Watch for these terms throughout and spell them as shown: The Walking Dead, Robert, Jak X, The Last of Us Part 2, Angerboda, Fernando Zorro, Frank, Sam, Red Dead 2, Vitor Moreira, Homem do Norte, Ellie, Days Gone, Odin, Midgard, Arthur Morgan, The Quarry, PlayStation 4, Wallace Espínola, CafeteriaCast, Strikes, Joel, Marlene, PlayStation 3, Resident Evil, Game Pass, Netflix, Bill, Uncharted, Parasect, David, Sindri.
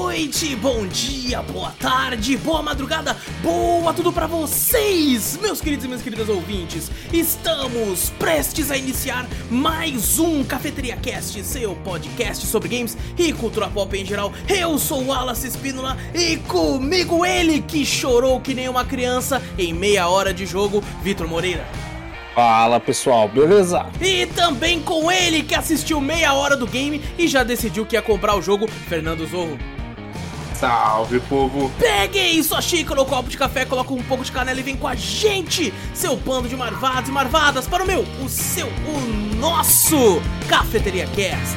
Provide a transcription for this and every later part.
noite, bom dia, boa tarde, boa madrugada, boa tudo pra vocês, meus queridos e minhas queridas ouvintes. Estamos prestes a iniciar mais um CafeteriaCast, seu podcast sobre games e cultura pop em geral. Eu sou o Wallace Espínola e comigo ele que chorou que nem uma criança em meia hora de jogo, Vitor Moreira. Fala pessoal, beleza? E também com ele que assistiu meia hora do game e já decidiu que ia comprar o jogo, Fernando Zorro. Salve, povo! Peguem sua xícara ou copo de café, coloca um pouco de canela e vem com a gente, seu bando de marvados e marvadas, para o meu, o seu, o nosso Cafeteria Cast.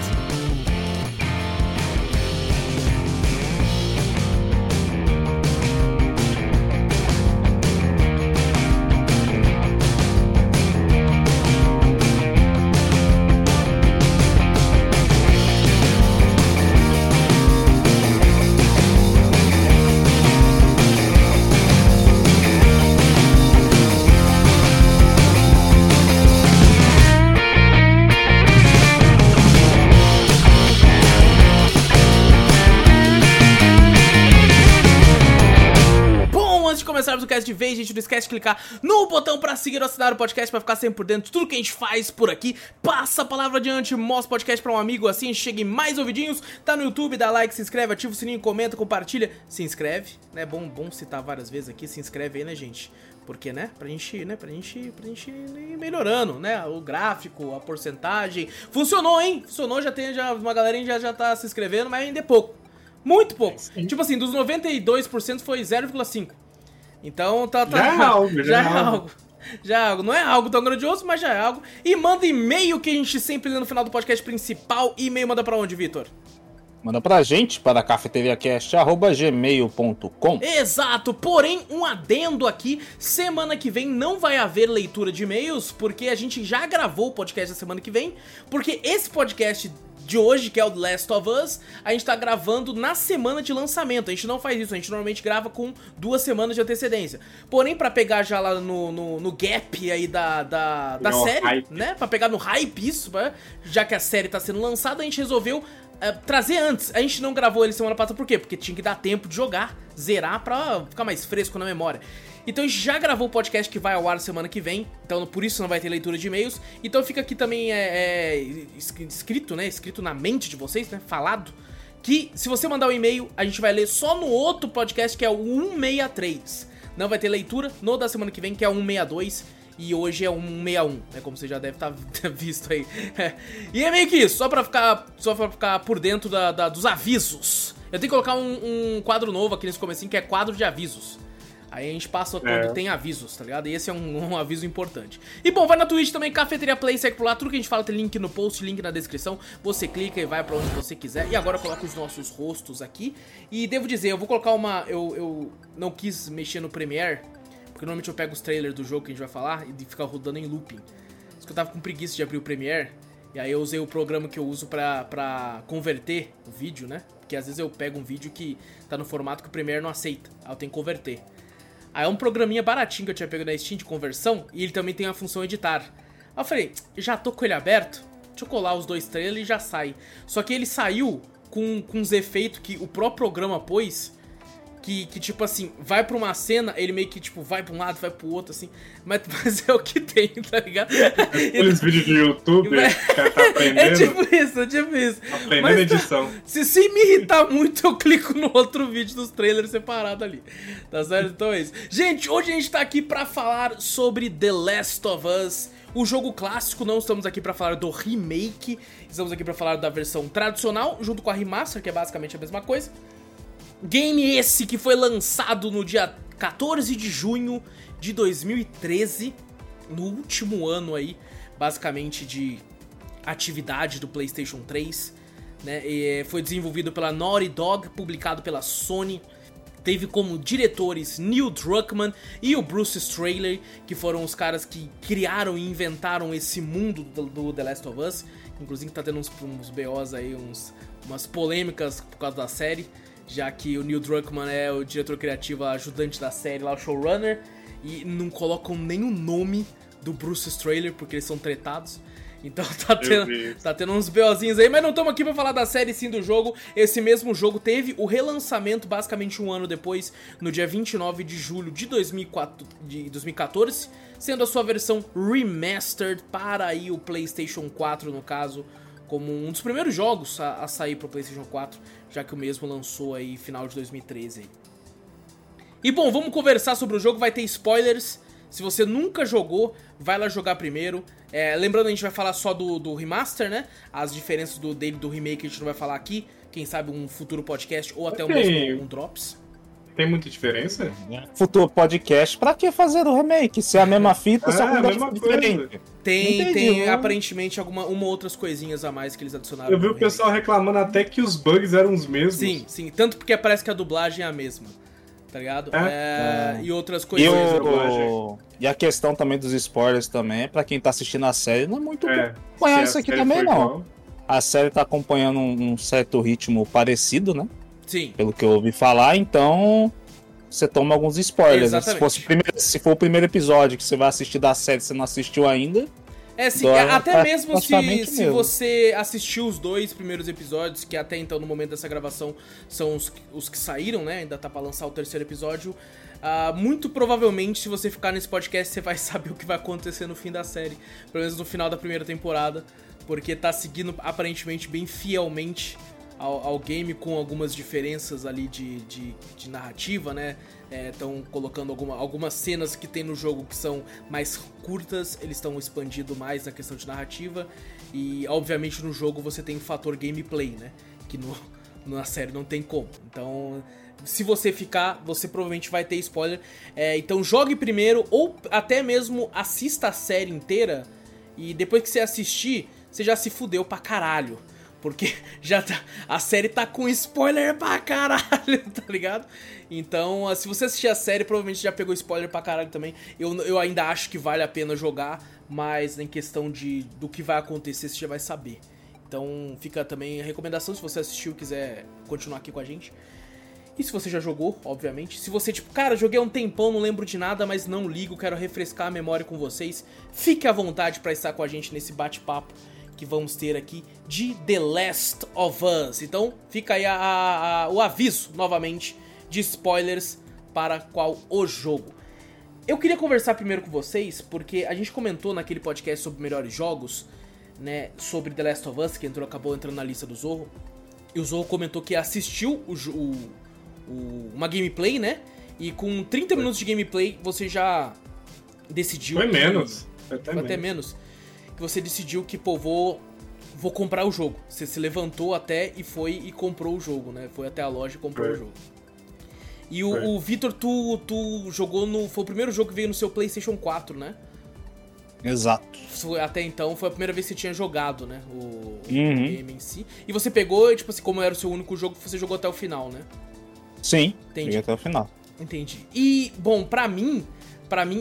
De vez, gente, não esquece de clicar no botão pra seguir ou assinar o podcast pra ficar sempre por dentro de tudo que a gente faz por aqui. Passa a palavra adiante, mostra o podcast pra um amigo, assim chegue mais ouvidinhos. Tá no YouTube, dá like, se inscreve, ativa o sininho, comenta, compartilha, se inscreve, né? Bom citar várias vezes aqui, se inscreve aí, né, gente? Porque, né, pra gente ir melhorando, né, o gráfico, a porcentagem. Funcionou, hein? Funcionou, já uma galerinha já tá se inscrevendo, mas ainda é pouco. Muito pouco. Sim. Tipo assim, dos 92% foi 0,5%. Então, tá. Já é algo. Não é algo tão grandioso, mas já é algo. E manda e-mail que a gente sempre lê no final do podcast principal. E-mail manda pra onde, Vitor? Manda pra gente, para cafeteriacast@gmail.com. Exato, porém, um adendo aqui, semana que vem não vai haver leitura de e-mails, porque a gente já gravou o podcast da semana que vem, porque esse podcast de hoje, que é o The Last of Us, a gente tá gravando na semana de lançamento, a gente não faz isso, a gente normalmente grava com 2 semanas de antecedência, porém, pra pegar já lá no gap aí da série, hype, né, pra pegar no hype isso, já que a série tá sendo lançada, a gente resolveu trazer antes. A gente não gravou ele semana passada, por quê? Porque tinha que dar tempo de jogar, zerar pra ficar mais fresco na memória. Então a gente já gravou o podcast que vai ao ar semana que vem, então por isso não vai ter leitura de e-mails. Então fica aqui também escrito, né? Escrito na mente de vocês, né? Falado. Que se você mandar um e-mail, a gente vai ler só no outro podcast, que é o 163. Não vai ter leitura no da semana que vem, que é o 162. E hoje é 161, né? Como você já deve ter visto aí. E é meio que isso, só pra ficar por dentro dos avisos. Eu tenho que colocar um quadro novo aqui nesse comecinho, que é quadro de avisos. Aí a gente passa quando tem avisos, tá ligado? E esse é um aviso importante. E bom, vai na Twitch também, Cafeteria Play, segue por lá. Tudo que a gente fala tem link no post, link na descrição. Você clica e vai pra onde você quiser. E agora eu coloco os nossos rostos aqui. E devo dizer, eu vou colocar uma... Eu não quis mexer no Premiere, porque normalmente eu pego os trailers do jogo que a gente vai falar e fica rodando em looping. Só que eu tava com preguiça de abrir o Premiere, e aí eu usei o programa que eu uso pra converter o vídeo, né? Porque às vezes eu pego um vídeo que tá no formato que o Premiere não aceita, aí eu tenho que converter. Aí é um programinha baratinho que eu tinha pego na Steam de conversão, e ele também tem a função editar. Aí eu falei, já tô com ele aberto, deixa eu colar os 2 trailers e já sai. Só que ele saiu com uns efeitos que o próprio programa pôs, que tipo assim, vai pra uma cena, ele meio que, tipo, vai pra um lado, vai pro outro, assim. Mas é o que tem, tá ligado? Aqueles vídeos de YouTube, o cara tá aprendendo. É tipo isso. Aprendendo mas, edição. Se me irritar muito, eu clico no outro vídeo dos trailers separado ali. Tá certo? Então é isso. Gente, hoje a gente tá aqui pra falar sobre The Last of Us, o jogo clássico. Não estamos aqui pra falar do remake, estamos aqui pra falar da versão tradicional, junto com a remaster, que é basicamente a mesma coisa. Game esse que foi lançado no dia 14 de junho de 2013, no último ano aí, basicamente, de atividade do PlayStation 3, né? E foi desenvolvido pela Naughty Dog, publicado pela Sony. Teve como diretores Neil Druckmann e o Bruce Straley, que foram os caras que criaram e inventaram esse mundo do The Last of Us. Inclusive tá tendo uns BOs aí, umas polêmicas por causa da série, já que o Neil Druckmann é o diretor criativo, ajudante da série lá, o showrunner, e não colocam nem o nome do Bruce Straley, porque eles são tretados. Então tá tendo uns BOzinhos aí, mas não estamos aqui pra falar da série, sim do jogo. Esse mesmo jogo teve o relançamento basicamente um ano depois, no dia 29 de julho de 2014, sendo a sua versão remastered para aí o PlayStation 4, no caso, como um dos primeiros jogos a sair pro PlayStation 4, já que o mesmo lançou aí final de 2013. Aí. E bom, vamos conversar sobre o jogo, vai ter spoilers. Se você nunca jogou, vai lá jogar primeiro. Lembrando, a gente vai falar só do remaster, né? As diferenças do remake a gente não vai falar aqui. Quem sabe um futuro podcast ou até mesmo um Drops. Tem muita diferença? Futuro podcast, pra que fazer o remake? Se é a mesma fita, se é a mesma coisa. Diferente. Tem aparentemente outras coisinhas a mais que eles adicionaram. Eu vi o pessoal reclamando até que os bugs eram os mesmos. Sim. Tanto porque parece que a dublagem é a mesma. Tá ligado? E outras coisas. E a questão também dos spoilers também, pra quem tá assistindo a série, não é muito bom acompanhar isso aqui também, não. Bom. A série tá acompanhando um certo ritmo parecido, né? Sim. Pelo que eu ouvi falar, então você toma alguns spoilers. Né? Se for o primeiro episódio que você vai assistir da série e você não assistiu ainda... até mesmo se você assistiu os dois primeiros episódios, que até então, no momento dessa gravação, são os que saíram, né? Ainda tá pra lançar o terceiro episódio. Muito provavelmente, se você ficar nesse podcast, você vai saber o que vai acontecer no fim da série. Pelo menos no final da primeira temporada, porque tá seguindo, aparentemente, bem fielmente ao game, com algumas diferenças ali de narrativa, né? Estão colocando algumas cenas que tem no jogo que são mais curtas, eles estão expandindo mais na questão de narrativa, e obviamente no jogo você tem o fator gameplay, né? Que na série não tem como. Então, se você ficar, você provavelmente vai ter spoiler. Então jogue primeiro, ou até mesmo assista a série inteira, e depois que você assistir, você já se fudeu pra caralho. Porque a série tá com spoiler pra caralho, tá ligado? Então, se você assistir a série, provavelmente já pegou spoiler pra caralho também. Eu ainda acho que vale a pena jogar, mas em questão do que vai acontecer, você já vai saber. Então, fica também a recomendação, se você assistiu e quiser continuar aqui com a gente. E se você já jogou, obviamente. Se você, joguei há um tempão, não lembro de nada, mas não ligo, quero refrescar a memória com vocês. Fique à vontade pra estar com a gente nesse bate-papo que vamos ter aqui de The Last of Us. Então fica aí o aviso novamente de spoilers para qual o jogo. Eu queria conversar primeiro com vocês, porque a gente comentou naquele podcast sobre melhores jogos, né, sobre The Last of Us, que acabou entrando na lista do Zorro, e o Zorro comentou que assistiu uma gameplay, né, e com 30 minutos de gameplay você já decidiu... Foi até menos. Que você decidiu que, vou comprar o jogo. Você se levantou até e foi e comprou o jogo, né? Foi até a loja e comprou o jogo. E o Vitor, tu jogou no... Foi o primeiro jogo que veio no seu PlayStation 4, né? Exato. Até então, foi a primeira vez que você tinha jogado, né? O game em si. E você pegou, tipo assim, como era o seu único jogo, você jogou até o final, né? Sim, joguei até o final. Entendi. E, bom, pra mim,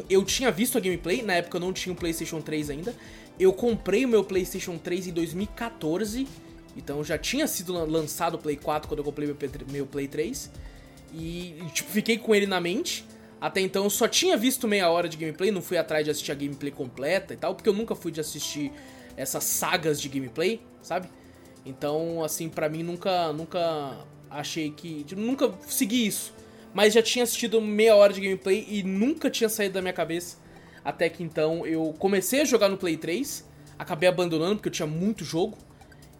eu tinha visto a gameplay. Na época eu não tinha o PlayStation 3 ainda. Eu comprei o meu PlayStation 3 em 2014, então já tinha sido lançado o Play 4 quando eu comprei meu Play 3, e tipo, fiquei com ele na mente. Até então eu só tinha visto meia hora de gameplay, não fui atrás de assistir a gameplay completa e tal, porque eu nunca fui de assistir essas sagas de gameplay, sabe? Então, assim, pra mim nunca achei que... Nunca segui isso, mas já tinha assistido meia hora de gameplay e nunca tinha saído da minha cabeça. Até que então eu comecei a jogar no Play 3, acabei abandonando porque eu tinha muito jogo,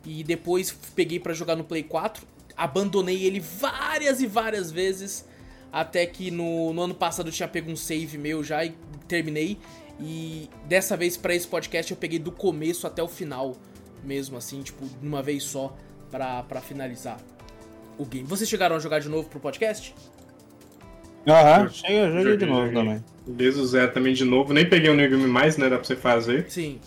e depois peguei pra jogar no Play 4, abandonei ele várias e várias vezes, até que no ano passado eu tinha pego um save meu já e terminei, e dessa vez pra esse podcast eu peguei do começo até o final, mesmo assim, tipo, numa vez só, pra finalizar o game. Vocês chegaram a jogar de novo pro podcast? Aham, joguei de novo também. Desde o zero também de novo, nem peguei o New Game mais, né, dá pra você fazer. Sim.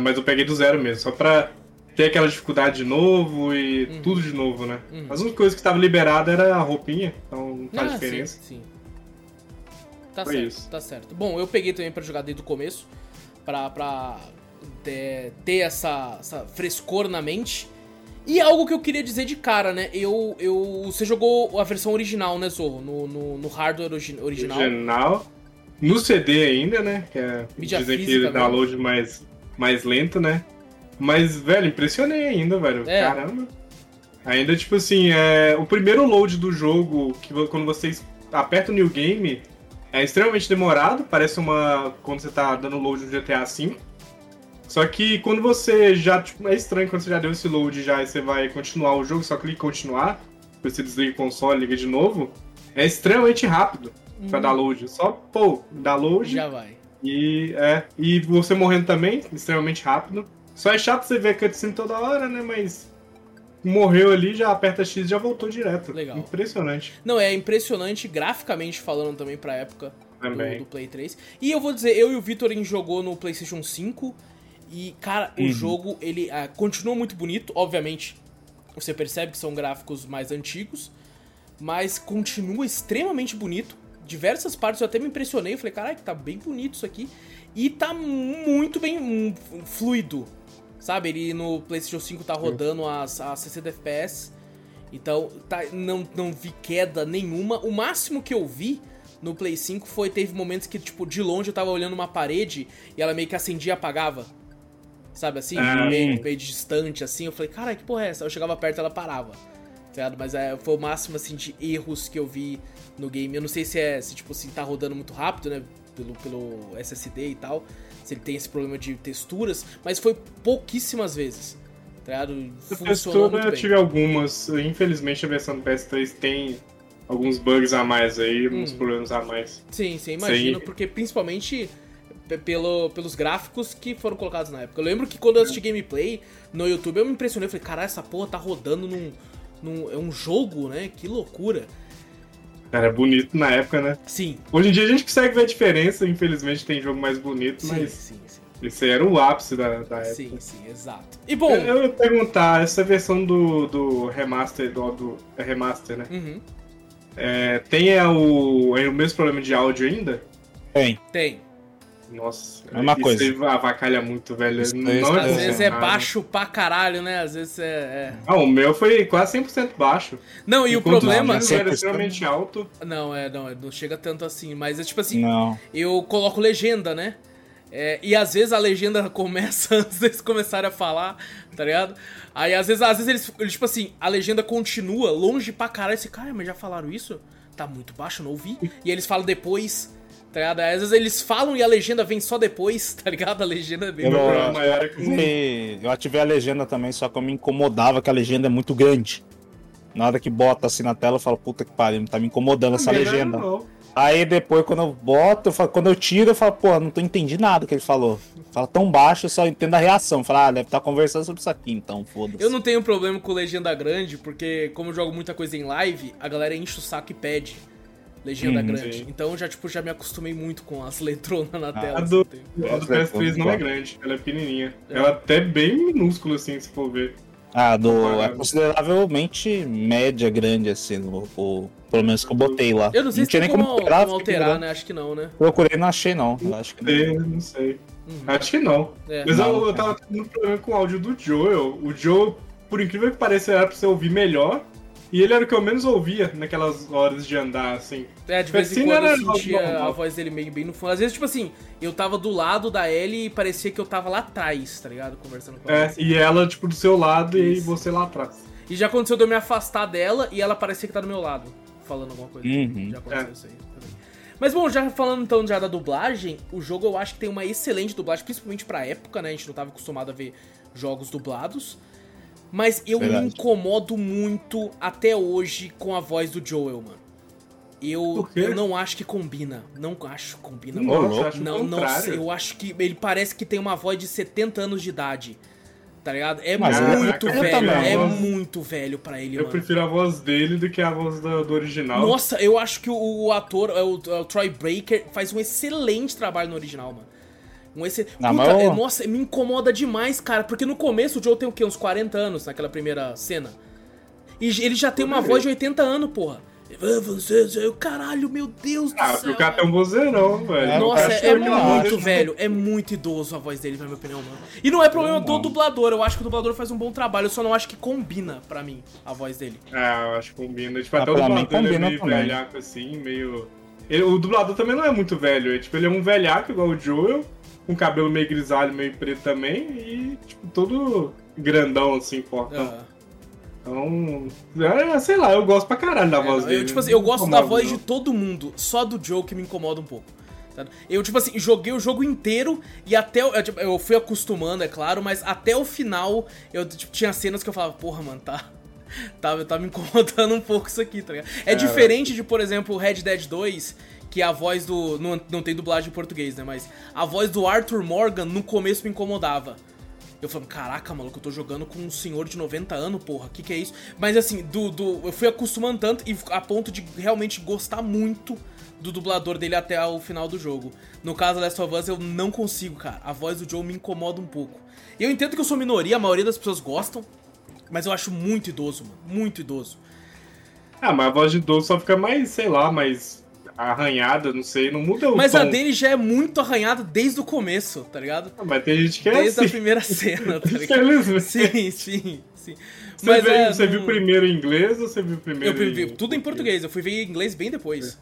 Mas eu peguei do zero mesmo, só pra ter aquela dificuldade de novo e tudo de novo, né. Mas uma coisa que tava liberada era a roupinha, então não faz diferença. Sim. Tá certo, tá certo. Bom, eu peguei também pra jogar desde o começo, pra ter essa frescor na mente. E algo que eu queria dizer de cara, né? Você jogou a versão original, né, Zorro? No hardware original. No CD ainda, né? Que é, dizem que o download mais lento, né? Mas, velho, impressionei ainda, velho. É. Caramba. Ainda, tipo assim, o primeiro load do jogo, que quando você aperta o New Game, é extremamente demorado. Parece uma... quando você tá dando load no GTA V. Só que quando você já... tipo, é estranho quando você já deu esse load já e você vai continuar o jogo, só clica em continuar. Depois você desliga o console, liga de novo. É extremamente rápido pra dar load. Só, pô, dá load. Já vai. E você morrendo também, extremamente rápido. Só é chato você ver cutscene toda hora, né? Mas morreu ali, já aperta X e já voltou direto. Legal. Impressionante. Não, é impressionante graficamente falando também pra época do Play 3. E eu vou dizer, eu e o Vitor, a gente jogou no PlayStation 5. E, cara, o jogo, ele continua muito bonito. Obviamente, você percebe que são gráficos mais antigos. Mas continua extremamente bonito. Diversas partes eu até me impressionei. Eu falei, caralho, tá bem bonito isso aqui. E tá muito bem fluido, sabe? Ele no PlayStation 5 tá rodando a 60 FPS. Então, não vi queda nenhuma. O máximo que eu vi no Play 5 teve momentos que, tipo, de longe eu tava olhando uma parede e ela meio que acendia e apagava. Sabe, assim? Meio distante, assim. Eu falei, caralho, que porra é essa? Eu chegava perto e ela parava. Certo? Mas foi o máximo, assim, de erros que eu vi no game. Eu não sei se tipo, assim, tá rodando muito rápido, né? Pelo SSD e tal, se ele tem esse problema de texturas, mas foi pouquíssimas vezes, tá ligado? Funcionou muito bem. Eu tive algumas, infelizmente a versão do PS3 tem alguns bugs a mais aí, alguns problemas a mais. Sim, sim, imagino, porque principalmente pelos gráficos que foram colocados na época. Eu lembro que quando eu assisti gameplay no YouTube, eu me impressionei, eu falei, caralho, essa porra tá rodando é um jogo, né? Que loucura. Cara, é bonito na época, né? Sim. Hoje em dia a gente consegue ver a diferença, infelizmente tem jogo mais bonito, sim, mas sim. Esse aí era o ápice da época. Sim, sim, exato. E bom... Eu ia perguntar, essa versão do remaster, remaster, né? Uhum. Tem o mesmo problema de áudio ainda? Tem. Nossa, é uma coisa. Isso avacalha muito, velho. Às vezes é baixo pra caralho, né? Às vezes é... Não, o meu foi quase 100% baixo. Não, e o problema... era extremamente alto. Não chega tanto assim. Mas é tipo assim, eu coloco legenda, né? E às vezes a legenda começa antes deles começarem a falar, tá ligado? Aí às vezes eles tipo assim, a legenda continua longe pra caralho. Esse cara, mas já falaram isso? Tá muito baixo, não ouvi. E eles falam depois... Tá ligado? Às vezes eles falam e a legenda vem só depois, tá ligado? A legenda é bem maior que... Eu ativei a legenda também, só que eu me incomodava que a legenda é muito grande. Na hora que bota assim na tela, eu falo, puta que pariu, tá me incomodando essa legenda. Aí depois, quando eu boto, quando eu tiro, eu falo, pô, não tô entendendo nada que ele falou. Fala tão baixo, eu só entendo a reação. Fala, deve estar conversando sobre isso aqui, então, foda-se. Eu não tenho problema com legenda grande, porque como eu jogo muita coisa em live, a galera enche o saco e pede. Legenda grande. Sim. Então já me acostumei muito com as letronas na tela. A do PS3 não é grande, ela é pequenininha. Ela é até bem minúscula, assim, se for ver. É consideravelmente média, grande, assim, pelo menos que eu botei lá. Eu não sei se tem como alterar, né? Acho que não, né? Procurei e não achei, não. Não sei. Acho que não. Mas eu tava tendo um problema com o áudio do Joel. O Joel, por incrível que pareça, era pra você ouvir melhor. E ele era o que eu menos ouvia naquelas horas de andar, assim. De vez em quando eu sentia a voz dele meio bem no fundo. Às vezes, tipo assim, eu tava do lado da Ellie e parecia que eu tava lá atrás, tá ligado? Conversando com ela. E ela, tipo, do seu lado e você lá atrás. E já aconteceu de eu me afastar dela e ela parecia que tá do meu lado, falando alguma coisa. Já aconteceu isso aí também. Mas, bom, já falando então já da dublagem, o jogo eu acho que tem uma excelente dublagem, principalmente pra época, né? A gente não tava acostumado a ver jogos dublados. Mas eu me incomodo muito até hoje com a voz do Joel, mano. Eu não acho que combina. Não acho que combina. Não sei. Eu acho que ele parece que tem uma voz de 70 anos de idade. Tá ligado? É muito velho pra ele, mano. Eu prefiro a voz dele do que a voz do original. Nossa, eu acho que o ator, o Troy Baker, faz um excelente trabalho no original, mano. Nossa, me incomoda demais, cara. Porque no começo o Joel tem o quê? Uns 40 anos naquela primeira cena. E ele já tem uma voz de 80 anos, porra. Caralho, meu Deus do céu. O cara é um vozeirão, velho. Nossa, muito velho. É muito idoso a voz dele, na minha opinião, mano. E não é problema do dublador. Eu acho que o dublador faz um bom trabalho. Eu só não acho que combina pra mim a voz dele. Eu acho que combina. Tipo, até o dublador é meio velhaco assim, meio... Ele, o dublador também não é muito velho, ele é um velhaco igual o Joel, com cabelo meio grisalho, meio preto também, e tipo, todo grandão assim, fortão. Então, sei lá, eu gosto pra caralho da voz dele. Tipo assim, eu gosto da voz de todo mundo, só do Joel que me incomoda um pouco. Eu, tipo assim, joguei o jogo inteiro e até... Eu fui acostumando, é claro, mas até o final eu tipo, tinha cenas que eu falava, porra, mano, tá me incomodando um pouco isso aqui, tá ligado? É diferente de, por exemplo, Red Dead 2, que a voz do... Não tem dublagem em português, né? Mas a voz do Arthur Morgan no começo me incomodava. Eu falei, caraca, maluco, eu tô jogando com um senhor de 90 anos, porra, que é isso? Mas assim, eu fui acostumando tanto e a ponto de realmente gostar muito do dublador dele até o final do jogo. No caso da Last of Us, eu não consigo, cara. A voz do Joel me incomoda um pouco. Eu entendo que eu sou minoria, a maioria das pessoas gostam, mas eu acho muito idoso, mano. Muito idoso. Ah, mas a voz de idoso só fica mais, sei lá, mais arranhada, não sei, não muda o mas tom. A dele já é muito arranhada desde o começo, tá ligado? Ah, mas tem gente que é desde assim. A primeira cena, tá ligado? Sim. Você viu primeiro em inglês ou você viu primeiro em... Eu vi tudo em português, eu fui ver em inglês bem depois,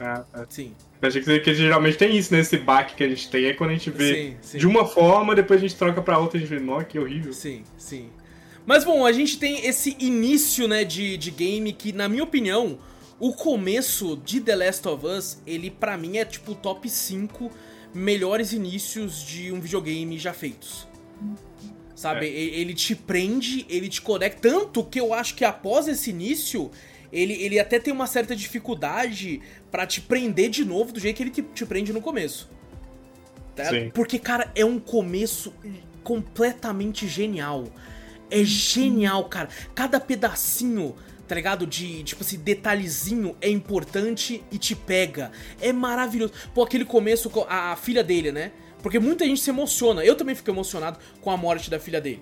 Ah, tá. Sim. Eu achei que geralmente tem isso, né? Esse baque que a gente tem, é quando a gente vê de uma forma, depois a gente troca pra outra e a gente vê, nossa, que horrível. Sim. Mas bom, a gente tem esse início, né, de game que, na minha opinião, o começo de The Last of Us, ele pra mim é tipo o top 5 melhores inícios de um videogame já feitos. Sabe, ele te prende, ele te conecta, tanto que eu acho que após esse início, ele até tem uma certa dificuldade pra te prender de novo do jeito que ele te prende no começo. Tá? Porque, cara, é um começo completamente genial. É genial, cara. Cada pedacinho, tá ligado? De, tipo assim, detalhezinho é importante e te pega. É maravilhoso. Pô, aquele começo, a filha dele, né? Porque muita gente se emociona, eu também fico emocionado com a morte da filha dele.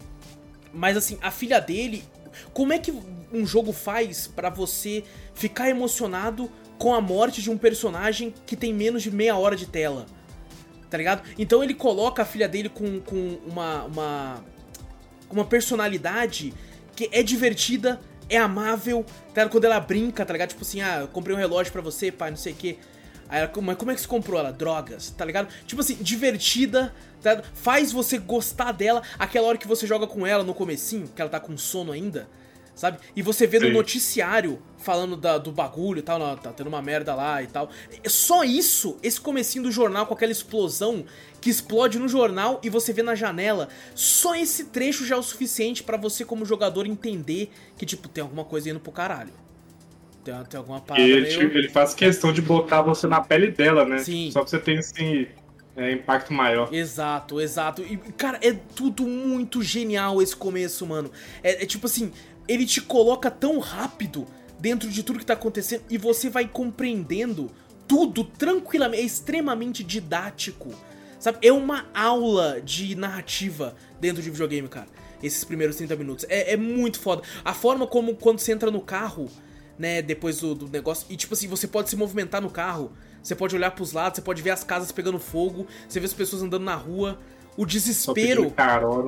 Mas assim, a filha dele, como é que um jogo faz pra você ficar emocionado com a morte de um personagem que tem menos de meia hora de tela? Tá ligado? Então ele coloca a filha dele com uma personalidade que é divertida, é amável, tá ligado? Quando ela brinca, tá ligado? Tipo assim, ah, eu comprei um relógio pra você, pai, não sei o quê. Aí ela, mas como é que se comprou ela? Drogas, tá ligado? Tipo assim, divertida, tá ligado? Faz você gostar dela. Aquela hora que você joga com ela no comecinho, que ela tá com sono ainda, sabe? E você vê no noticiário falando do bagulho e tal, não, tá tendo uma merda lá e tal. É só isso, esse comecinho do jornal com aquela explosão que explode no jornal e você vê na janela. Só esse trecho já é o suficiente pra você como jogador entender que, tipo, tem alguma coisa indo pro caralho. Tem alguma parada ele faz questão de botar você na pele dela, né? Sim. Só pra você ter esse impacto maior. Exato. E, cara, é tudo muito genial esse começo, mano. É tipo assim, ele te coloca tão rápido dentro de tudo que tá acontecendo e você vai compreendendo tudo tranquilamente. É extremamente didático, sabe? É uma aula de narrativa dentro de videogame, cara. Esses primeiros 30 minutos. É muito foda. A forma como quando você entra no carro... né, depois do negócio, e tipo assim, você pode se movimentar no carro, você pode olhar pros lados, você pode ver as casas pegando fogo, você vê as pessoas andando na rua, o desespero,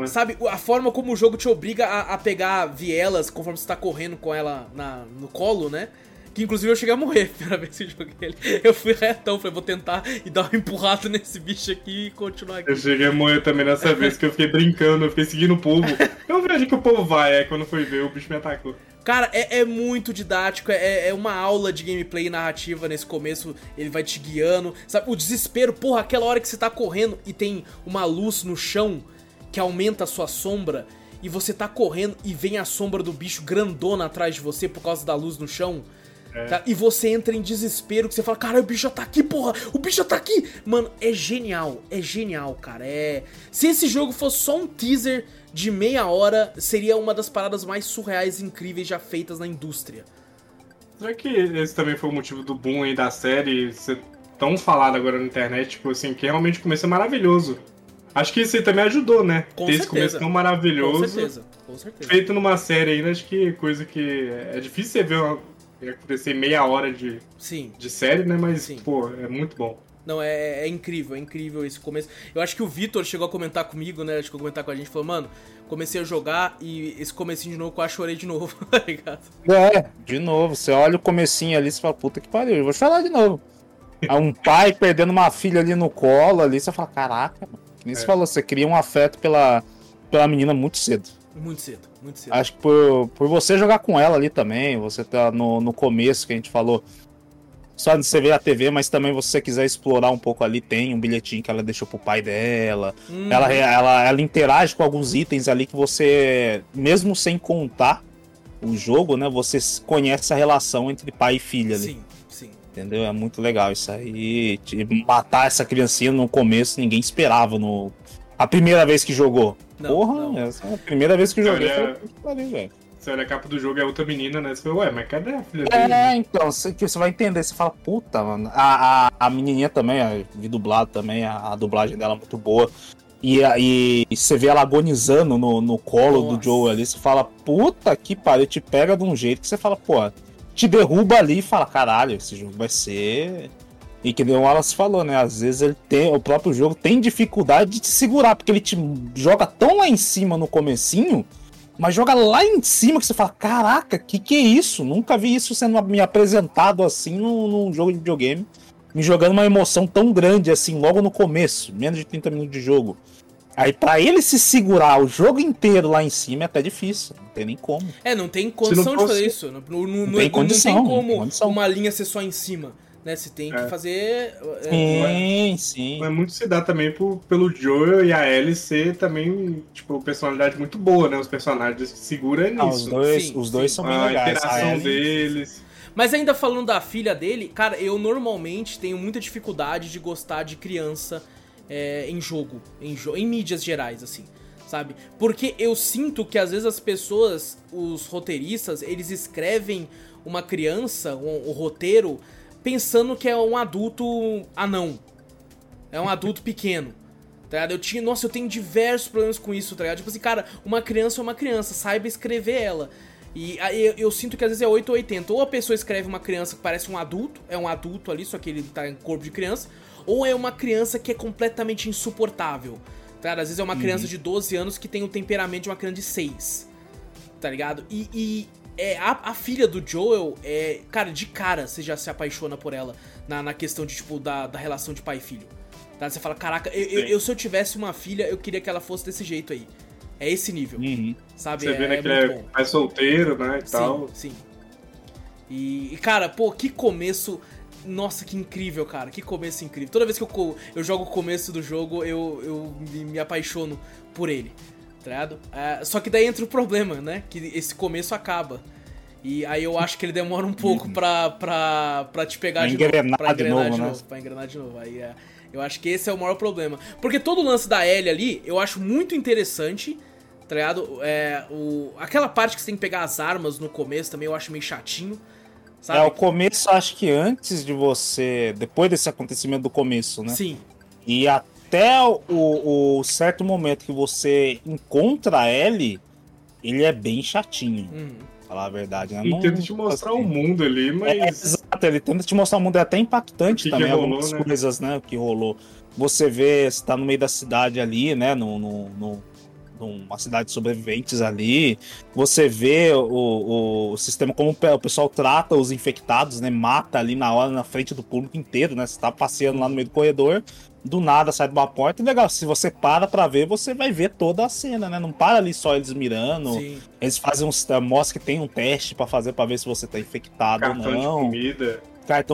sabe, a forma como o jogo te obriga a pegar vielas conforme você tá correndo com ela no colo, né, que inclusive eu cheguei a morrer, primeira vez que eu joguei ele, eu fui retão, falei, vou tentar e dar um empurrado nesse bicho aqui e continuar aqui. Eu cheguei a morrer também nessa vez, que eu fiquei brincando, eu fiquei seguindo o povo, eu vejo que o povo vai, quando foi ver, o bicho me atacou. Cara, é muito didático, é uma aula de gameplay e narrativa nesse começo, ele vai te guiando, sabe? O desespero, porra, aquela hora que você tá correndo e tem uma luz no chão que aumenta a sua sombra e você tá correndo e vem a sombra do bicho grandona atrás de você por causa da luz no chão, tá? E você entra em desespero, que você fala, caralho, o bicho já tá aqui, porra, o bicho já tá aqui! Mano, é genial, cara, Se esse jogo fosse só um teaser... de meia hora, seria uma das paradas mais surreais e incríveis já feitas na indústria. Será que esse também foi o motivo do boom aí da série ser tão falado agora na internet, tipo assim, que realmente o começo é maravilhoso? Acho que isso aí também ajudou, né? Com ter certeza. Esse começo tão maravilhoso. Com certeza. Feito numa série ainda, acho que coisa que é difícil você ver acontecer meia hora de série, né? Mas, pô, é muito bom. Não, é incrível esse começo. Eu acho que o Vitor chegou a comentar comigo, né? Acho que comentar com a gente, falou, mano, comecei a jogar e esse comecinho de novo, quase chorei de novo, tá ligado? De novo, você olha o comecinho ali e fala, puta que pariu, eu vou chorar de novo. É um pai perdendo uma filha ali no colo, ali, você fala, caraca, mano. Nem você falou, você cria um afeto pela menina muito cedo. Muito cedo. Acho que por você jogar com ela ali também, você tá no começo que a gente falou, só de você ver a TV, mas também se você quiser explorar um pouco ali, tem um bilhetinho que ela deixou pro pai dela, ela interage com alguns itens ali que você, mesmo sem contar o jogo, né, você conhece a relação entre pai e filha ali. Sim. Entendeu? É muito legal isso aí. Matar essa criancinha no começo, ninguém esperava a primeira vez que jogou. Não. Essa é a primeira vez que joguei. Velho. Você olha a capa do jogo, é outra menina, né? Você fala, ué, mas cadê a filha dele? Então, você vai entender. Você fala, puta, mano. A menininha também, eu vi dublado também. A dublagem dela é muito boa. E você vê ela agonizando no colo do Joel ali. Você fala, puta que pariu. Te pega de um jeito que você fala, pô, te derruba ali e fala, caralho, esse jogo vai ser... E que nem o Wallace falou, né? Às vezes o próprio jogo tem dificuldade de te segurar, porque ele te joga tão lá em cima no comecinho, mas joga lá em cima que você fala, caraca, que é isso? Nunca vi isso sendo me apresentado assim num jogo de videogame, me jogando uma emoção tão grande assim, logo no começo, menos de 30 minutos de jogo. Aí pra ele se segurar o jogo inteiro lá em cima é até difícil, não tem nem como. Não tem condição de fazer isso, não tem como uma linha ser só em cima. Né, você tem que fazer... Sim. Mas muito se dá também pelo Joel e a Ellie ser também, tipo, personalidade muito boa, né? Os personagens que segura é nisso. Os dois são bem legais. A interação deles... Mas ainda falando da filha dele, cara, eu normalmente tenho muita dificuldade de gostar de criança em jogo, em mídias gerais, assim, sabe? Porque eu sinto que às vezes as pessoas, os roteiristas, eles escrevem uma criança, o roteiro... pensando que é um adulto anão. É um adulto pequeno. Tá ligado? Eu tenho diversos problemas com isso, tá ligado? Tipo assim, cara, uma criança é uma criança, saiba escrever ela. E eu sinto que às vezes é 8 ou 80. Ou a pessoa escreve uma criança que parece um adulto, é um adulto ali, só que ele tá em corpo de criança, ou é uma criança que é completamente insuportável. Tá ligado? Às vezes é uma criança de 12 anos que tem o temperamento de uma criança de 6. Tá ligado? A filha do Joel, cara, de cara você já se apaixona por ela na questão de, tipo, da relação de pai e filho. Tá? Você fala, caraca, se eu tivesse uma filha, eu queria que ela fosse desse jeito aí. É esse nível, sabe? Você vê, né, que é mais solteiro, né, e tal. Sim. E, cara, pô, que começo... Nossa, que incrível, cara. Que começo incrível. Toda vez que eu jogo o começo do jogo, eu me apaixono por ele. Só que daí entra o problema, né? Que esse começo acaba. E aí eu acho que ele demora um pouco pra te pegar de novo. Pra engrenar de novo. Aí eu acho que esse é o maior problema. Porque todo o lance da Ellie ali, eu acho muito interessante, tá ligado? Aquela parte que você tem que pegar as armas no começo também eu acho meio chatinho. Sabe? O começo, acho que antes de você... Depois desse acontecimento do começo, né? Sim. E até o certo momento que você encontra ele é bem chatinho, falar a verdade. Né? Ele tenta te mostrar o mundo ali, mas... Exato, ele tenta te mostrar o mundo, é até impactante que também que rolou, algumas coisas, né, que rolou. Você vê, você tá no meio da cidade ali, né, numa cidade de sobreviventes ali, você vê o sistema, como o pessoal trata os infectados, né, mata ali na hora, na frente do público inteiro, né, você tá passeando lá no meio do corredor... Do nada sai de uma porta e legal, se você para ver, você vai ver toda a cena, né? Não para ali só eles mirando. Sim. Eles fazem mostra que tem um teste pra fazer pra ver se você tá infectado ou não. Cartão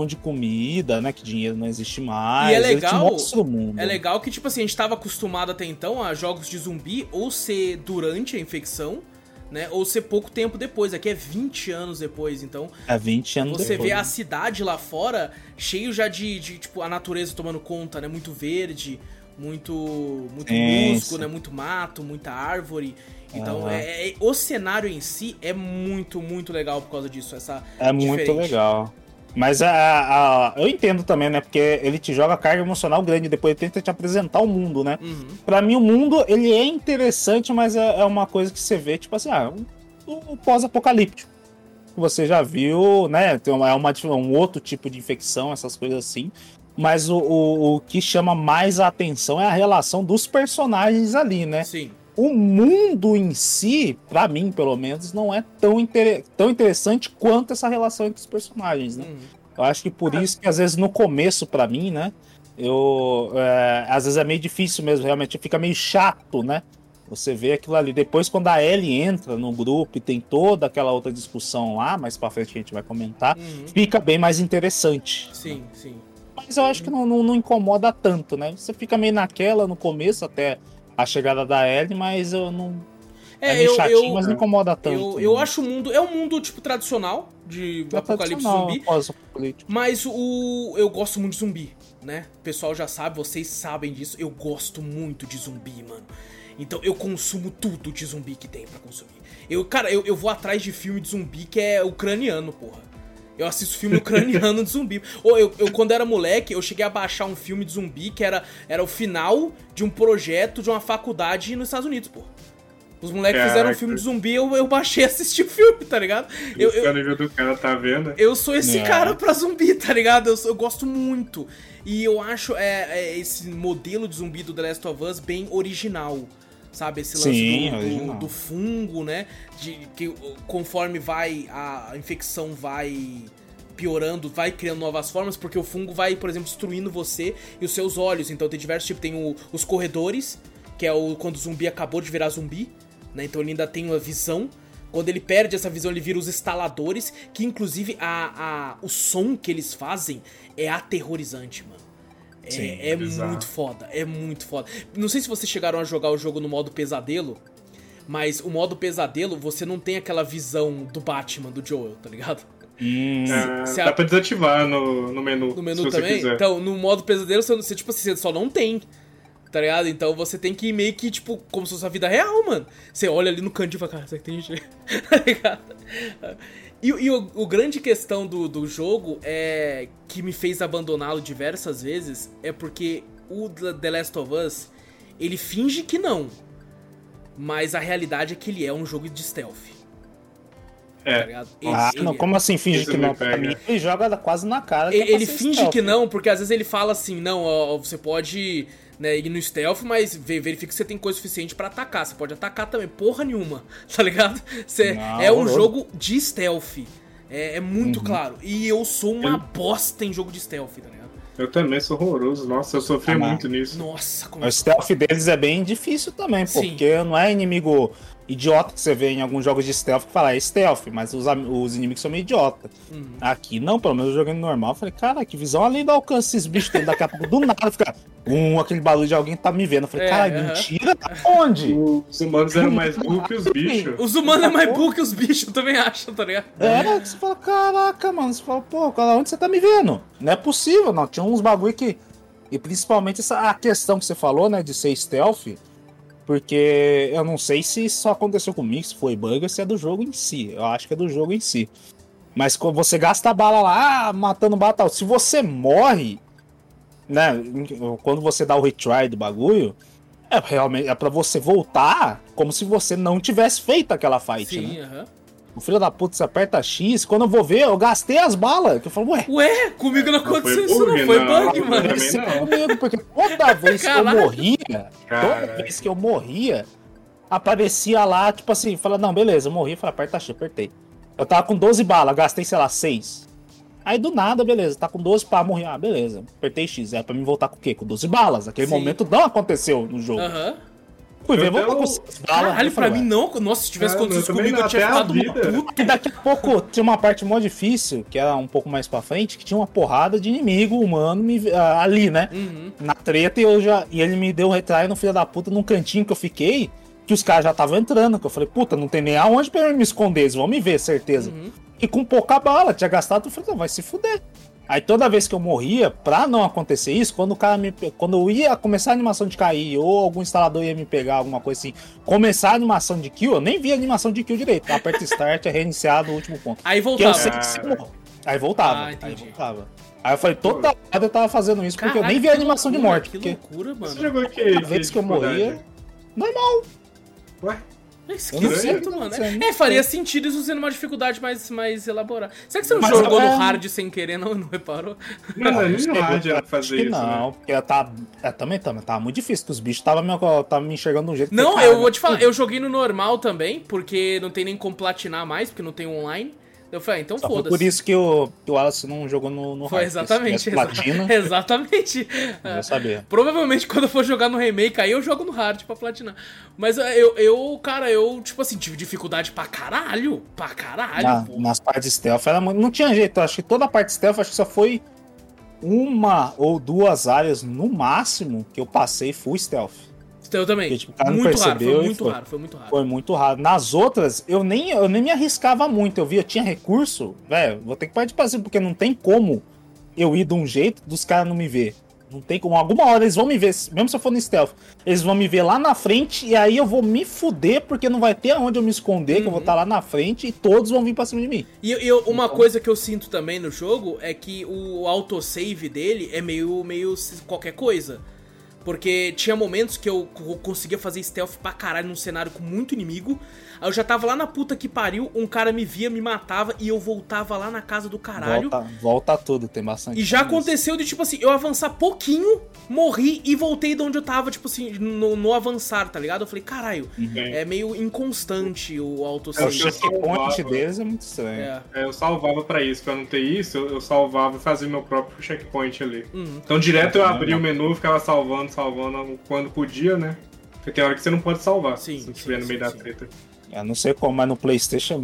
de comida, né? Que dinheiro não existe mais. E é legal. O mundo. É legal que, tipo assim, a gente tava acostumado até então a jogos de zumbi ou ser durante a infecção, né? Ou ser pouco tempo depois. Aqui é 20 anos depois, então... É 20 anos depois. Você vê a cidade lá fora cheio já de tipo, a natureza tomando conta, né? Muito verde, muito musgo, né? Muito mato, muita árvore. Então, o cenário em si é muito, muito legal por causa disso. Muito legal. Mas eu entendo também, né? Porque ele te joga carga emocional grande, depois ele tenta te apresentar o mundo, né? Uhum. Pra mim, o mundo, ele é interessante, mas é uma coisa que você vê, tipo assim, o pós-apocalíptico. Você já viu, né? Tem um outro tipo de infecção, essas coisas assim. Mas o que chama mais a atenção é a relação dos personagens ali, né? Sim. O mundo em si, pra mim, pelo menos, não é tão interessante quanto essa relação entre os personagens, né? Eu acho que por isso que às vezes no começo pra mim, né, às vezes é meio difícil mesmo, realmente fica meio chato, né? Você vê aquilo ali. Depois, quando a Ellie entra no grupo e tem toda aquela outra discussão lá, mais pra frente a gente vai comentar, fica bem mais interessante. Sim, sim. Mas eu acho que não incomoda tanto, né? Você fica meio naquela no começo até a chegada da Ellie, mas eu não... É meio chatinho, mas não incomoda tanto. Eu acho o mundo... É um mundo, tipo, tradicional de apocalipse zumbi. Mas eu gosto muito de zumbi, né? O pessoal já sabe, vocês sabem disso. Eu gosto muito de zumbi, mano. Então eu consumo tudo de zumbi que tem pra consumir. Eu vou atrás de filme de zumbi que é ucraniano, porra. Eu assisto filme ucraniano de zumbi. Ou eu quando era moleque, eu cheguei a baixar um filme de zumbi que era o final de um projeto de uma faculdade nos Estados Unidos, porra. Os moleques fizeram um filme de zumbi, eu baixei e assisti o filme, tá ligado? Esse é o nível do cara, tá vendo? Eu sou esse cara pra zumbi, tá ligado? Eu gosto muito. E eu acho esse modelo de zumbi do The Last of Us bem original. Sabe, esse lance do fungo, né? Que conforme a infecção vai piorando, vai criando novas formas, porque o fungo vai, por exemplo, destruindo você e os seus olhos. Então tem diversos tipos, tem os corredores, que é quando o zumbi acabou de virar zumbi, né? Então ele ainda tem uma visão. Quando ele perde essa visão, ele vira os estaladores, que inclusive o som que eles fazem é aterrorizante, mano. Sim, é muito foda, é muito foda. Não sei se vocês chegaram a jogar o jogo no modo pesadelo, mas o modo pesadelo, você não tem aquela visão do Batman, do Joel, tá ligado? Dá pra desativar no menu. No menu se também? Você quiser. Então, no modo pesadelo, você tipo assim, você só não tem, tá ligado? Então você tem que ir meio que, tipo, como se fosse a vida real, mano. Você olha ali no cantinho e fala, cara, isso aqui tem jeito, tá ligado? E o grande questão do jogo é que me fez abandoná-lo diversas vezes é porque o The Last of Us, ele finge que não, mas a realidade é que ele é um jogo de stealth. Como assim finge que não? Pra mim, ele joga quase na cara. Ele finge stealth, que não, porque às vezes ele fala assim, não, ó, você pode... Né, ir no stealth, mas verifica que você tem coisa suficiente pra atacar. Você pode atacar também, porra nenhuma, tá ligado? Jogo de stealth. É muito claro. E eu sou uma bosta em jogo de stealth, tá ligado? Eu também sou horroroso. Nossa, eu sofri muito nisso. Nossa, como... O stealth deles é bem difícil também, porque não é inimigo idiota que você vê em alguns jogos de stealth que fala é stealth, mas os inimigos são meio idiota. Aqui não, pelo menos eu joguei no normal. Eu falei, cara, que visão além do alcance esses bichos tem daqui a pouco. Do nada fica aquele barulho de alguém que tá me vendo. Eu falei, cara, mentira, tá onde? Os humanos eram mais burros que os bichos. Os humanos é mais burros que os bichos, eu também acho, tá ligado? Você fala, caraca, mano, você fala, pô, onde você tá me vendo? Não é possível, não. Tinha uns bagulho que... E principalmente a questão que você falou, né, de ser stealth... Porque eu não sei se isso aconteceu comigo, se foi bug ou se é do jogo em si. Eu acho que é do jogo em si. Mas quando você gasta a bala lá, matando bala tal. Se você morre, né? Quando você dá o retry do bagulho, realmente pra você voltar como se você não tivesse feito aquela fight, sim, né? O filho da puta, você aperta X, quando eu vou ver, eu gastei as balas. Que eu falo, ué, comigo não aconteceu isso, não foi bug, mano. Isso comigo, porque toda vez que eu morria, aparecia lá, tipo assim, fala, não, beleza, eu morri, fala, aperta X, apertei. Eu tava com 12 balas, gastei, sei lá, 6. Aí do nada, beleza, tá com 12 pra morrer. Ah, beleza, apertei X, pra mim voltar com o quê? Com 12 balas. Aquele momento não aconteceu no jogo. Fui ver, vou conseguir. Caralho, pra mim não. Nossa, se tivesse acontecido comigo, eu tinha ficado uma puta. E daqui a pouco tinha uma parte mó difícil, que era um pouco mais pra frente, que tinha uma porrada de inimigo humano ali, né? Na treta, e ele me deu um retraio no filho da puta num cantinho que eu fiquei, que os caras já estavam entrando. Que eu falei, puta, não tem nem aonde pra eu me esconder, eles vão me ver, certeza. E com pouca bala, tinha gastado, eu falei, não, vai se fuder. Aí toda vez que eu morria, pra não acontecer isso, quando eu ia começar a animação de cair, ou algum instalador ia me pegar, alguma coisa assim, começar a animação de kill, eu nem vi a animação de kill direito. Aperta start, é reiniciado o último ponto. Aí voltava. Aí voltava. Aí eu falei, toda hora eu tava fazendo isso, porque eu nem vi a animação de morte. Que loucura, mano. Você jogou toda vez que eu morria, normal. Ué? É esquisito, mano. Faria sentido isso sendo uma dificuldade mais elaborada. Será que você não jogou no hard sem querer, não reparou? Não, no hard era fazer isso. Não, porque tava muito difícil, que os bichos tava me enxergando de um jeito. Não, eu vou te falar, eu joguei no normal também, porque não tem nem como platinar mais, porque não tem online. Eu falei, então só foda-se. Foi por isso que o Alisson não jogou no Foi exatamente. Platina. Exatamente. Vou saber. Provavelmente quando eu for jogar no remake, aí eu jogo no hard pra platinar. Mas eu, tipo assim, tive dificuldade pra caralho. Pra caralho. Nas partes stealth, não tinha jeito. Acho que toda a parte stealth, acho que só foi uma ou duas áreas no máximo que eu passei full stealth. Eu também. Porque, tipo, o cara não percebeu, foi muito raro. Nas outras, eu nem me arriscava muito. Eu via, tinha recurso, velho, vou ter que partir pra cima, porque não tem como eu ir de um jeito dos caras não me ver. Não tem como. Alguma hora eles vão me ver, mesmo se eu for no stealth, eles vão me ver lá na frente e aí eu vou me fuder, porque não vai ter aonde eu me esconder, que eu vou estar lá na frente e todos vão vir pra cima de mim. E uma coisa que eu sinto também no jogo é que o autosave dele é meio qualquer coisa. Porque tinha momentos que eu conseguia fazer stealth pra caralho num cenário com muito inimigo. Aí eu já tava lá na puta que pariu, um cara me via, me matava e eu voltava lá na casa do caralho. Volta tudo, tem bastante. E já aconteceu de, tipo assim, eu avançar pouquinho, morri e voltei de onde eu tava, tipo assim, no avançar, tá ligado? Eu falei, caralho, é meio inconstante o autosave. O checkpoint deles é muito estranho. Eu salvava pra isso, pra não ter isso, eu salvava e fazia meu próprio checkpoint ali. Então direto eu abria o menu, ficava salvando quando podia, né? Porque tem hora que você não pode salvar, se estiver no meio da treta. Eu não sei como, mas no PlayStation,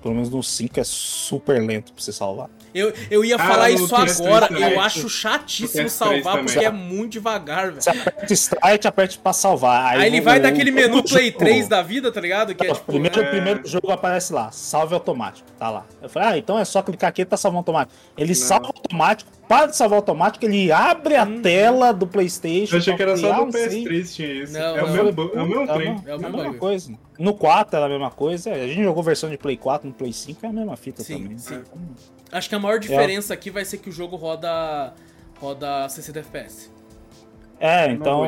pelo menos no 5, é super lento pra você salvar. Eu ia falar isso agora, eu acho chatíssimo salvar, porque é muito devagar, velho. Você aperta Start, aperta pra salvar. Aí ele vai daquele menu Play 3 da vida, tá ligado? Que é tipo... Primeiro jogo aparece lá, salve automático, tá lá. Eu falei, então é só clicar aqui e tá salvando automático. Ele salva automático, para de salvar automático, ele abre a tela do PlayStation. Eu achei que era só do PS3 tinha isso. Não, é o mesmo trem, é a mesma coisa. No 4 era a mesma coisa. A gente jogou versão de Play 4, no Play 5 é a mesma fita também. Sim. Acho que a maior diferença aqui vai ser que o jogo roda 60 FPS. Então...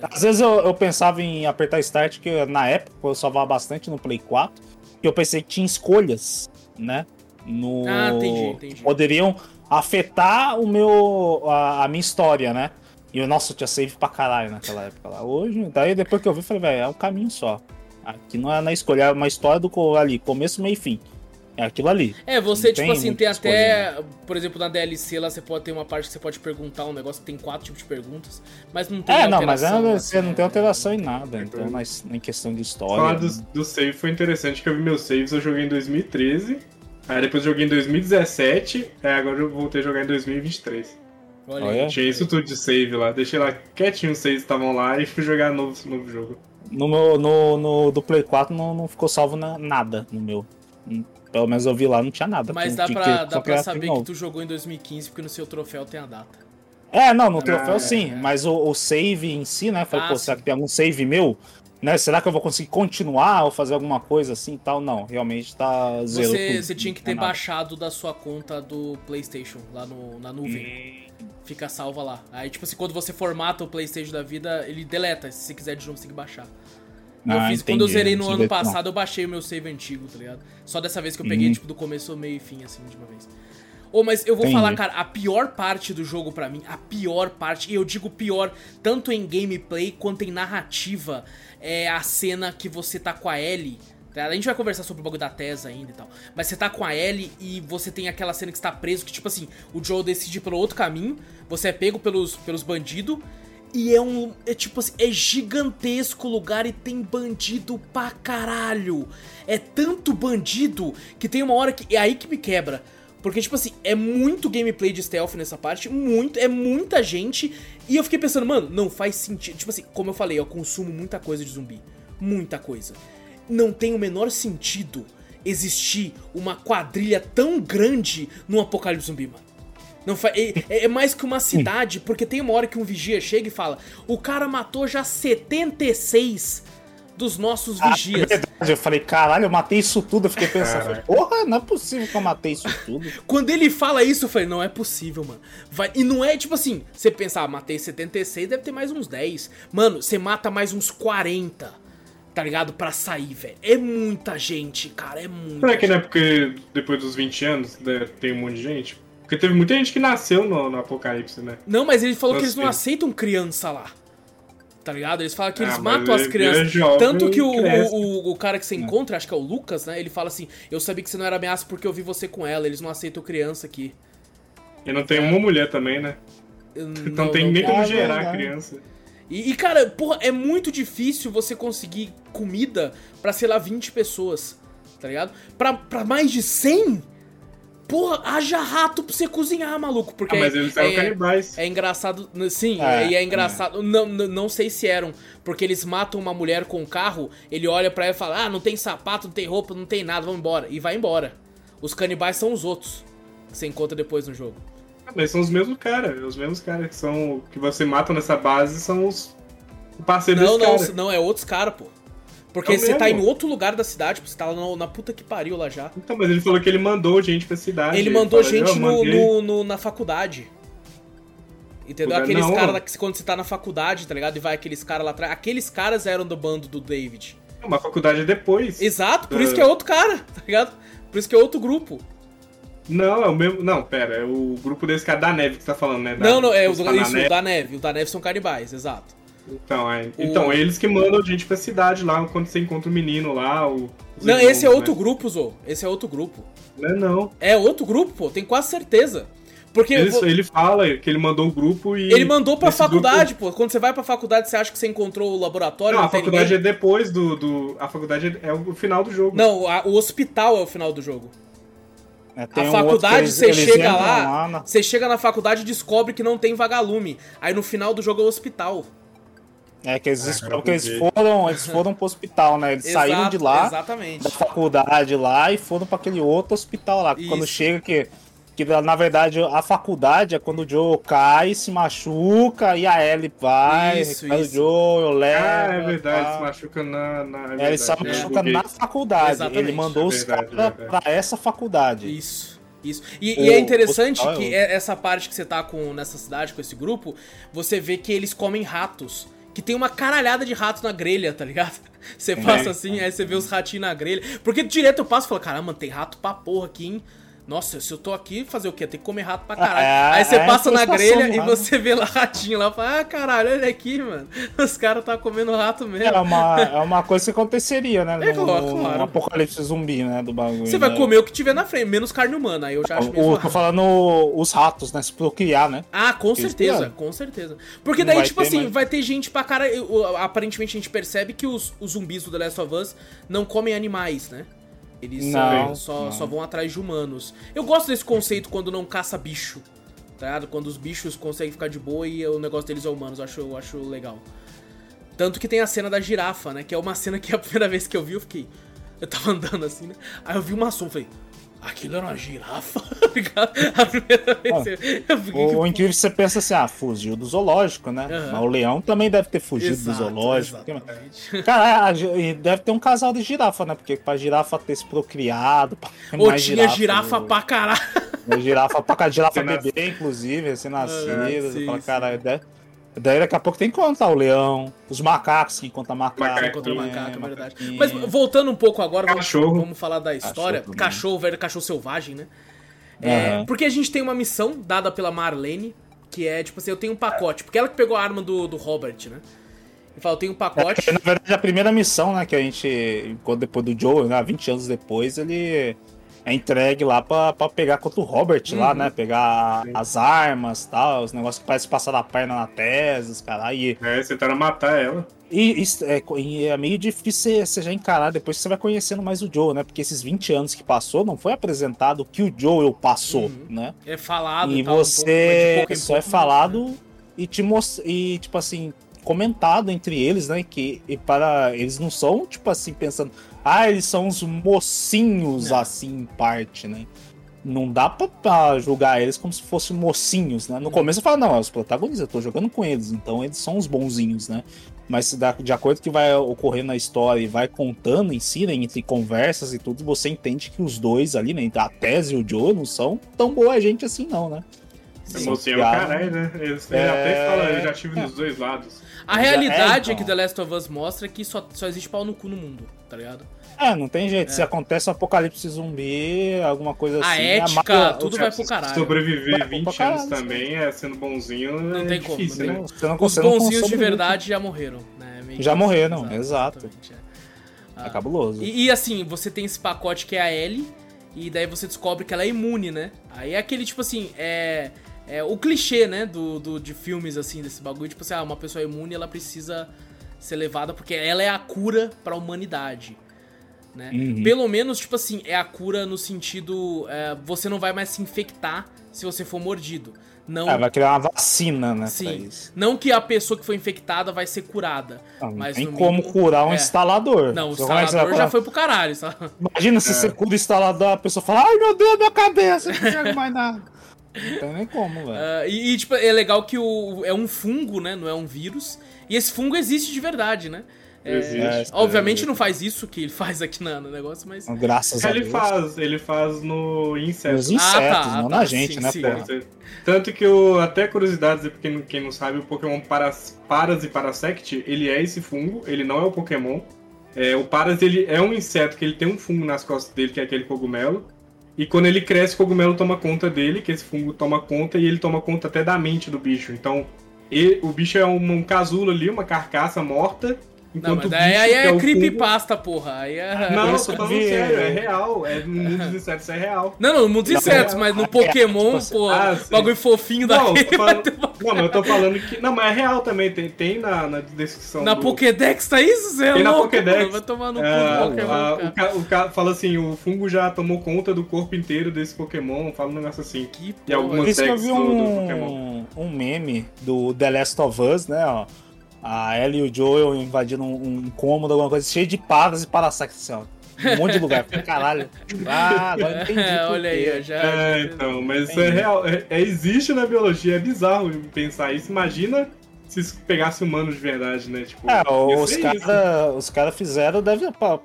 Às vezes eu pensava em apertar Start, que na época eu salvava bastante no Play 4, que eu pensei que tinha escolhas, né? Entendi. Poderiam afetar a minha história, né? E eu tinha save pra caralho naquela época lá. Hoje, daí depois que eu vi, falei, velho, é um caminho só. Aqui não é na escolha, é uma história do ali, começo, meio e fim. É aquilo ali. Você, não tipo tem assim, tem até, coisa, né? Por exemplo, na DLC lá você pode ter uma parte que você pode perguntar um negócio que tem 4 tipos de perguntas, mas não tem alteração. Mas não tem alteração em nada, então mas em questão de história. Falar do save foi interessante, que eu vi meus saves, eu joguei em 2013, aí depois eu joguei em 2017, aí agora eu voltei a jogar em 2023. Olha, tinha isso tudo de save lá, deixei lá quietinho os saves estavam lá e fui jogar novo jogo. No do Play 4 não ficou salvo nada no meu. Pelo menos eu vi lá, não tinha nada. Mas dá pra saber que tu jogou em 2015, porque no seu troféu tem a data. No troféu sim, mas o save em si, né? Falei, será que tem algum save meu? Né? Será que eu vou conseguir continuar ou fazer alguma coisa assim e tal? Não, realmente tá zero. Você tinha que ter baixado da sua conta do PlayStation, lá na nuvem. Fica salva lá. Aí, tipo assim, quando você formata o PlayStation da vida, ele deleta. Se você quiser de novo, você tem que baixar. Quando eu zerei no ano passado, eu baixei o meu save antigo, tá ligado? Só dessa vez que eu peguei, tipo, do começo, meio e fim, assim, de uma vez. Mas eu vou falar, cara, a pior parte do jogo pra mim, a pior parte, e eu digo pior tanto em gameplay quanto em narrativa, é a cena que você tá com a Ellie. A gente vai conversar sobre o bagulho da Tessa ainda e tal. Mas você tá com a Ellie e você tem aquela cena que você tá preso, que tipo assim, o Joel decide pelo outro caminho, você é pego pelos bandidos. E é tipo assim, é gigantesco o lugar e tem bandido pra caralho. É tanto bandido que tem uma hora que... É aí que me quebra. Porque, tipo assim, é muito gameplay de stealth nessa parte, é muita gente. E eu fiquei pensando, mano, não faz sentido. Tipo assim, como eu falei, eu consumo muita coisa de zumbi. Muita coisa. Não tem o menor sentido existir uma quadrilha tão grande num apocalipse zumbi, mano. Não, é mais que uma cidade, porque tem uma hora que um vigia chega e fala: o cara matou já 76 dos nossos vigias. Eu falei, caralho, eu matei isso tudo. Eu fiquei pensando, porra, não é possível que eu matei isso tudo. Quando ele fala isso, eu falei, não é possível, mano. E não é tipo assim, você pensar, matei 76, deve ter mais uns 10. Mano, você mata mais uns 40, tá ligado? Pra sair, velho. É muita gente, cara, é muita. Será que não é porque depois dos 20 anos tem um monte de gente? Porque teve muita gente que nasceu no Apocalipse, né? Não, mas ele falou que eles não aceitam criança lá. tá ligado? Eles falam que eles matam as crianças. Tanto que o cara que você encontra, acho que é o Lucas, né? Ele fala assim, eu sabia que você não era ameaça porque eu vi você com ela, eles não aceitam criança aqui. E não tem uma mulher também, né? Não tem nem como gerar a criança. E, cara, porra, é muito difícil você conseguir comida pra, sei lá, 20 pessoas, tá ligado? Pra mais de 100, porra, haja rato pra você cozinhar, maluco. Porque mas eles eram canibais. É engraçado, sim, é engraçado. É. Não sei se eram, porque eles matam uma mulher com um carro, ele olha pra ela e fala, não tem sapato, não tem roupa, não tem nada, vamos embora. E vai embora. Os canibais são os outros, que você encontra depois no jogo. Mas são os mesmos caras que você mata nessa base são os parceiros desse cara. Não, é outros caras, pô. Porque você tá em outro lugar da cidade, pô, você tá lá na puta que pariu lá já. Então, mas ele falou que ele mandou gente pra cidade. Ele mandou gente na faculdade. Entendeu? Aqueles caras lá que quando você tá na faculdade, tá ligado? E vai aqueles caras lá atrás. Aqueles caras eram do bando do David. Uma faculdade é depois. Exato, por isso que é outro cara, tá ligado? Por isso que é outro grupo. Não, é o mesmo... Não, pera, é o grupo desse cara da neve que você tá falando, né? O da neve são canibais, exato. Então, eles que mandam gente pra cidade lá, quando você encontra o menino lá, esse é outro grupo, Zô. Esse é outro grupo. Não. É outro grupo, pô, tenho quase certeza. Porque ele fala que ele mandou o grupo e... Ele mandou pra faculdade, grupo... pô. Quando você vai pra faculdade, você acha que você encontrou o laboratório? Não, a faculdade é depois A faculdade é o final do jogo. Não, o hospital é o final do jogo. A faculdade, você chega lá, você chega na faculdade e descobre que não tem vagalume. Aí no final do jogo é o hospital. É, que eles foram pro hospital, né? Eles saíram de lá, exatamente. Da faculdade lá, e foram pra aquele outro hospital lá. Isso. Quando chega que, na verdade, a faculdade é quando o Joel cai, se machuca, e a Ellie vai, o Joel leva... Ah, é verdade, se machuca na Ellie só machuca na faculdade. Exatamente. Ele mandou os caras pra essa faculdade. Isso. E é interessante que essa parte que você tá nessa cidade, com esse grupo, você vê que eles comem ratos. Que tem uma caralhada de rato na grelha, tá ligado? Você passa assim, aí você vê os ratinhos na grelha. Porque direto eu passo e falo, caramba, tem rato pra porra aqui, hein? Nossa, se eu tô aqui, fazer o quê? Tem que comer rato pra caralho. Aí você passa na grelha e você vê lá ratinho lá, fala, caralho, olha aqui, mano. Os caras tá comendo rato mesmo. É uma coisa que aconteceria, né? No apocalipse zumbi, né, do bagulho. Você vai comer o que tiver na frente, menos carne humana, aí eu já acho mesmo. Tô falando os ratos, né, se procriar, né? Ah, com certeza. Porque daí, vai ter gente pra caralho. Aparentemente a gente percebe que os zumbis do The Last of Us não comem animais, né? Eles só vão atrás de humanos. Eu gosto desse conceito quando não caça bicho, tá ligado? Quando os bichos conseguem ficar de boa e o negócio deles é humanos, eu acho legal. Tanto que tem a cena da girafa, né? Que é uma cena que a primeira vez que eu vi, eu tava andando assim, né? Aí eu vi uma sombra, falei... Aquilo era uma girafa, a primeira vez o incrível você pensa assim, fugiu do zoológico, né? Uhum. Mas o leão também deve ter fugido do zoológico. Porque... Cara, deve ter um casal de girafa, né? Porque pra girafa ter se procriado... Tinha girafa pra caralho. Girafa bebê, inclusive, assim, nascida. Você fala, caralho, daí daqui a pouco tem que contar o leão, os macacos que encontram macaco. É verdade. Mas voltando um pouco agora, vamos falar da história. Cachorro, velho, cachorro selvagem, né? É, porque a gente tem uma missão dada pela Marlene, que é, eu tenho um pacote. Porque ela que pegou a arma do Robert, né? E fala, eu tenho um pacote... na verdade, a primeira missão, né, que a gente, depois do Joel, né, 20 anos depois, ele... é entregue lá pra pegar contra o Robert lá, né? Pegar as armas e tal, os negócios que parece passar da perna na Tessa, os caras. Tentaram matar ela. E é meio difícil você já encarar depois que você vai conhecendo mais o Joel, né? Porque esses 20 anos que passou, não foi apresentado o que o Joel passou, né? É falado. E você só é falado e comentado entre eles, né? Eles não são, pensando... eles são uns mocinhos, em parte, né? Não dá pra julgar eles como se fossem mocinhos, né? No começo eu falo, não, é os protagonistas, eu tô jogando com eles, então eles são os bonzinhos, né? Mas de acordo com o que vai ocorrendo na história e vai contando em si, né, entre conversas e tudo, você entende que os dois ali, né, a Tessa e o Joe, não são tão boa gente assim, não, né? Emoção é o caralho, né? Até fala, eu já tive dos dois lados. A realidade que The Last of Us mostra é que só existe pau no cu no mundo, tá ligado? É, não tem jeito. Se acontece um apocalipse zumbi, alguma coisa assim... A ética, tudo vai pro caralho. Sobreviver 20 anos também, sendo bonzinho, não tem como, difícil, né? Os bonzinhos de verdade já morreram, né? Já morreram, exato. É cabuloso. E assim, você tem esse pacote que é a Ellie, e daí você descobre que ela é imune, né? Aí é aquele, tipo assim, é o clichê, né, de filmes, assim, desse bagulho. Tipo assim, uma pessoa imune, ela precisa ser levada, porque ela é a cura pra humanidade, né? Uhum. Pelo menos, tipo assim, é a cura no sentido... você não vai mais se infectar se você for mordido. Não... vai criar uma vacina, né? Sim. Pra isso. Não que a pessoa que foi infectada vai ser curada. Não, mas tem como curar um instalador. Não, o instalador já foi pro caralho. Sabe? Imagina se você cura o instalador, a pessoa fala: ai, meu Deus, minha cabeça, eu não enxergo mais nada. Não tem nem como, velho. Tipo, é legal que é um fungo, né? Não é um vírus. E esse fungo existe de verdade, né? Existe. Obviamente não faz isso que ele faz aqui no negócio, mas... Graças a Deus. Ele faz no inseto. Nos insetos, não na gente, sim, né? Sim, tanto que até curiosidades, porque quem não sabe, o Pokémon Paras e Parasect, ele é esse fungo, ele não é o Pokémon. O Paras, ele é um inseto que ele tem um fungo nas costas dele, que é aquele cogumelo. E quando ele cresce, o cogumelo toma conta dele, que esse fungo toma conta, e ele toma conta até da mente do bicho. Então, o bicho é um casulo ali, uma carcaça morta. Não, mas aí é creepypasta, porra. Não, tô falando sério, é real. No mundo dos insetos é real. Não, no mundo dos insetos, mas no Pokémon, porra, bagulho fofinho daquele. Não, mas eu tô falando que... Não, mas é real também, tem na descrição. Na Pokédex tá isso, Zé? Tem na Pokédex. Vai tomar no cu do Pokémon, cara. Fala assim, o fungo já tomou conta do corpo inteiro desse Pokémon, fala um negócio assim. Que porra. E algumas textos do Pokémon. Um meme do The Last of Us, né, ó. A Ellie e o Joel invadiram um cômodo, alguma coisa, cheio de paras e parasecos, assim, ó. Um monte de lugar, caralho. Agora eu entendi. Olha aí, eu já... então, mas entendi. Isso é real. Existe na biologia, é bizarro pensar isso. Imagina se isso pegasse humanos de verdade, né? Tipo, os caras fizeram,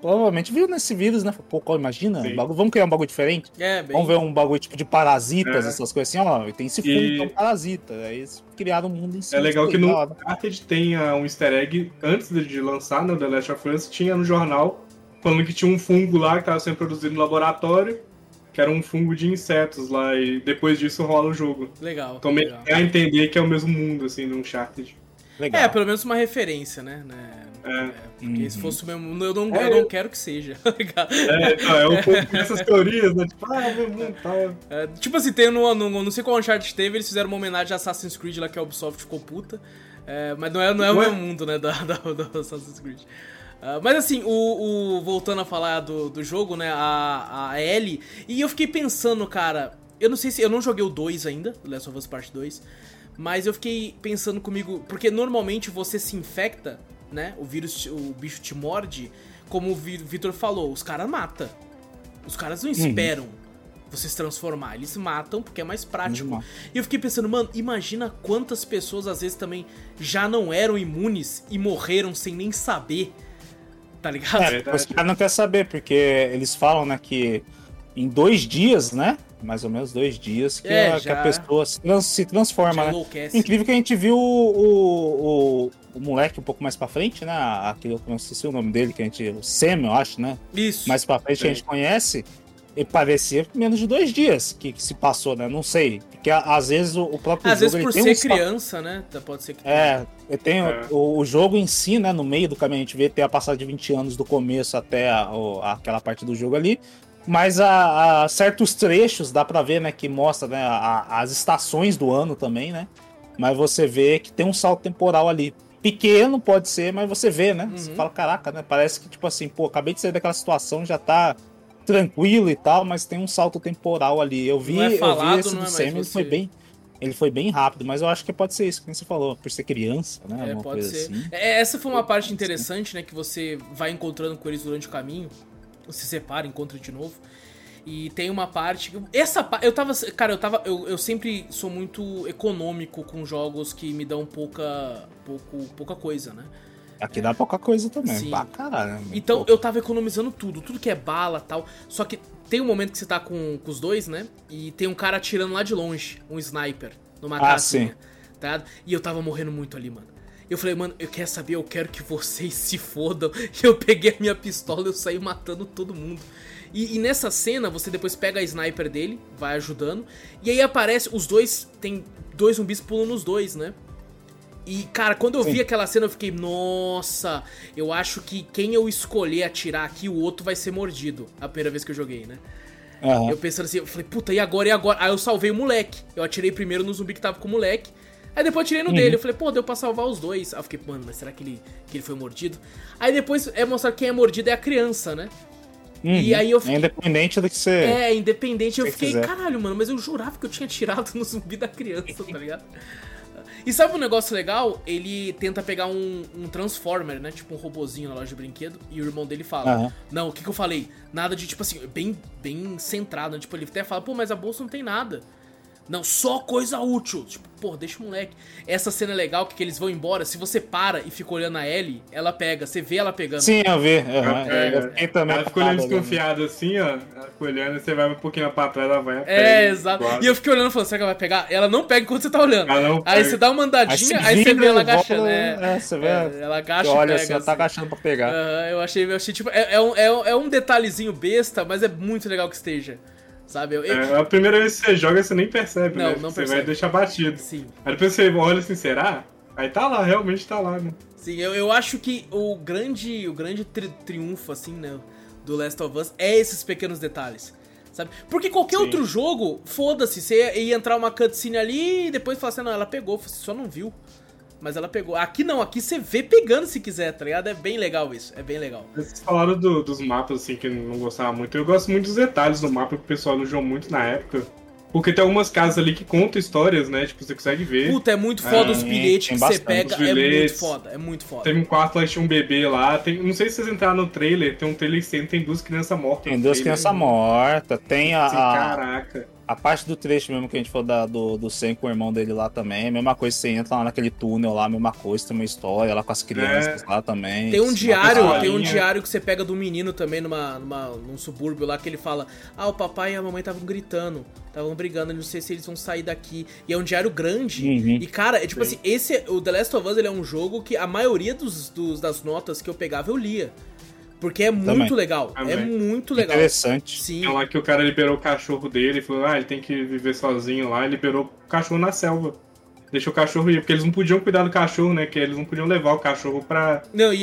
provavelmente viram nesse vírus, né? Pô, imagina, vamos criar um bagulho diferente? Vamos ver um bagulho tipo de parasitas, essas coisas assim, ó, tem esse fungo, então parasita, é isso. Criaram um mundo em cima. É legal que no Uncharted tem um easter egg, antes de lançar, né, The Last of Us, tinha no jornal, falando que tinha um fungo lá, que tava sendo produzido no laboratório, que era um fungo de insetos lá, e depois disso rola o jogo. Legal. Então meio que é entender que é o mesmo mundo, assim, do Uncharted. Legal. Pelo menos uma referência, né? Porque se fosse o mesmo mundo, eu não quero que seja. O povo com essas teorias, né? Tipo, meu mundo tal. Tipo assim, tem não sei qual Uncharted teve, eles fizeram uma homenagem a Assassin's Creed lá, que a Ubisoft ficou puta. Mas não é o mesmo mundo, né? Da Assassin's Creed. Mas assim, voltando a falar do jogo, né? A Ellie. E eu fiquei pensando, cara, eu não sei se... Eu não joguei o 2 ainda, The Last of Us Part 2. Mas eu fiquei pensando comigo, porque normalmente você se infecta, né? O bicho te morde, como o Vitor falou, os caras matam. Os caras não esperam você se transformar, eles matam porque é mais prático. E eu fiquei pensando, mano, imagina quantas pessoas às vezes também já não eram imunes e morreram sem nem saber, tá ligado? Os caras não querem saber, porque eles falam, né, que em 2 dias, né? Mais ou menos 2 dias que, que a pessoa se transforma, né? Incrível que a gente viu o moleque um pouco mais pra frente, né? Aquele, eu não sei o nome dele, que a gente... O Sam, eu acho, né? Isso. Mais pra frente que a gente conhece, e parecia menos de 2 dias que se passou, né? Não sei. Porque às vezes o próprio às jogo... Às vezes por ser criança, né? Pode ser que... O jogo em si, né? No meio do caminho a gente vê ter a passagem de 20 anos do começo até aquela parte do jogo ali. Mas a certos trechos dá pra ver, né, que mostra, né, as estações do ano também, né? Mas você vê que tem um salto temporal ali. Pequeno pode ser, mas você vê, né? Você fala, caraca, né? Parece que, tipo assim, pô, acabei de sair daquela situação, já tá tranquilo e tal, mas tem um salto temporal ali. Eu vi esse do Sam, ele foi bem rápido, mas eu acho que pode ser isso, como você falou, por ser criança, né? Pode ser. Assim. Essa foi uma parte interessante, né, que você vai encontrando com eles durante o caminho. Se separa, encontra de novo. E tem uma parte... Eu sempre sou muito econômico com jogos que me dão pouca coisa, né? Aqui dá pouca coisa também. Sim. Pra caralho. Então eu tava economizando tudo que é bala e tal. Só que tem um momento que você tá com os dois, né? E tem um cara atirando lá de longe, um sniper. numa casinha, tá ligado? E eu tava morrendo muito ali, mano. Eu falei, mano, eu quero saber, eu quero que vocês se fodam. E eu peguei a minha pistola e eu saí matando todo mundo. E nessa cena, você depois pega a sniper dele, vai ajudando. E aí aparece, os dois, tem dois zumbis pulando nos dois, né? E, cara, quando eu vi aquela cena, eu fiquei, nossa, eu acho que quem eu escolher atirar aqui, o outro vai ser mordido. A primeira vez que eu joguei, né? Uhum. Eu pensando assim, eu falei, puta, e agora, e agora? Aí eu salvei o moleque. Eu atirei primeiro no zumbi que tava com o moleque. Aí depois eu tirei no dele, eu falei, pô, deu pra salvar os dois. Aí eu fiquei, mano, mas será que ele foi mordido? Aí depois é mostrar que quem é mordido é a criança, né? E aí eu fiquei... É independente do que você... É, independente. Eu fiquei, quiser. Caralho, mano, mas eu jurava que eu tinha tirado no zumbi da criança, tá ligado? E sabe um negócio legal? Ele tenta pegar um Transformer, né? Tipo um robozinho na loja de brinquedo. E o irmão dele fala, não, o que eu falei? Nada de, tipo assim, bem centrado. Né? Tipo, ele até fala, pô, mas a bolsa não tem nada. Não, só coisa útil. Tipo, pô, deixa o moleque. Essa cena é legal, que eles vão embora. Se você para e fica olhando a Ellie, ela pega. Você vê ela pegando. Sim, eu vi. Ela ficou olhando desconfiada assim, ó. Ela ficou olhando, você vai um pouquinho pra trás, ela vai. É, exato. E eu fiquei olhando, falando, será que ela vai pegar? Ela não pega enquanto você tá olhando. Aí você dá uma andadinha, aí você vê ela agachando. Você vê. Ela agacha e pega. Olha, ela tá agachando pra pegar. Eu achei tipo... É um detalhezinho besta, mas é muito legal que esteja. Sabe, é a primeira vez que você joga, você nem percebe, não, né? Não você percebe. Vai deixar batido. Sim. Aí depois você olha assim, será? Aí tá lá, realmente tá lá, né? Sim, eu acho que o grande triunfo, assim, né, do Last of Us é esses pequenos detalhes, sabe? Porque qualquer outro jogo, foda-se, você ia entrar uma cutscene ali e depois falar assim, não, ela pegou, você só não viu. Mas ela pegou. Aqui não, aqui você vê pegando se quiser, tá ligado? É bem legal isso, é bem legal. Vocês falaram dos mapas, assim, que eu não gostava muito. Eu gosto muito dos detalhes do mapa, que o pessoal elogiou muito na época. Porque tem algumas casas ali que contam histórias, né? Tipo, você consegue ver. Puta, é muito foda os bilhetes que você pega, é muito foda, é muito foda. Tem um quarto lá, tinha um bebê lá. Tem, não sei se vocês entraram no trailer, tem um trailer que tem duas crianças mortas. Tem duas crianças mortas, tem a... Caraca. A parte do trecho mesmo que a gente falou do Sam com o irmão dele lá também, mesma coisa, você entra lá naquele túnel lá, mesma coisa, tem uma história lá com as crianças lá também. Tem um diário que você pega do menino também num subúrbio lá, que ele fala, o papai e a mamãe estavam gritando, estavam brigando, não sei se eles vão sair daqui. E é um diário grande. E cara, é tipo assim, o The Last of Us, ele é um jogo que a maioria das notas que eu pegava eu lia. Porque é muito legal, é muito legal. Interessante. Sim. É lá que o cara liberou o cachorro dele e falou, ele tem que viver sozinho lá, e liberou o cachorro na selva. Deixou o cachorro ir, porque eles não podiam cuidar do cachorro, né, que eles não podiam levar o cachorro pra área do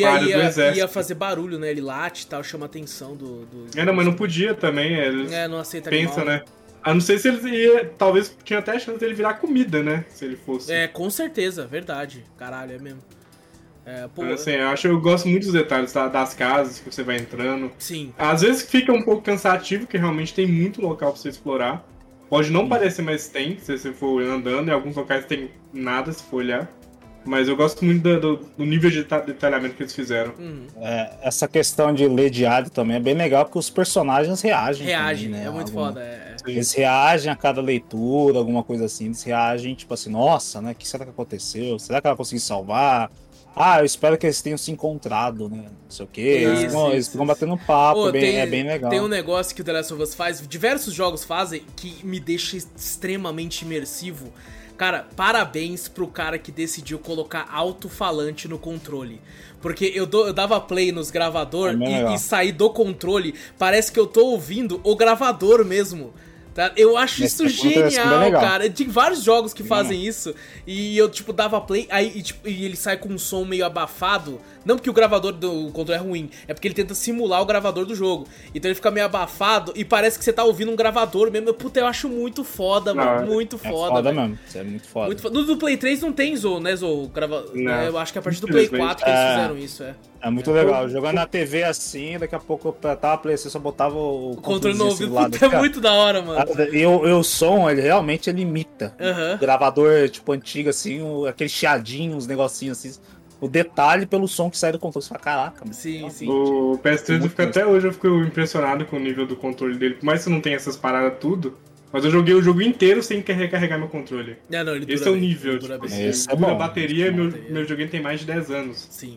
exército. Ia fazer barulho, né, ele late e tal, chama a atenção do... Mas não podia também, eles não aceita pensa, né. A não ser se ele ia... Talvez tinha até a chance dele virar comida, né, se ele fosse. É, com certeza, verdade, caralho, é mesmo. Eu gosto muito dos detalhes das casas que você vai entrando. Sim. Às vezes fica um pouco cansativo, porque realmente tem muito local pra você explorar. Pode não parecer, mas tem, se você for andando. Em alguns locais tem nada, se for olhar. Mas eu gosto muito do nível de detalhamento que eles fizeram. Essa questão de ler diário também é bem legal, porque os personagens reagem também, né? É muito foda. Eles reagem a cada leitura, alguma coisa assim. Eles reagem, tipo assim, nossa, né? O que será que aconteceu? Será que ela conseguiu salvar? Eu espero que eles tenham se encontrado, né? Não sei o quê. Eles ficam batendo papo, é bem legal. Tem um negócio que o The Last of Us faz, diversos jogos fazem, que me deixa extremamente imersivo. Cara, parabéns pro cara que decidiu colocar alto-falante no controle. Porque eu dava play nos gravador e saí do controle. Parece que eu tô ouvindo o gravador mesmo. Tá? Eu acho isso genial, cara. Tem vários jogos que fazem isso. E eu, tipo, dava play e ele sai com um som meio abafado. Não porque o gravador do controle é ruim, é porque ele tenta simular o gravador do jogo. Então ele fica meio abafado e parece que você tá ouvindo um gravador mesmo. Puta, eu acho muito foda, mano. Muito foda. É foda mesmo. Isso é muito foda. Muito foda. No do Play 3 não tem Zo, né, Zo? Eu acho que a partir do Play 4 que eles fizeram isso, É muito legal. Jogando na TV assim, daqui a pouco eu tava play, você só botava o controle no ouvido. Puta, é muito da hora, mano. E o som, ele realmente imita. O gravador, tipo, antigo, assim, aquele chiadinho, uns negocinhos assim. O detalhe pelo som que sai do controle. Você fala, caraca, mano. Sim. O PS3 até hoje eu fico impressionado com o nível do controle dele. Por mais que não tenha essas paradas tudo, mas eu joguei o jogo inteiro sem recarregar meu controle. Esse é o nível. A bateria, meu joguinho tem mais de 10 anos. Sim.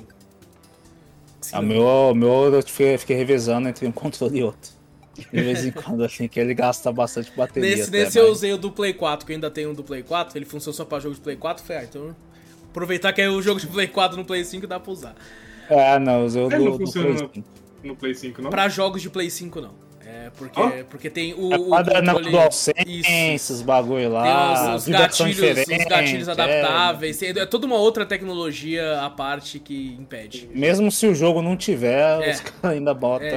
Eu fiquei revezando entre um controle e outro. De vez em quando, assim, que ele gasta bastante bateria. Nesse eu usei o do Play 4, que eu ainda tenho um do Play 4, ele funciona só pra jogo de Play 4, ferro. Então, aproveitar que é o jogo de Play 4 no Play 5 dá pra usar. Ah, não, usei o do Play 5. No Play 5, não? Pra jogos de Play 5, não. É, porque tem o controle... DualSense, os bagulho lá, os gatilhos adaptáveis, é toda uma outra tecnologia à parte que impede. Mesmo se o jogo não tiver, os caras ainda botam...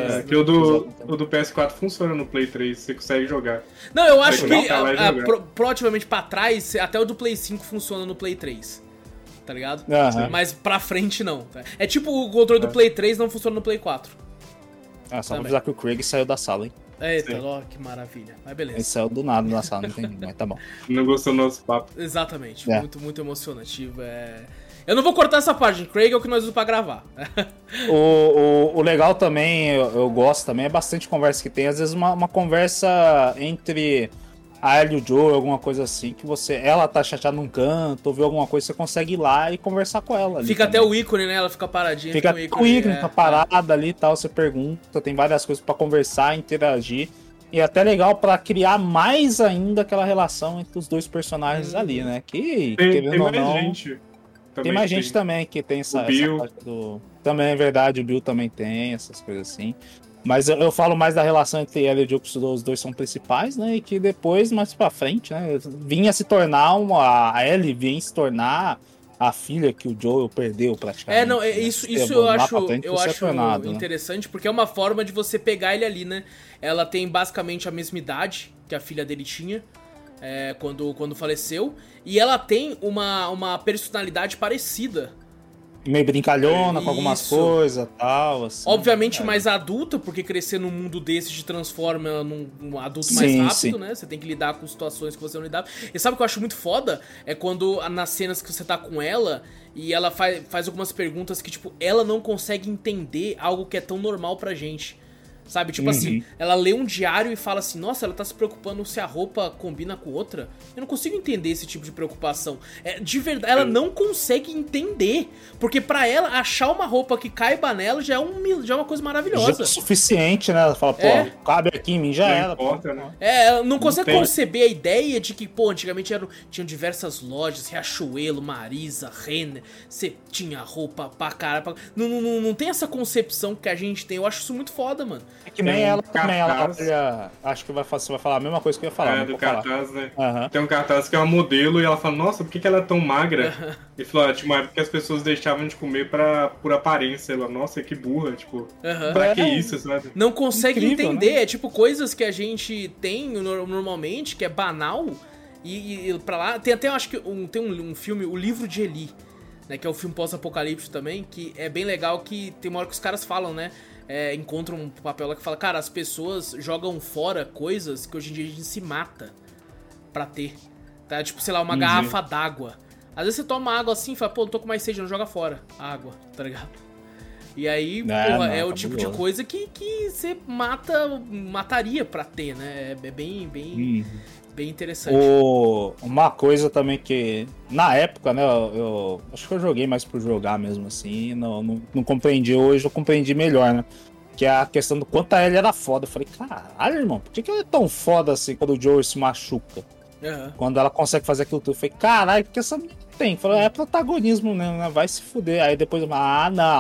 O do PS4 funciona no Play 3, você consegue jogar. Não, eu acho que proativamente pra trás, até o do Play 5 funciona no Play 3. Tá ligado? Uhum. Mas pra frente não. É tipo o controle do Play 3 não funciona no Play 4. Ah, só pra avisar que o Craig saiu da sala, hein? Eita, ó, que maravilha. Mas beleza. Ele saiu do nada da sala, não tem, mas tá bom. Não gostou do nosso papo. Exatamente, muito, muito emocionante. Eu não vou cortar essa parte, Craig é o que nós usamos pra gravar. O legal também, eu gosto também, é bastante conversa que tem. Às vezes uma conversa entre a Ellie e o Joel, alguma coisa assim, que ela tá chateada num canto, ouviu alguma coisa, você consegue ir lá e conversar com ela. Fica até o ícone, né? Ela fica paradinha. Fica até o ícone, tá parada ali e tal, você pergunta, tem várias coisas pra conversar, interagir. E é até legal pra criar mais ainda aquela relação entre os dois personagens ali, né? Que, querendo ou não... Tem mais gente também que tem essa... O Bill. Essa parte do... Também é verdade, o Bill também tem essas coisas assim. Mas eu falo mais da relação entre ela e o Joel, que os dois são principais, né? E que depois, mais pra frente, né? A Ellie vinha se tornar a filha que o Joel perdeu, praticamente. Isso eu acho interessante, né? Porque é uma forma de você pegar ele ali, né? Ela tem basicamente a mesma idade que a filha dele tinha quando faleceu. E ela tem uma personalidade parecida. Meio brincalhona com algumas coisas e tal. Assim, obviamente mais adulta, porque crescer num mundo desse te transforma num adulto mais rápido, né? Você tem que lidar com situações que você não lidava. E sabe o que eu acho muito foda? É quando nas cenas que você tá com ela e ela faz algumas perguntas que, tipo, ela não consegue entender algo que é tão normal pra gente. Sabe? Tipo assim, ela lê um diário e fala assim, nossa, ela tá se preocupando se a roupa combina com outra. Eu não consigo entender esse tipo de preocupação. De verdade, ela não consegue entender. Porque pra ela, achar uma roupa que caiba nela já é uma coisa maravilhosa. Já é suficiente, né? Ela fala, pô, cabe aqui em mim, já era. Né? Ela não consegue conceber a ideia de que, pô, antigamente tinham diversas lojas, Riachuelo, Marisa, Renner, você tinha roupa pra caralho. Não tem essa concepção que a gente tem. Eu acho isso muito foda, mano. É que nem ela também, acho que você vai falar a mesma coisa que eu ia falar. É, do cartaz, né? Uhum. Tem um cartaz que é uma modelo e ela fala, nossa, por que ela é tão magra? Uhum. E falou, tipo, é porque as pessoas deixavam de comer por aparência. Ela, nossa, que burra, tipo, pra que isso, sabe? Não consegue entender, né? É tipo coisas que a gente tem normalmente, que é banal, e pra lá... Tem até, acho que, tem um filme, O Livro de Eli, né, que é o filme pós-apocalíptico também, que é bem legal, que tem uma hora que os caras falam, né? Encontram um papel lá que fala, cara, as pessoas jogam fora coisas que hoje em dia a gente se mata pra ter, tá? Tipo, sei lá, uma garrafa d'água. Às vezes você toma água assim e fala, pô, não tô com mais sede, não joga fora a água, tá ligado? E aí, o tipo de coisa que você mataria pra ter, né? É bem interessante. Uma coisa também que, na época, né, eu acho que eu joguei mais por jogar mesmo, assim, não compreendi. Hoje eu compreendi melhor, né, que é a questão do quanto a Ellie era foda. Eu falei, caralho, irmão, por que ela é tão foda assim quando o Joel se machuca? Uhum. Quando ela consegue fazer aquilo tudo, eu falei, caralho, o que essa menina tem? Eu falei, é protagonismo, né, vai se fuder. Aí depois, não,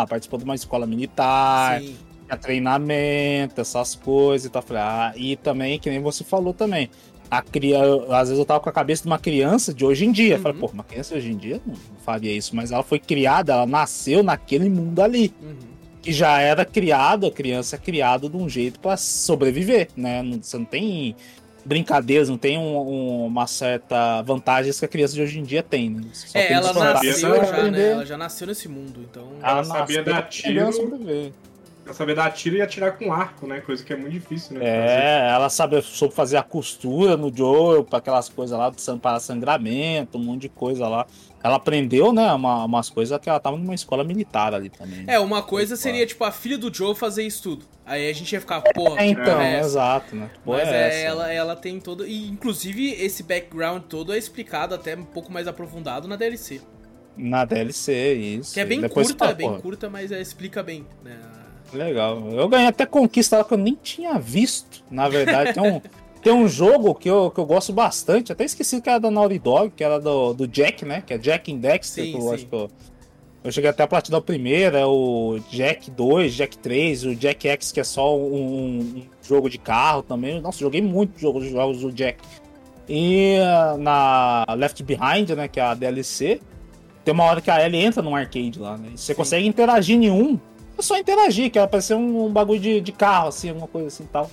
participou de uma escola militar, tinha treinamento, essas coisas e tal. Eu falei, e também, que nem você falou também, às vezes eu tava com a cabeça de uma criança de hoje em dia. Eu falei, uma criança de hoje em dia não faria isso. Mas ela foi criada, ela nasceu naquele mundo ali. Que já era criado, a criança é criada de um jeito pra sobreviver, né? Você não tem brincadeiras, não tem uma certa vantagem que a criança de hoje em dia tem, né? Ela nasceu já, né? Ela já nasceu nesse mundo, então... Ela sabia dar tiro... Ela sabia dar tiro e atirar com arco, né? Coisa que é muito difícil, né? Ela soube fazer a costura no Joel, pra aquelas coisas lá, para sangramento, um monte de coisa lá. Ela aprendeu, né? Umas coisas que ela tava numa escola militar ali também. Uma coisa seria, tipo, a filha do Joel fazer isso tudo. Aí a gente ia ficar, porra... então, exato, né? Porra, mas ela tem todo... E, inclusive, esse background todo é explicado até um pouco mais aprofundado na DLC. Na DLC, isso. Que é bem curta, mas explica bem, né? Legal. Eu ganhei até conquista lá que eu nem tinha visto. Na verdade, tem um jogo que eu gosto bastante. Até esqueci que era da Naughty Dog, que era do Jak, né? Que é Jak and Daxter. Sim, sim. Acho que eu cheguei até a platinar o primeiro, é o Jak 2, Jak 3, o Jak X, que é só um jogo de carro também. Nossa, joguei muito jogos do Jak. E na Left Behind, né? Que é a DLC. Tem uma hora que a Ellie entra num arcade lá, né? Você consegue interagir em um. É só interagir, que era parecer um bagulho de carro, assim, alguma coisa assim e tal.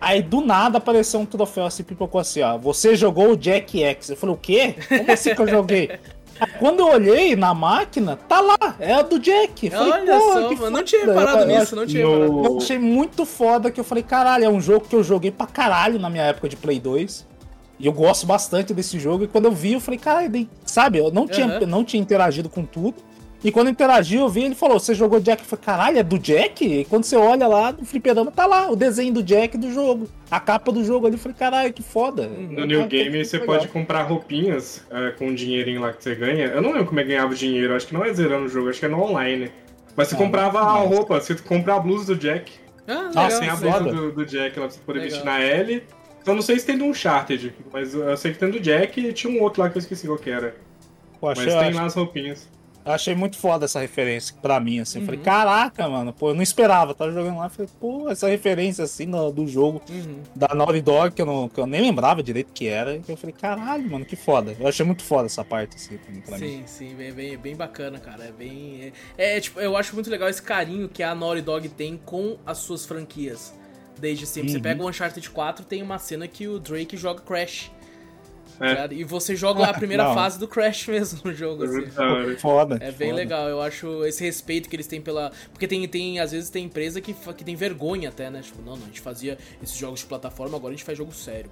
Aí, do nada, apareceu um troféu assim, pipocou assim, ó. Você jogou o Jak X. Eu falei, o quê? Como assim que eu joguei? Aí, quando eu olhei na máquina, tá lá, é a do Jak. Falei, olha só, mano, não tinha reparado nisso, não tinha reparado. Eu achei muito foda, que eu falei, caralho, é um jogo que eu joguei pra caralho na minha época de Play 2. E eu gosto bastante desse jogo. E quando eu vi, eu falei, caralho, sabe? Eu não tinha interagido com tudo. E quando interagiu, eu vi, ele falou, você jogou Jak? Eu falei, caralho, é do Jak? E quando você olha lá, no fliperama tá lá, o desenho do Jak do jogo. A capa do jogo ali, eu falei, caralho, que foda. No New Game, você pode comprar roupinhas com o dinheirinho lá que você ganha. Eu não lembro como é que ganhava dinheiro, acho que não é zerando o jogo, acho que é no online. Mas você comprava a roupa, você compra a blusa do Jak. Ah, legal. Sem a blusa do Jak lá pra você poder vestir na L. Eu não sei se tem do Uncharted, mas eu sei que tem do Jak e tinha um outro lá que eu esqueci qual que era. Mas tem lá as roupinhas. Eu achei muito foda essa referência pra mim, assim. Falei, caraca, mano, pô, eu não esperava. Tava jogando lá, falei, pô, essa referência, assim, do jogo da Naughty Dog, que eu nem lembrava direito que era. Eu falei, caralho, mano, que foda. Eu achei muito foda essa parte, assim, pra mim. Sim, sim, bem bacana, cara. Tipo, eu acho muito legal esse carinho que a Naughty Dog tem com as suas franquias. Desde sempre. Você pega o Uncharted 4, tem uma cena que o Drake joga Crash. É. E você joga a primeira fase do Crash mesmo no jogo, assim. Foda. É bem legal, eu acho esse respeito que eles têm pela... Porque tem às vezes tem empresa que tem vergonha até, né? Tipo, não, a gente fazia esses jogos de plataforma, agora a gente faz jogo sério,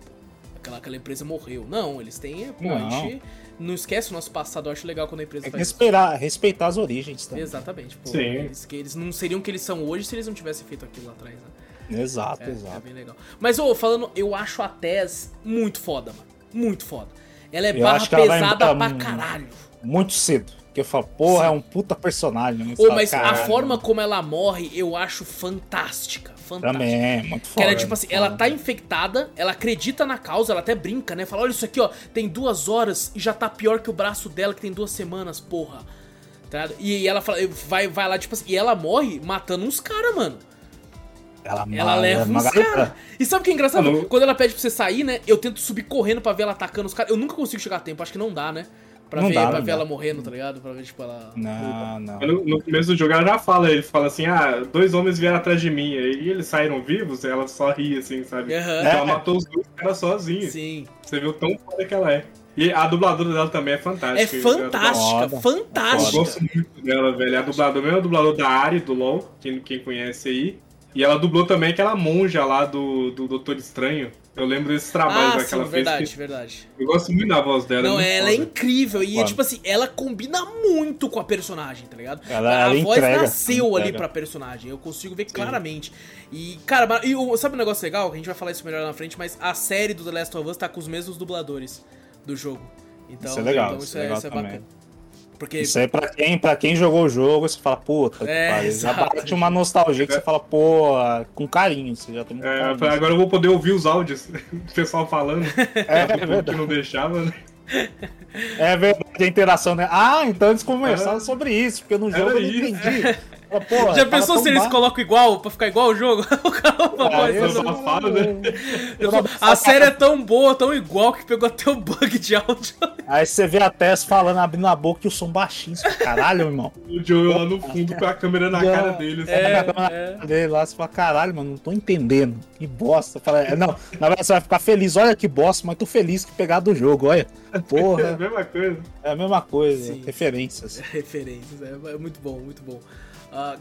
pô. Aquela empresa morreu. Não, eles têm... Pô, a gente não esquece o nosso passado, eu acho legal quando a empresa faz isso. Respeitar as origens também. Exatamente. Pô, eles não seriam o que eles são hoje se eles não tivessem feito aquilo lá atrás, né? Exato. É bem legal. Mas, falando, eu acho a Tess muito foda, mano. Muito foda. Ela é barra pesada pra caralho. Muito cedo. Porque eu falo, porra, é um puta personagem. Mas a forma como ela morre, eu acho fantástica. Fantástica. Também é muito foda. Ela, tipo assim, ela tá infectada, ela acredita na causa, ela até brinca, né? Fala, olha isso aqui, ó, tem 2 horas e já tá pior que o braço dela, que tem 2 semanas, porra. Tá? E ela fala, vai lá, tipo assim, e ela morre matando uns caras, mano. Ela leva uns caras. E sabe o que é engraçado? Alô? Quando ela pede pra você sair, né? Eu tento subir correndo pra ver ela atacando os caras. Eu nunca consigo chegar a tempo, acho que não dá, né? Pra ver ela morrendo, tá ligado? Pra ver, tipo, ela... Não. No começo do jogo ela já fala, ele fala assim, 2 homens vieram atrás de mim, e eles saíram vivos, ela só ri, assim, sabe? Então ela matou os 2 caras sozinha. Sim. Você viu tão foda que ela é. E a dubladora dela também é fantástica. É fantástica, fantástica. Eu gosto muito dela, velho. A dubladora, mesmo a dubladora da Ari, do LoL, quem conhece aí. E ela dublou também aquela monja lá do Doutor Estranho. Eu lembro desses trabalhos que ela fez. Verdade. Eu gosto muito da voz dela. Não, ela é incrível. E, tipo assim, ela combina muito com a personagem, tá ligado? A voz nasceu ali pra personagem. Eu consigo ver claramente. E, cara, sabe um negócio legal? A gente vai falar isso melhor lá na frente, mas a série do The Last of Us tá com os mesmos dubladores do jogo. Então, isso é legal. Então, isso é bacana. Porque... Isso aí pra quem jogou o jogo, você fala, puta, já bate uma nostalgia que você fala, pô, com carinho, você já tem muito carinho. Agora eu vou poder ouvir os áudios do pessoal falando, que não deixava, né? É verdade, a interação, né? Então eles conversaram sobre isso, porque no jogo eu não entendi. Porra, já pensou se eles colocam igual, pra ficar igual o jogo? A série é tão boa, tão igual, que pegou até o bug de áudio. Aí você vê a Tess falando, abrindo a boca e o som baixinho. Caralho, irmão. O Joel lá no fundo com a câmera na cara dele. Assim. Lá, você fala, caralho, mano, não tô entendendo. Que bosta. Fala, não, na verdade você vai ficar feliz. Olha que bosta, mas tô feliz que pegar do jogo, olha. Porra. É a mesma coisa. É a mesma coisa. Sim. Referências. Referências, é muito bom, muito bom.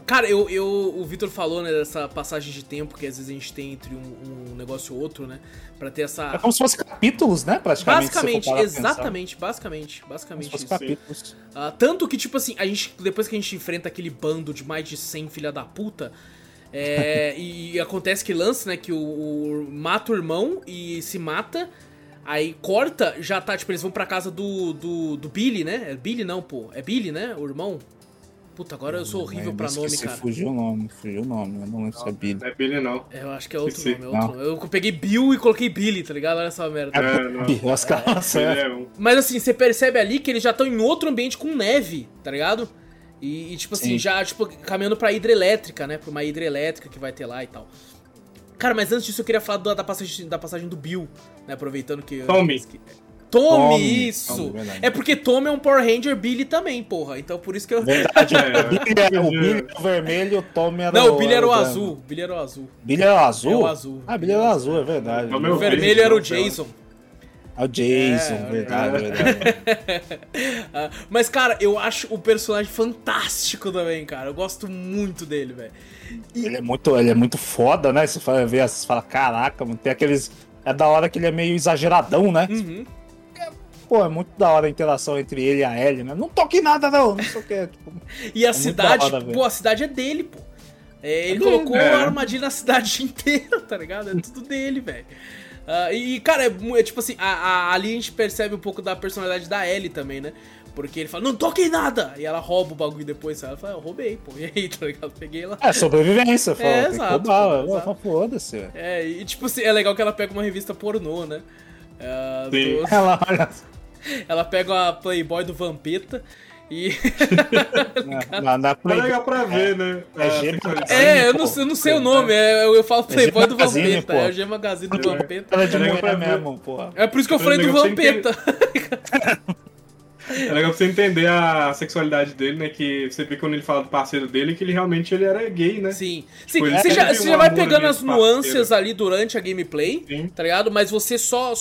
Cara, o Vitor falou, né, dessa passagem de tempo que às vezes a gente tem entre um negócio e outro, né, pra ter essa... É como se fossem capítulos, né, praticamente. Basicamente isso. Capítulos. Tanto que, tipo assim, a gente, depois que a gente enfrenta aquele bando de mais de 100 filha da puta, e acontece que lance, né, que o mata o irmão e se mata, aí corta, já tá, tipo, eles vão pra casa do Billy, né, é Billy não, pô, é Billy, né, o irmão... Puta, agora eu sou horrível pra nome, cara. Fugiu o nome, eu não sabia. Não é Billy, não. Eu acho que é outro nome, Eu peguei Bill e coloquei Billy, tá ligado? Olha essa merda. Mas assim, você percebe ali que eles já estão em outro ambiente com neve, tá ligado? E tipo assim, já tipo, caminhando pra hidrelétrica, né? Pra uma hidrelétrica que vai ter lá e tal. Cara, mas antes disso eu queria falar da passagem do Bill, né? Aproveitando que... Tommy, isso! Tommy, é porque Tommy é um Power Ranger, Billy também, porra. Então por isso que eu... Verdade, o Billy era o vermelho, o Tommy era o... Não, o Billy era o azul. Billy era o azul? É o azul. Ah, Billy era o azul, é verdade. O vermelho era o Jason. Ah, o Jason, verdade. Mas, cara, eu acho o personagem fantástico também, cara. Eu gosto muito dele, velho. E... Ele é muito foda, né? Você vê, você fala, caraca, mano, tem aqueles... É da hora que ele é meio exageradão, né? Uhum. Pô, é muito da hora a interação entre ele e a Ellie, né? Não toque nada, não sei o que. Tipo, e a cidade, hora, pô, a cidade é dele, pô. Ele colocou a armadilha na cidade inteira, tá ligado? É tudo dele, velho. E, cara, é tipo assim, ali a gente percebe um pouco da personalidade da Ellie também, né? Porque ele fala, não toque nada! E ela rouba o bagulho depois, sabe? Ela fala, eu roubei, pô. E aí, tá ligado? Peguei lá. É sobrevivência, fala. Tem exato, que roubar, foda-se, velho. É, e tipo assim, é legal que ela pega uma revista pornô, né? Ela pega a Playboy do Vampeta e... na Playboy... É pra ver, né? Eu não sei o nome, eu falo Playboy do Vampeta, é o G Magazine do Vampeta. Ela é de mulher mesmo, porra. É por isso que eu falei do Vampeta. É legal pra você entender a sexualidade dele, né? Que você vê quando ele fala do parceiro dele que ele realmente era gay, né? Sim. Tipo, você já vai pegando as nuances ali durante a gameplay, sim, tá ligado? Mas você só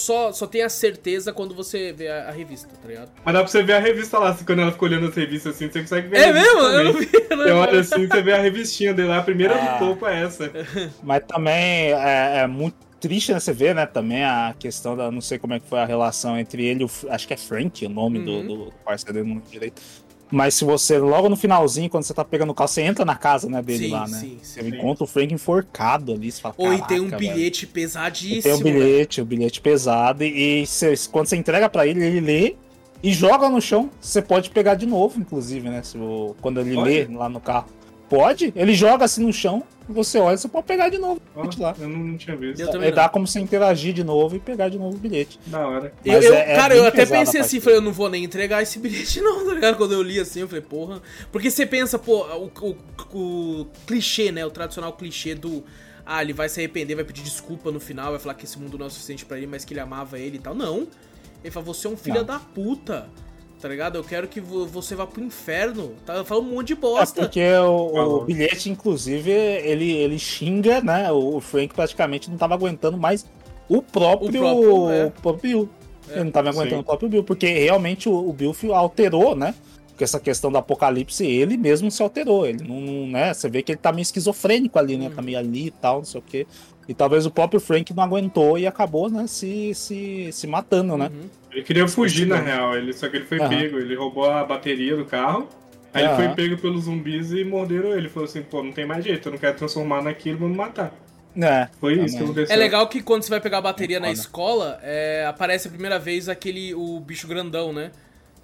tem a certeza quando você vê a revista, tá ligado? Mas dá pra você ver a revista lá, assim, quando ela ficou olhando as revistas assim, você consegue ver. É mesmo? Também. Eu não vi. Você olha assim, você vê a revistinha dele lá, a primeira do topo é essa. Mas também é muito triste, né? Você vê, né, também a questão da... Não sei como é que foi a relação entre ele... Acho que é Frank, o nome do parceiro dele, não lembro direito. Mas se você, logo no finalzinho, quando você tá pegando o carro, você entra na casa, né, dele, sim, lá, né? Sim, você encontra o Frank enforcado ali, você fala, caraca, e tem um bilhete, velho, pesadíssimo. E tem um bilhete pesado. E você, quando você entrega pra ele, ele lê e joga no chão. Você pode pegar de novo, inclusive, né? Quando ele lê lá no carro. Pode, ele joga assim no chão, você olha, você pode pegar de novo o bilhete lá. Eu não tinha visto. Ele dá como você interagir de novo e pegar de novo o bilhete. Da hora. Cara, eu até pensei assim, falei, eu não vou nem entregar esse bilhete não, tá ligado? Quando eu li assim, eu falei, porra... Porque você pensa, pô, o clichê, né? O tradicional clichê do... Ah, ele vai se arrepender, vai pedir desculpa no final, vai falar que esse mundo não é o suficiente pra ele, mas que ele amava ele e tal. Não! Ele fala, você é um filho da puta, tá ligado? Eu quero que você vá pro inferno, tá? Eu falo um monte de bosta. É porque o bilhete, inclusive, ele xinga, né? O Frank praticamente não tava aguentando mais o próprio Bill. Ele não tava aguentando o próprio Bill, porque realmente o Bill alterou, né? Porque essa questão do apocalipse, ele mesmo se alterou. Ele não, né? Você vê que ele tá meio esquizofrênico ali, né? Tá meio ali e tal, não sei o quê. E talvez o próprio Frank não aguentou e acabou, né, se matando, né? Ele queria fugir, na real, só que ele foi pego. Ele roubou a bateria do carro, aí ele foi pego pelos zumbis e morderam ele. Ele falou assim, pô, não tem mais jeito, eu não quero transformar naquilo, vou me matar. Foi isso que aconteceu. É legal que quando você vai pegar a bateria na escola, aparece a primeira vez o bicho grandão, né?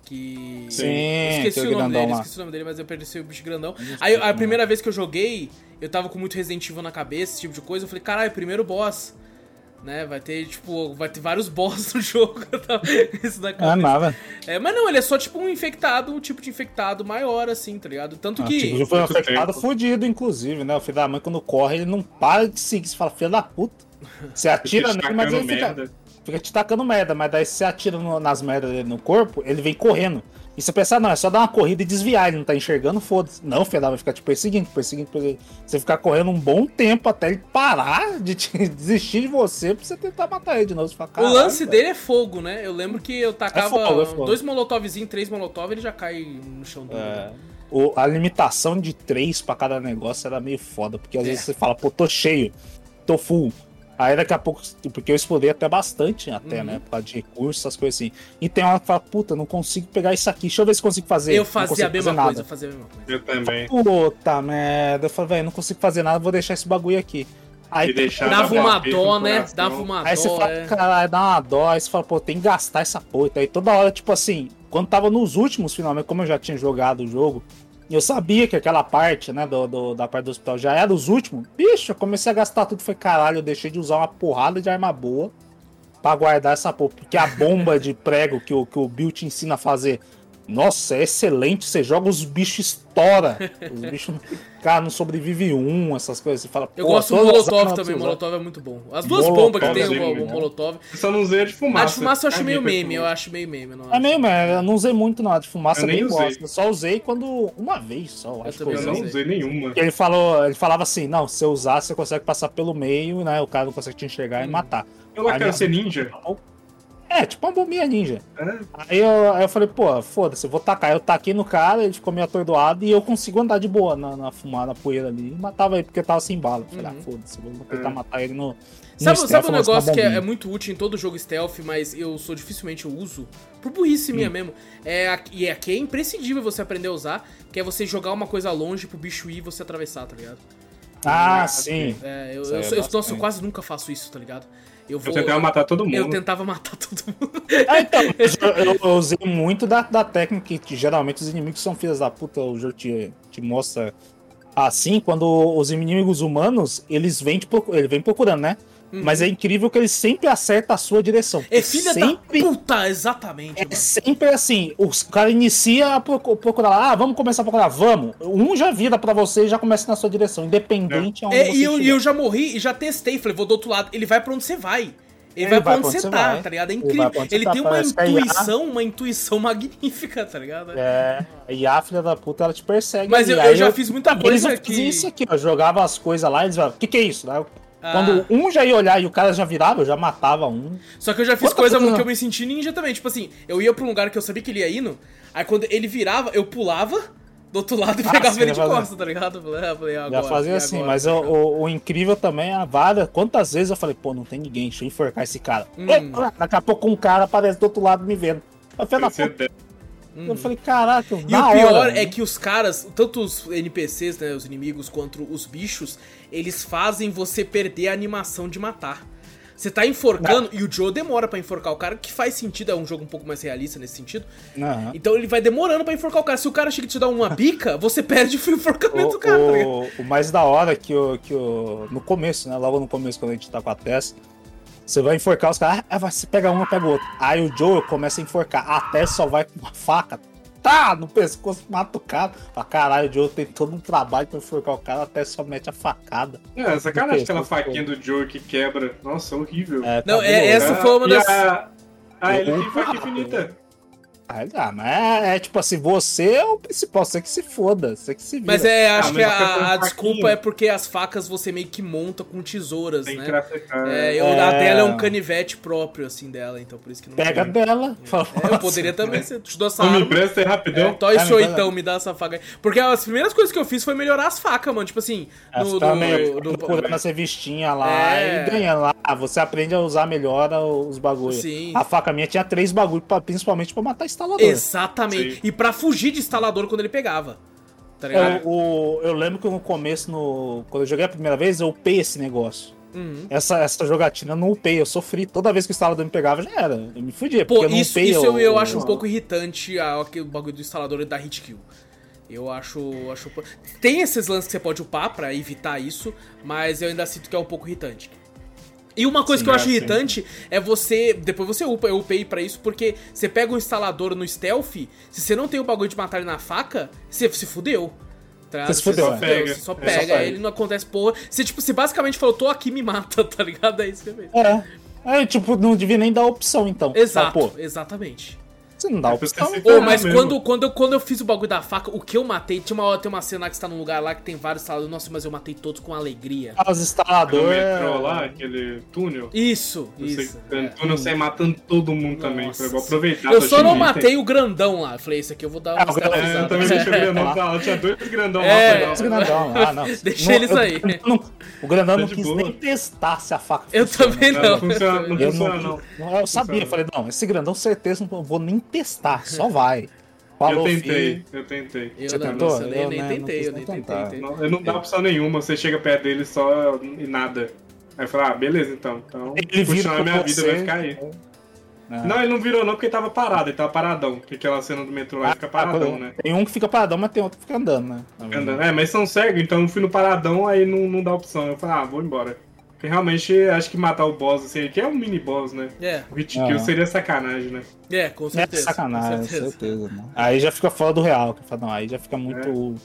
Que... Sim, esqueci o nome dele, mas eu perdi o bicho grandão. Aí a primeira vez que eu joguei, eu tava com muito Resident Evil na cabeça, esse tipo de coisa. Eu falei, caralho, primeiro boss, né? Vai ter vários boss no jogo. Eu tava com isso na cabeça. Mas não, ele é só tipo um tipo de infectado maior, assim, tá ligado? Tanto que... Tipo, foi um infectado fudido, inclusive, né? O filho da mãe, quando corre, ele não para de seguir. Você fala, filho da puta. Você atira nele, mas ele fica te tacando merda, mas daí você atira nas merdas dele no corpo, ele vem correndo. E você pensa, não, é só dar uma corrida e desviar, ele não tá enxergando, foda-se. Não, filho, vai ficar te perseguindo. Você ficar correndo um bom tempo até ele parar de desistir de você pra você tentar matar ele de novo. Você fala, caralho, o lance dele é fogo, né? Eu lembro que eu tacava fogo. 2 molotovzinhos, 3 molotov, ele já cai no chão do mundo. A limitação de 3 pra cada negócio era meio foda, porque às vezes você fala, pô, tô cheio, tô full. Aí daqui a pouco, porque eu explorei até bastante, né? Por causa de recursos, essas coisas assim. E tem uma hora que fala, puta, não consigo pegar isso aqui. Deixa eu ver se consigo fazer. Eu fazia a mesma coisa. Eu também. Puta merda. Eu falei, velho, não consigo fazer nada, vou deixar esse bagulho aqui. Aí dava uma dó, né? Aí você fala, caralho, dá uma dó. Aí você fala, pô, tem que gastar essa porra. Aí toda hora, tipo assim, quando tava nos últimos, finalmente, como eu já tinha jogado o jogo, Eu sabia que aquela parte, né, da parte do hospital já era os últimos. Bicho, eu comecei a gastar tudo. Falei, caralho, eu deixei de usar uma porrada de arma boa pra guardar essa porra. Porque a bomba de prego que o Bill te ensina a fazer, nossa, é excelente. Você joga, os bichos estoura. Os bichos, cara, não sobrevive um, essas coisas. Você fala, eu gosto do Molotov também, Molotov é muito bom. As duas bombas que tem, o Molotov. Eu só não usei a de fumaça. A de fumaça eu acho meio meme, Não é meio meme, eu não usei muito não, a de fumaça eu nem gosto. Eu só usei quando, uma vez só. Eu não usei nenhuma. Ele falava assim, não, se você usar, você consegue passar pelo meio, né, o cara não consegue te enxergar e matar. Eu lá quero ser ninja. É, tipo uma bombinha ninja. É. Aí eu falei, pô, foda-se, eu vou tacar. Eu taquei no cara, ele ficou meio atordoado e eu consigo andar de boa na fumada, na poeira ali. Matava ele porque eu tava sem bala. Falei, foda-se, vou tentar matar ele no Sabe um negócio que é muito útil em todo jogo stealth, mas eu dificilmente uso? Por burrice minha mesmo. E aqui é imprescindível você aprender a usar, que é você jogar uma coisa longe pro bicho ir e você atravessar, tá ligado? Ah, sim. Eu quase nunca faço isso, tá ligado? Eu tentava matar todo mundo. Ah, então, eu usei muito da técnica que geralmente os inimigos são filhas da puta. O jogo te mostra assim, quando os inimigos humanos, eles vêm procurando, né? Mas é incrível que eles sempre acertam a sua direção. É filha sempre, da puta, exatamente. Mano. É sempre assim, os caras iniciam a procurar lá, vamos começar a procurar, vamos. Um já vira pra você e já começa na sua direção, independente aonde você estiver. E eu já morri e já testei, falei, vou do outro lado, ele vai pra onde você vai. Ele vai pra onde você tá, tá ligado? É incrível. Ele tem uma intuição magnífica, tá ligado? É, e a filha da puta, ela te persegue. Mas eu já fiz muita coisa aqui. Eles isso aqui, eu jogava as coisas lá e eles falavam, o que é isso, né? Quando um já ia olhar e o cara já virava, eu já matava um. Só que eu já fiz coisa que eu me senti ninja também. Tipo assim, eu ia pra um lugar que eu sabia que ele ia indo, aí quando ele virava, eu pulava do outro lado e pegava ele de costa, tá ligado? Eu falei, agora, já fazia assim, agora, mas o incrível também é a vara. Quantas vezes eu falei, pô, não tem ninguém, deixa eu enforcar esse cara. Daqui a pouco um cara aparece do outro lado me vendo. Eu falei, caraca, e o pior é que os caras, tanto os NPCs, né, os inimigos, quanto os bichos, eles fazem você perder a animação de matar. Você tá enforcando, e o Joel demora pra enforcar o cara, que faz sentido, é um jogo um pouco mais realista nesse sentido. Não. Então ele vai demorando pra enforcar o cara. Se o cara chega e te dá uma bica, você perde o enforcamento do cara. O mais da hora que no começo, né, logo no começo, quando a gente tá com a Tessa, você vai enforcar os caras, você pega um, pega o outro. Aí o Joel começa a enforcar, até só vai com uma faca, tá, no pescoço, mata o cara. Pra caralho, o Joel tem todo um trabalho pra enforcar o cara, até só mete a facada. É, sacanagem aquela faquinha do Joel que quebra. Nossa, é horrível. Essa foi uma das... ele tem faca infinita. Mas tipo assim, você é o principal, você que se foda, você que se vira. Mas acho que a desculpa é porque as facas você meio que monta com tesouras, tem, né? A dela é um canivete próprio, assim, dela, então por isso que não... Pega dela. Eu poderia também, você te dou essa arma. Não me empresta aí rapidão. Tó isso aí, então, me dá essa faca aí. Porque as primeiras coisas que eu fiz foi melhorar as facas, mano, tipo assim... procurando essa revistinha lá e ganhando lá. Você aprende a usar melhor os bagulhos. Sim. A faca minha tinha 3 bagulhos, principalmente pra matar instalador. Exatamente. Sim. E pra fugir de instalador quando ele pegava. Tá ligado? Eu lembro que no começo, quando eu joguei a primeira vez, eu upei esse negócio. Uhum. Essa jogatina eu não upei, eu sofri. Toda vez que o instalador me pegava, já era. Eu me fudia. Pô, porque isso, eu não upei, eu acho um pouco irritante o bagulho do instalador e da hit kill. Eu acho. Tem esses lances que você pode upar pra evitar isso, mas eu ainda sinto que é um pouco irritante. E uma coisa que eu acho irritante é você... Depois você upa, eu upei pra isso, porque você pega um instalador no stealth, se você não tem o bagulho de matar ele na faca, você se fudeu. Você só pega, ele não acontece porra. Você basicamente falou, tô aqui, me mata, tá ligado? É isso que é mesmo. Não devia nem dar opção, então. Exato, exatamente. Você não dá opção. Mas quando eu fiz o bagulho da faca, o que eu matei... Tem uma cena lá que você tá num lugar lá que tem vários instaladores. Nossa, mas eu matei todos com alegria. Os instaladores... metrô lá, aquele túnel. Isso. Túnel sai matando todo mundo. Nossa, também. Foi igual aproveitar. Eu só não matei o grandão lá. Eu falei, esse aqui eu vou dar uma instaladora. Eu também deixei o grandão lá. Eu tinha 2 grandão lá. Os grandão lá, não. Deixei eles aí. O grandão não quis nem testar se a faca funciona. Eu também não. Não funciona, não. Eu sabia, eu falei, não, esse grandão certeza não vou nem testar, só vai. Falou, eu tentei. Você tentou? Eu nem tentei. Não dá opção nenhuma, você chega perto dele só e nada. Aí eu falo, beleza então. Então, puxando a minha vida, vai ficar aí. Uhum. Não, ele não virou não porque ele tava parado, ele tava paradão. Porque aquela cena do metrô lá fica paradão, né? Tem um que fica paradão, mas tem outro que fica andando, né? Fica andando. É, mas são cegos, então eu fui no paradão, aí não dá opção. Eu falei, vou embora. Porque realmente acho que matar o boss, assim, que é um mini boss, né? É. O hit kill seria sacanagem, né? É, com certeza. É sacanagem, com certeza. Né? Aí já fica fora do real, que fala, não, aí já fica muito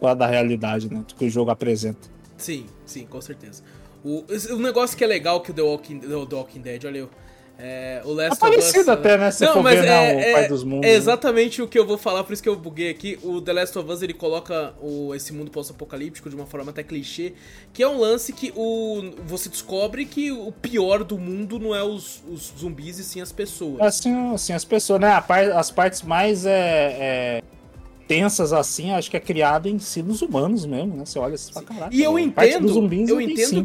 fora da realidade, né? Do que o jogo apresenta. Sim, sim, com certeza. O negócio que é legal que o The Walking Dead, olha eu. O Last of Us... até, né? Se não, for mas ver, o Pai dos Mundos. É exatamente o que eu vou falar, por isso que eu buguei aqui. O The Last of Us, ele coloca esse mundo pós-apocalíptico de uma forma até clichê, que é um lance que você descobre que o pior do mundo não é os zumbis e sim as pessoas. Assim, as pessoas, né? As partes mais tensas, assim, acho que é criado em si nos humanos mesmo, né? Você olha assim, pra caralho. E eu entendo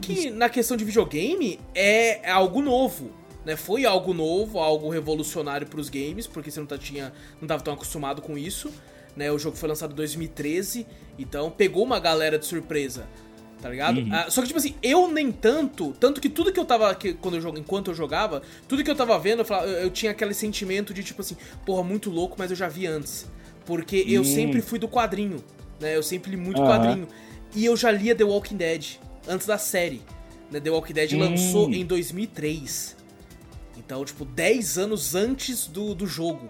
que na questão de videogame é algo novo. Né, foi algo novo, algo revolucionário para os games, porque você não estava tão acostumado com isso, né? O jogo foi lançado em 2013, então pegou uma galera de surpresa, tá ligado? Uhum. Só que tipo assim, eu nem tanto que tudo que eu tava, enquanto eu jogava, tudo que eu tava vendo, eu tinha aquele sentimento de tipo assim, porra, muito louco, mas eu já vi antes, porque eu sempre fui do quadrinho, né? Eu sempre li muito quadrinho, e eu já lia The Walking Dead, antes da série, né? The Walking Dead lançou em 2003, então, tipo, 10 anos antes do jogo.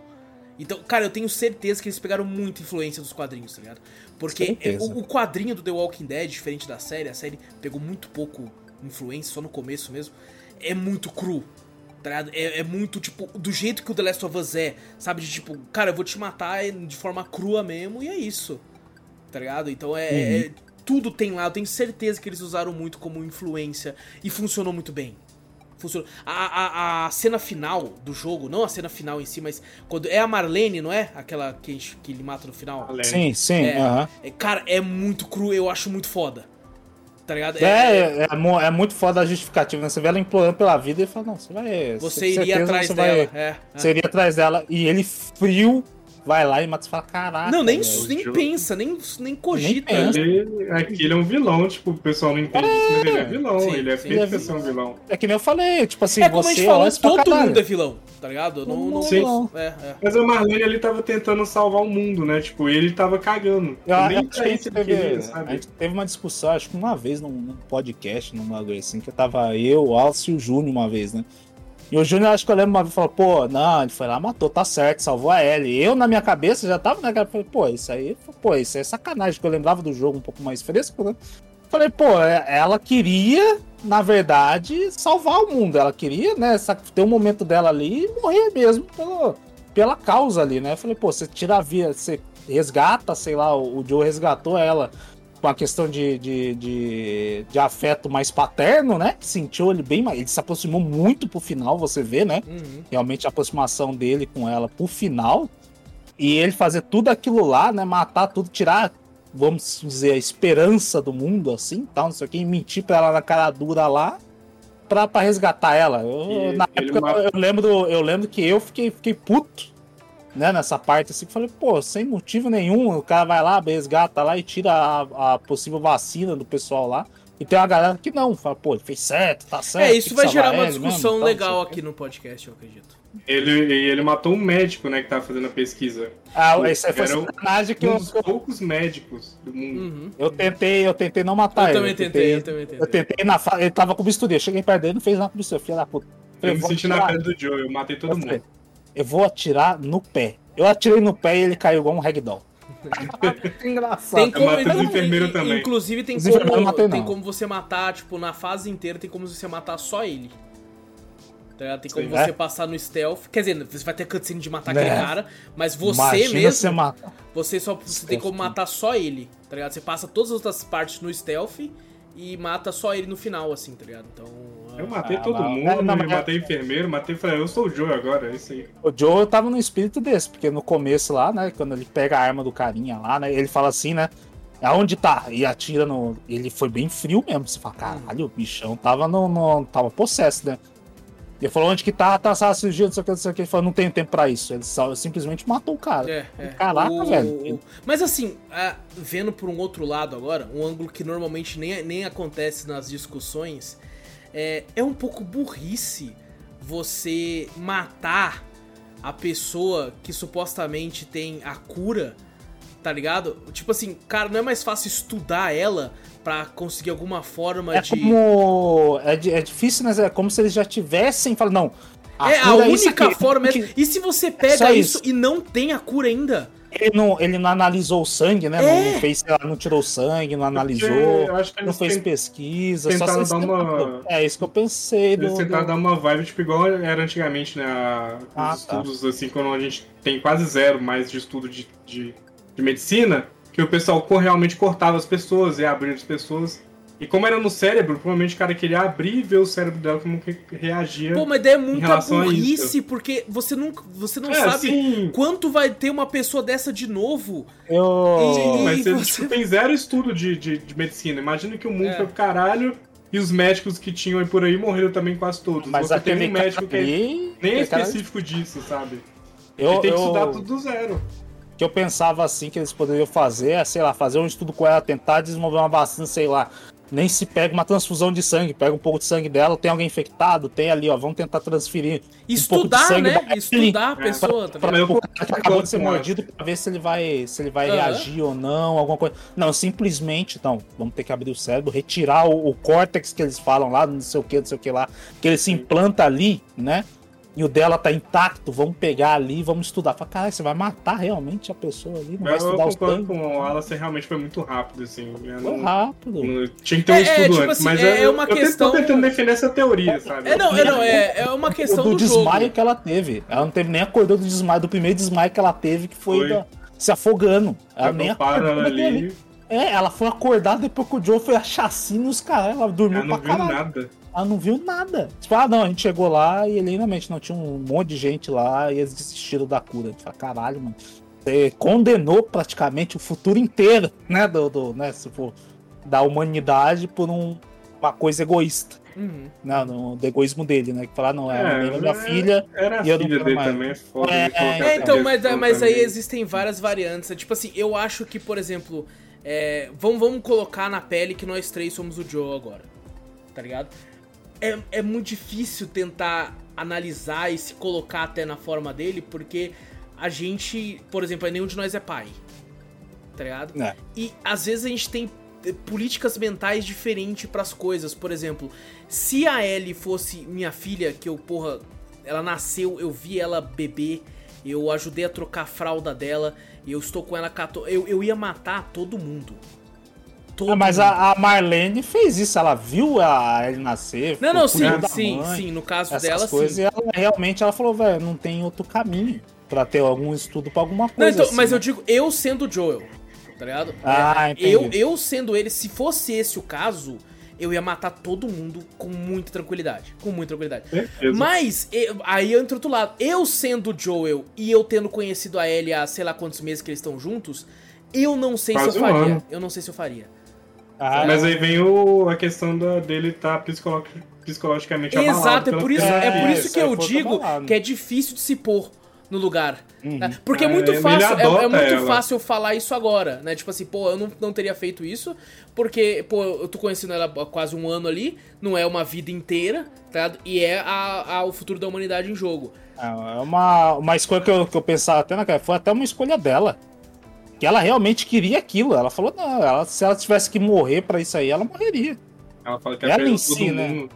Então, cara, eu tenho certeza que eles pegaram muita influência dos quadrinhos, tá ligado? Porque o quadrinho do The Walking Dead, diferente da série, a série pegou muito pouco influência, só no começo mesmo. É muito cru, tá ligado? É muito, tipo, do jeito que o The Last of Us é, sabe? De tipo, cara, eu vou te matar de forma crua mesmo e é isso, tá ligado? Então, tudo tem lá, eu tenho certeza que eles usaram muito como influência e funcionou muito bem. A cena final do jogo, não a cena final em si, mas quando é a Marlene, não é? Aquela que ele mata no final. Sim. Cara, é muito cru, eu acho muito foda. Tá ligado? É muito foda a justificativa, né? Você vê ela implorando pela vida e fala, não, você vai... Você iria atrás dela. Você iria atrás dela e ele frio... Vai lá e mata e fala, caraca. Não, nem pensa, nem cogita. Ele é um vilão, tipo, o pessoal não entende isso, mas ele é vilão. Sim, ele é feito pra ser um vilão. É que nem eu falei, tipo assim, como a gente falou, todo mundo é vilão, tá ligado? Não é vilão. Mas a Marlene, ele tava tentando salvar o mundo, né? Tipo, ele tava cagando. A gente teve uma discussão, acho que uma vez num podcast, numa coisa assim, que tava eu, o Alcio e o Júnior uma vez, né? E o Júnior, acho que eu lembro uma vez, falou, pô, não, ele foi lá, matou, tá certo, salvou a Ellie. Eu, na minha cabeça, já tava naquela, falei, pô, isso aí é sacanagem, que eu lembrava do jogo um pouco mais fresco, né? Falei, pô, ela queria, na verdade, salvar o mundo, ela queria, né, ter um momento dela ali e morrer mesmo pela causa ali, né? Falei, pô, você tira a vida, você resgata, sei lá, o Joe resgatou ela com a questão de afeto mais paterno, né? Sentiu ele bem mais... Ele se aproximou muito pro final, você vê, né? Uhum. Realmente a aproximação dele com ela pro final. E ele fazer tudo aquilo lá, né? Matar tudo, tirar, vamos dizer, a esperança do mundo, assim, tal, não sei o que. E mentir pra ela na cara dura lá pra resgatar ela. Na época, eu lembro que eu fiquei puto. Né, nessa parte assim, que falei, pô, sem motivo nenhum, o cara vai lá, resgata lá e tira a possível vacina do pessoal lá. E tem uma galera que não, fala, pô, ele fez certo, tá certo. Isso vai gerar uma discussão mesmo, legal aqui no podcast, eu acredito. Ele matou um médico, né, que tava fazendo a pesquisa. Esse foi sacanagem que um dos poucos médicos do mundo. Uhum. Eu tentei não matar ele. Eu também tentei. Ele tava com bisturi, eu cheguei perto dele, não fez nada com bisturi, filha da puta. Eu me senti na pele do Joe, eu matei todo mundo. Eu vou atirar no pé. Eu atirei no pé e ele caiu igual um ragdoll. Engraçado. Tem como, também. Inclusive tem como você matar, tipo, na fase inteira tem como você matar só ele. Tá? Tem como você passar no stealth. Quer dizer, você vai ter cutscene de matar aquele cara, mas você você tem como matar só ele, tá ligado? Você passa todas as outras partes no stealth e mata só ele no final, assim, tá ligado? Então... Eu matei todo mundo, matei enfermeiro, falei, eu sou o Joe agora, é isso aí. O Joe, eu tava num espírito desse, porque no começo lá, né, quando ele pega a arma do carinha lá, né, ele fala assim, né, aonde tá? E atira no... Ele foi bem frio mesmo, você fala, caralho, o bichão tava tava possesso, né? Ele falou, onde que tá a cirurgia, não sei o que, não sei o que. Ele falou, não tenho tempo pra isso. Ele simplesmente matou o cara. Caraca, velho. Mas assim, vendo por um outro lado agora, um ângulo que normalmente nem acontece nas discussões, é um pouco burrice você matar a pessoa que supostamente tem a cura, tá ligado? Tipo assim, cara, não é mais fácil estudar ela pra conseguir alguma forma de... Como... É difícil, mas é como se eles já tivessem falado, não... A única forma... E se você pega isso e não tem a cura ainda? Ele não analisou o sangue, né? É. Não fez, sei lá, não tirou sangue, não analisou, eu acho que não fez pesquisa. Só dar uma... É isso que eu pensei. Eles tentaram dar uma vibe, tipo, igual era antigamente, né? Os estudos, assim, quando a gente tem quase zero mais de estudo de medicina, que o pessoal realmente cortava as pessoas e abria as pessoas. E como era no cérebro, provavelmente o cara queria abrir e ver o cérebro dela como que reagia. Pô, mas daí é muita burrice, porque você não sabe quanto vai ter uma pessoa dessa de novo. Mas tipo, tem zero estudo de medicina. Imagina que o mundo foi pro caralho e os médicos que tinham aí por aí morreram também quase todos. Mas você tem um médico que nem é específico disso, sabe? Ele tem que estudar tudo do zero. Que eu pensava assim que eles poderiam fazer é, sei lá, fazer um estudo com ela, tentar desenvolver uma vacina, sei lá. Nem se pega uma transfusão de sangue, pega um pouco de sangue dela, tem alguém infectado, tem ali, ó, vamos tentar transferir um pouco de sangue. Estudar a pessoa também. Pra acabou de ser mordido, pra ver se ele vai reagir ou não, alguma coisa. Não, simplesmente, então, vamos ter que abrir o cérebro, retirar o córtex que eles falam lá, não sei o que lá, que ele se implanta ali, né? E o dela tá intacto, vamos pegar ali, vamos estudar. Fala, caralho, você vai matar realmente a pessoa ali? Não vai estudar os tanques? Eu concordo com o Alice, realmente foi muito rápido, assim. Foi rápido. Tinha que ter um estudo antes, assim, mas eu tô tentando defender essa teoria, sabe? É uma questão do jogo. Do desmaio que ela teve. Ela não teve nem acordou do desmaio, do primeiro desmaio que ela teve, que foi se afogando. Ela nem acordou ali. Ela foi acordada depois que o Joel foi a chacina e os caras, ela dormiu pra caralho. Ela não viu nada. Ela não viu nada. Tipo, a gente chegou lá e ele realmente não tinha um monte de gente lá e eles desistiram da cura. A gente fala, caralho, mano. Você condenou praticamente o futuro inteiro, né? Se for da humanidade por uma coisa egoísta. Uhum. Não, do egoísmo dele, né? Que falar, não, ela era minha filha. Era a filha dele mais. Também, é foda. Então, mas aí existem várias variantes. Tipo assim, eu acho que, por exemplo, vamos colocar na pele que nós três somos o Joe agora. Tá ligado? É muito difícil tentar analisar e se colocar até na forma dele, porque a gente, por exemplo, nenhum de nós é pai, tá ligado? É. E às vezes a gente tem políticas mentais diferentes pras coisas. Por exemplo, se a Ellie fosse minha filha, que eu, porra, ela nasceu, eu vi ela bebê, eu ajudei a trocar a fralda dela, eu estou com ela, eu ia matar todo mundo. Mas a Marlene fez isso, ela viu ele nascer. Não, sim, no caso dela, coisas, sim. E ela falou, velho, não tem outro caminho pra ter algum estudo pra alguma coisa. Não, então, assim, mas né? Eu digo, eu sendo o Joel, tá ligado? Entendi. Eu sendo ele, se fosse esse o caso, eu ia matar todo mundo com muita tranquilidade. Certeza. Mas, aí eu entro do outro lado, eu sendo o Joel e eu tendo conhecido a Ellie há sei lá quantos meses que eles estão juntos, eu não sei se eu faria. Mas aí vem a questão dele estar psicologicamente abalado. Exato, é por isso que eu digo que é difícil de se pôr no lugar. Uhum. Né? Porque é muito fácil eu falar isso agora, né? Tipo assim, pô, eu não teria feito isso, porque, pô, eu tô conhecendo ela há quase um ano ali, não é uma vida inteira, tá? E é o futuro da humanidade em jogo. É uma escolha que eu pensava até na cara, foi até uma escolha dela. Que ela realmente queria aquilo. Ela falou, não, se ela tivesse que morrer pra isso aí, ela morreria. Ela fala que ela em si, né?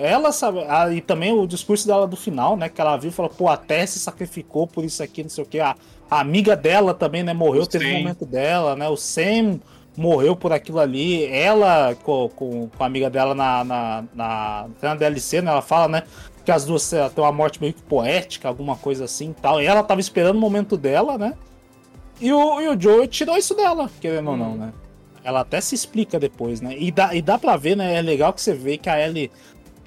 Ela sabe. E também o discurso dela do final, né? Que ela viu e falou, pô, a Tessa se sacrificou por isso aqui, não sei o quê. A amiga dela também, né? Morreu, teve um momento dela, né? O Sam morreu por aquilo ali. Ela, com a amiga dela na DLC, né? Ela fala, né? Que as duas têm uma morte meio que poética, alguma coisa assim e tal. E ela tava esperando o momento dela, né? E o Joe tirou isso dela, querendo ou não, né? Ela até se explica depois, né? E dá pra ver, né? É legal que você vê que a Ellie...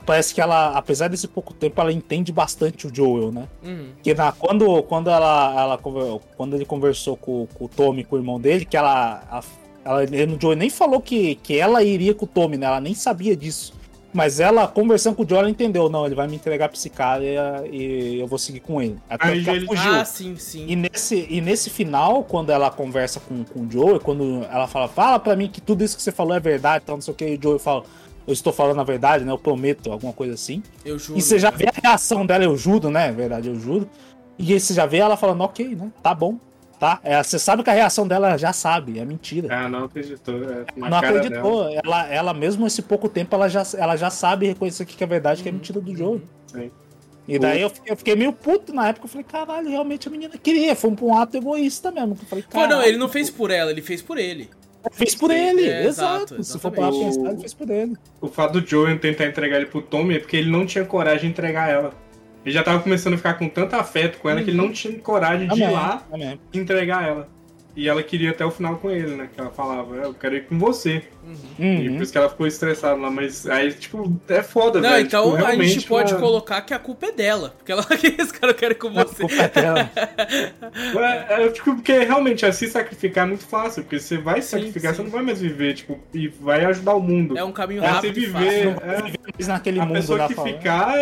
Parece que ela, apesar desse pouco tempo, ela entende bastante o Joel, né? Uhum. Que quando ele conversou com o Tommy, com o irmão dele, que o Joel nem falou que ela iria com o Tommy, né? Ela nem sabia disso. Mas ela, conversando com o Joel, ela entendeu. Não, ele vai me entregar pra esse cara e eu vou seguir com ele. Até que ela fugiu. Sim. E nesse final, quando ela conversa com o Joel, quando ela fala pra mim que tudo isso que você falou é verdade, então não sei o que, e o Joel fala, eu estou falando a verdade, né? Eu prometo, alguma coisa assim. Eu juro. E você já vê a reação dela, eu juro, né? Na verdade, eu juro. E aí você já vê ela falando, ok, né? Tá bom, tá? É, você sabe que a reação dela já sabe, é mentira. Ah, não acreditou. Não acreditou. Ela mesmo, esse pouco tempo, ela já sabe reconhecer o que é verdade, que é mentira do jogo. Sim. E daí eu fiquei meio puto na época, eu falei, caralho, realmente a menina queria, foi um ato egoísta mesmo. Eu falei, caralho. Não, ele não fez por ela, ele fez por ele. Fez por ele, é, exato. Se for pra pensar, ele fez por ele. O fato do Joel tentar entregar ele pro Tommy é porque ele não tinha coragem de entregar ela. Ele já tava começando a ficar com tanto afeto com ela que ele não tinha coragem de ir lá e entregar ela. E ela queria até o final com ele, né? Que ela falava, eu quero ir com você. E por isso que ela ficou estressada lá. Mas aí, tipo, é foda, velho. Não, então tipo, a gente pode colocar que a culpa é dela. Porque ela queria esse cara, eu quero ir com você. A culpa é dela. Eu fico, porque realmente, assim, sacrificar é muito fácil. Porque você vai sacrificar, você não vai mais viver, tipo, e vai ajudar o mundo. É um caminho rápido, você viver, fácil. Naquele mundo pessoa lá que fora. Ficar,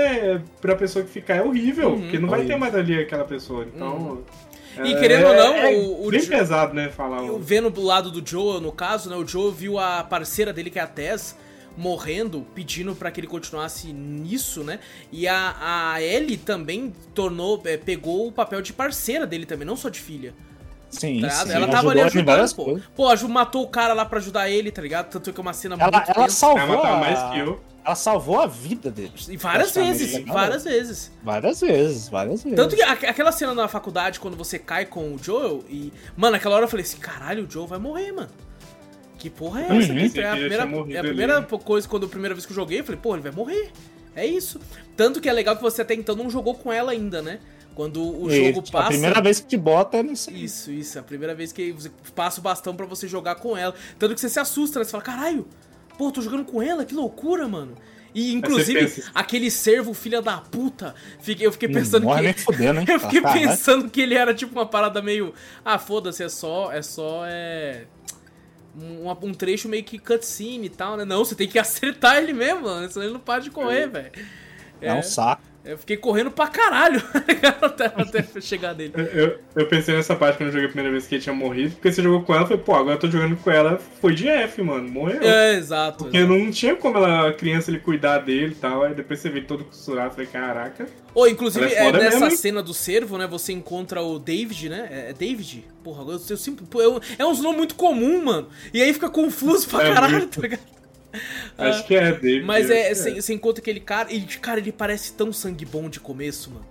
pra pessoa que ficar é horrível. Porque não vai ter mais ali aquela pessoa. Então... E querendo ou não, o bem pesado, né, falar. Eu vendo do lado do Joel, no caso, né, o Joel viu a parceira dele, que é a Tess, morrendo, pedindo pra que ele continuasse nisso, né? E a Ellie também pegou o papel de parceira dele também, não só de filha. Sim, tá, sim. Ela tava ali ajudando, pô. Pô, matou o cara lá pra ajudar ele, tá ligado? Tanto que é uma cena muito tensa. Ela salvou a vida dele. E várias vezes. Tanto que aquela cena na faculdade, quando você cai com o Joel e... Mano, aquela hora eu falei assim, caralho, o Joel vai morrer, mano. Que porra é essa aqui? É a primeira coisa, quando a primeira vez que eu joguei, eu falei, pô, ele vai morrer. É isso. Tanto que é legal que você até então não jogou com ela ainda, né? Quando o jogo passa... A primeira vez que te bota é nisso aí. Isso. A primeira vez que você passa o bastão pra você jogar com ela. Tanto que você se assusta, né? Você fala, caralho... Pô, tô jogando com ela, que loucura, mano. E, inclusive, aquele servo filha da puta, eu fiquei pensando que... Fudendo, hein? Eu fiquei pensando que ele era, tipo, uma parada meio... Ah, foda-se, é só um trecho meio que cutscene e tal, né? Não, você tem que acertar ele mesmo, mano. Senão ele não para de correr, velho. É um saco. Eu fiquei correndo pra caralho até chegar nele. Eu pensei nessa parte quando eu joguei a primeira vez que ele tinha morrido, porque você jogou com ela, foi, pô, agora eu tô jogando com ela, foi de F, mano, morreu. É, exato. Porque não tinha como a criança ele cuidar dele e tal, aí depois você vê todo costurado, falei, caraca. Inclusive, nessa cena do servo, né, você encontra o David, né, é David? Porra, eu sempre... É um nome muito comum, mano, e aí fica confuso pra caralho, muito. Tá ligado? Acho que é dele. Mas você encontra aquele cara. E, cara, ele parece tão sangue bom de começo, mano.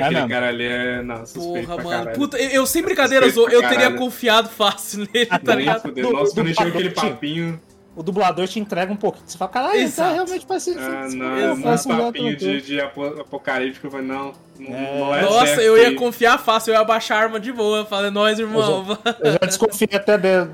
Aquele cara ali é. Nossa, porra, mano. Puta, eu sem brincadeira, eu teria confiado fácil nele, tá ligado? Nossa, quando chegou aquele papinho. O dublador te entrega um pouquinho. Você fala, caralho, isso realmente parece. Um papinho de apocalíptico. Eu falei, não é. Nossa, certo, eu ia confiar fácil, eu ia baixar a arma de boa. Eu falei, nós, irmão. Eu já desconfiei até dele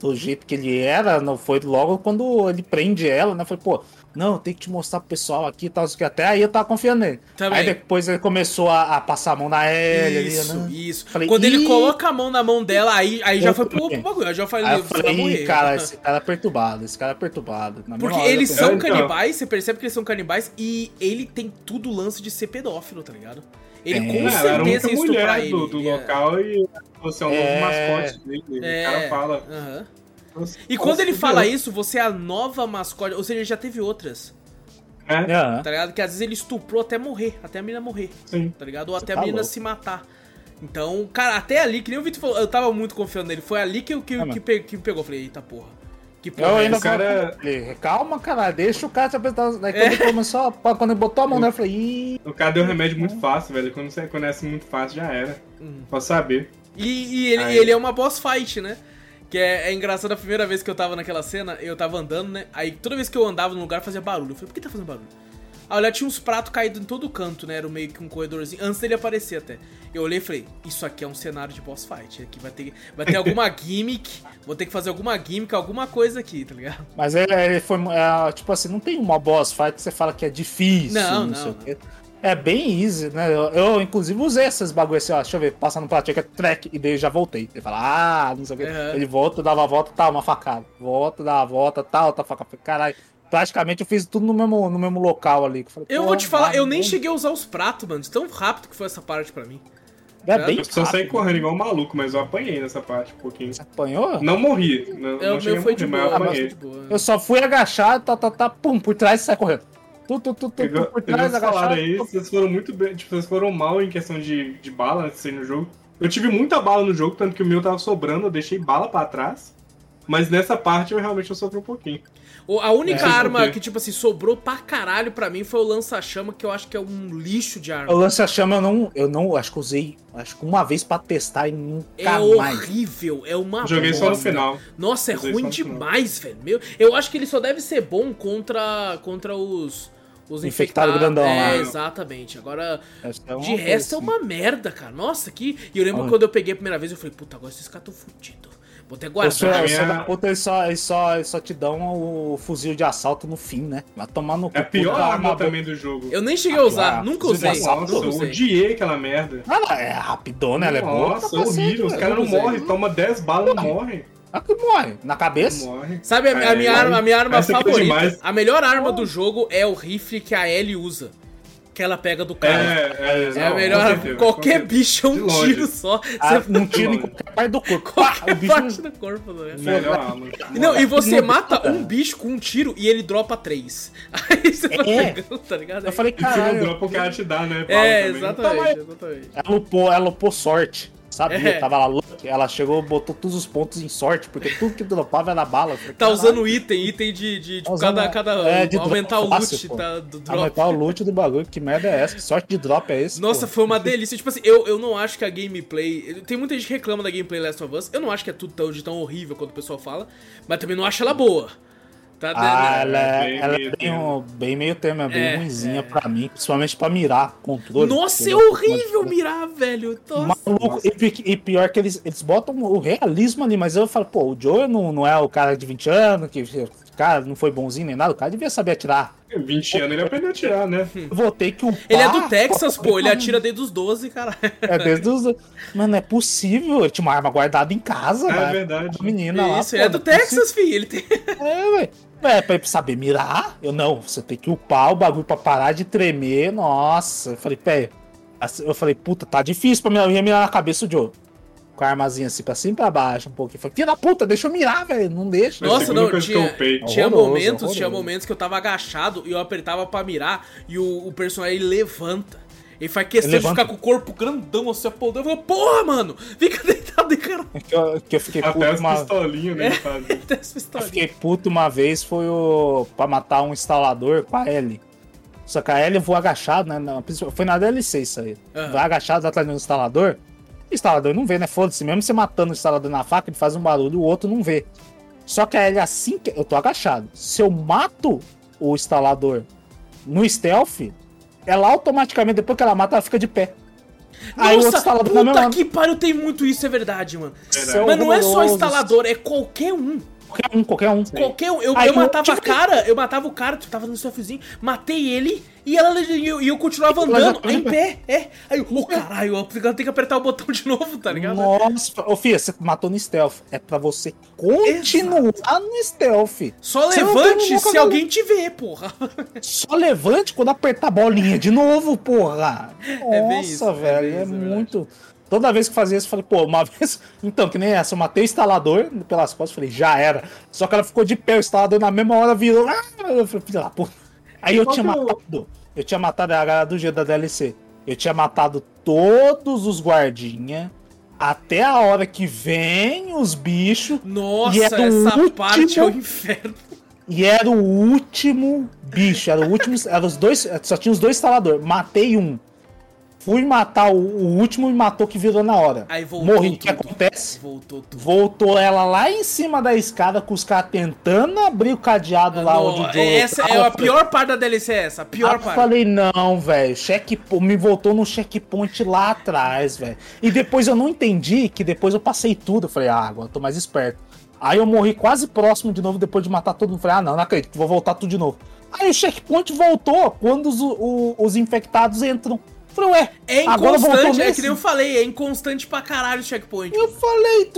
do jeito que ele era, não foi logo quando ele prende ela, né? Foi, pô, não, tem que te mostrar pro pessoal aqui e tal, isso que até aí eu tava confiando nele. Também. Aí depois ele começou a passar a mão na Ellie. Isso, ali, né? Isso. Falei, quando ele coloca a mão na mão dela, aí já foi pro bagulho. Aí já falei, morrer. Cara, esse cara é perturbado, Porque eles são canibais, você percebe que eles são canibais e ele tem tudo o lance de ser pedófilo, tá ligado? Ele com certeza ia estuprar ele. Do local e você é um novo mascote dele. O cara fala. Nossa, e quando ele fala isso, você é a nova mascote. Ou seja, ele já teve outras. Tá ligado? Que às vezes ele estuprou até morrer. Até a menina morrer. Sim. Tá ligado? Ou até a menina louco. Se matar. Então, cara, até ali, que nem o Vitor falou, eu tava muito confiando nele. Foi ali que me pegou. Falei, eita porra. Que porra, cara... Calma, cara, deixa o cara te apresentar. Daí quando ele começou, quando ele botou a mão nela, eu falei... O cara deu remédio muito fácil, velho. Quando você conhece muito fácil, já era. Posso saber. E ele é uma boss fight, né? Que é engraçado, a primeira vez que eu tava naquela cena, eu tava andando, né? Aí toda vez que eu andava no lugar, fazia barulho. Eu falei, por que tá fazendo barulho? Aí olha, tinha uns pratos caídos em todo canto, né? Era meio que um corredorzinho, antes dele aparecer até. Eu olhei e falei, isso aqui é um cenário de boss fight. Aqui vai ter alguma gimmick, vou ter que fazer alguma gimmick, alguma coisa aqui, tá ligado? Mas ele foi, tipo assim, não tem uma boss fight que você fala que é difícil, não sei o quê. É bem easy, né? Eu inclusive, usei essas bagulhas assim, ó, deixa eu ver, passar no pratinho que é track, e daí eu já voltei. Ele fala, não sei o quê. Ele volta, dava a volta, tá, uma facada. Volta, dava a volta, tá, outra facada. Caralho. Praticamente eu fiz tudo no mesmo local ali. Eu vou te falar, eu nem cheguei a usar os pratos, mano. Tão rápido que foi essa parte pra mim. Era bem rápido. Eu só saí correndo igual um maluco, mas eu apanhei nessa parte um pouquinho. Você apanhou? Não morri. Não cheguei a morrer, mas eu apanhei. Eu só fui agachar, pum, por trás e saí correndo. Por trás, agachado. Vocês foram muito bem, tipo, vocês foram mal em questão de bala, assim, no jogo. Eu tive muita bala no jogo, tanto que o meu tava sobrando, eu deixei bala pra trás. Mas nessa parte eu realmente sofri um pouquinho. A única arma que, tipo assim, sobrou pra caralho pra mim foi o lança-chama, que eu acho que é um lixo de arma. O lança-chama eu não acho que usei, acho que uma vez pra testar e nunca mais. É horrível, é uma bosta. Joguei só no final. Nossa, é ruim demais, velho. Eu acho que ele só deve ser bom contra os infectados. Grandão, é, exatamente. Agora, de resto é uma merda, cara. Nossa, que... E eu lembro quando eu peguei a primeira vez, eu falei, puta, agora esses caras tão fudidos. Vou até guardar. Eles só te dão o fuzil de assalto no fim, né? Vai tomar no cu. É a pior arma também do jogo. Eu nem cheguei a usar, nunca usei. Nossa, eu odiei aquela merda. Ela é rapidona, ela é boa. Nossa, horrível. Os caras não morrem, toma 10 balas e não morrem. Ah, que morre. Na cabeça? Morre. Sabe, a minha arma favorita. A melhor arma do jogo é o rifle que a Ellie usa. Que ela pega do cara. É a melhor. Qualquer bicho é um tiro só. Um tiro em qualquer parte do corpo. Qualquer parte do corpo, né? Melhor arma. Não, e você mata um bicho com um tiro e ele dropa 3. Aí você vai pegando, tá ligado? Eu falei, caralho. E se não dropa, o cara te dá, né? É, exatamente. Ela upou sorte. Sabe? Eu tava lá louca, ela chegou, botou todos os pontos em sorte, porque tudo que dropava era bala. Falei, tá usando item de tipo, de aumentar o loot do drop. Aumentar o loot do bagulho, que merda é essa? Que sorte de drop é esse? Nossa, foi uma delícia. Tipo assim, eu não acho que a gameplay... Tem muita gente que reclama da gameplay Last of Us. Eu não acho que é tudo tão horrível quanto o pessoal fala, mas também não acho ela boa. Tá ela é bem meio termo, é bem ruimzinha pra mim, principalmente pra mirar controle. Nossa, é horrível mirar, velho. Maluco, e pior que eles botam o realismo ali, mas eu falo, pô, o Joel não é o cara de 20 anos, que cara não foi bonzinho nem nada, o cara devia saber atirar. 20 anos ele aprendeu a atirar, né? Voltei que o ele é do Texas, pô, ele atira desde os 12, caralho. É, desde os 12. Mano, é possível. Ele tinha uma arma guardada em casa, velho. É verdade. A menina lá. Isso, ele é do Texas, filho. Ele tem. É, velho. É, pra saber mirar, você tem que upar o bagulho pra parar de tremer, nossa. Eu falei, puta, tá difícil pra mim mirar na cabeça do Joe. Com a armazinha assim, pra cima e pra baixo um pouquinho. Falei, filha da puta, deixa eu mirar, velho, não deixa. Nossa, não, tinha momentos que eu tava agachado e eu apertava pra mirar e o personagem levanta. Ele faz questão de ficar com o corpo grandão, assim, apontando. Eu falei, porra, mano, fica deitado e caralho. Que eu fiquei puto até as pistolinhas, né? Até as pistolinhas. Eu fiquei puto uma vez, foi pra matar um instalador com a Ellie. Só que a Ellie voou agachado, né? Foi na DLC isso aí. Uhum. Vai agachado atrás do instalador. O instalador não vê, né? Foda-se, mesmo você matando o instalador na faca, ele faz um barulho, o outro não vê. Só que a Ellie, assim que... Eu tô agachado. Se eu mato o instalador no stealth... Ela automaticamente, depois que ela mata, ela fica de pé. Nossa, aí o instalador puta mesmo, que pariu, tem muito isso, é verdade, mano. Verdade. Mas não é só instalador, é qualquer um. Qualquer um. Eu matava o cara, tipo, tava no selfiezinho, matei ele e eu continuava andando em pé. Aí, caralho, eu tenho que apertar o botão de novo, tá ligado? Nossa, ô filho, você matou no stealth. É pra você continuar no stealth. Só levante se alguém te ver, porra. Só levante quando apertar a bolinha de novo, porra. Nossa, velho, é muito... Toda vez que fazia isso, eu falei, pô, uma vez... Então, que nem essa, eu matei o instalador pelas costas, falei, já era. Só que ela ficou de pé, o instalador na mesma hora virou... Eu falei, filha da puta. Aí eu tinha matado a galera do G da DLC. Eu tinha matado todos os guardinhas, até a hora que vem os bichos... Nossa, essa parte é o inferno. E era o último bicho, era os dois, só tinha os dois instaladores, matei um. Fui matar o último e matou que virou na hora. Aí voltou. Morri. O que acontece? Voltou tudo. Voltou ela lá em cima da escada com os caras tentando abrir o cadeado lá onde o Joel. Essa é a pior parte da DLC, essa. A pior parte. Eu falei, não, velho. Me voltou no checkpoint lá atrás, velho. E depois eu não entendi, que depois eu passei tudo. Eu falei, agora eu tô mais esperto. Aí eu morri quase próximo de novo depois de matar todo mundo. Falei, não acredito, vou voltar tudo de novo. Aí o checkpoint voltou quando os infectados entram. Falei, ué, é inconstante, é que nem eu falei, é inconstante pra caralho o checkpoint. Eu falei,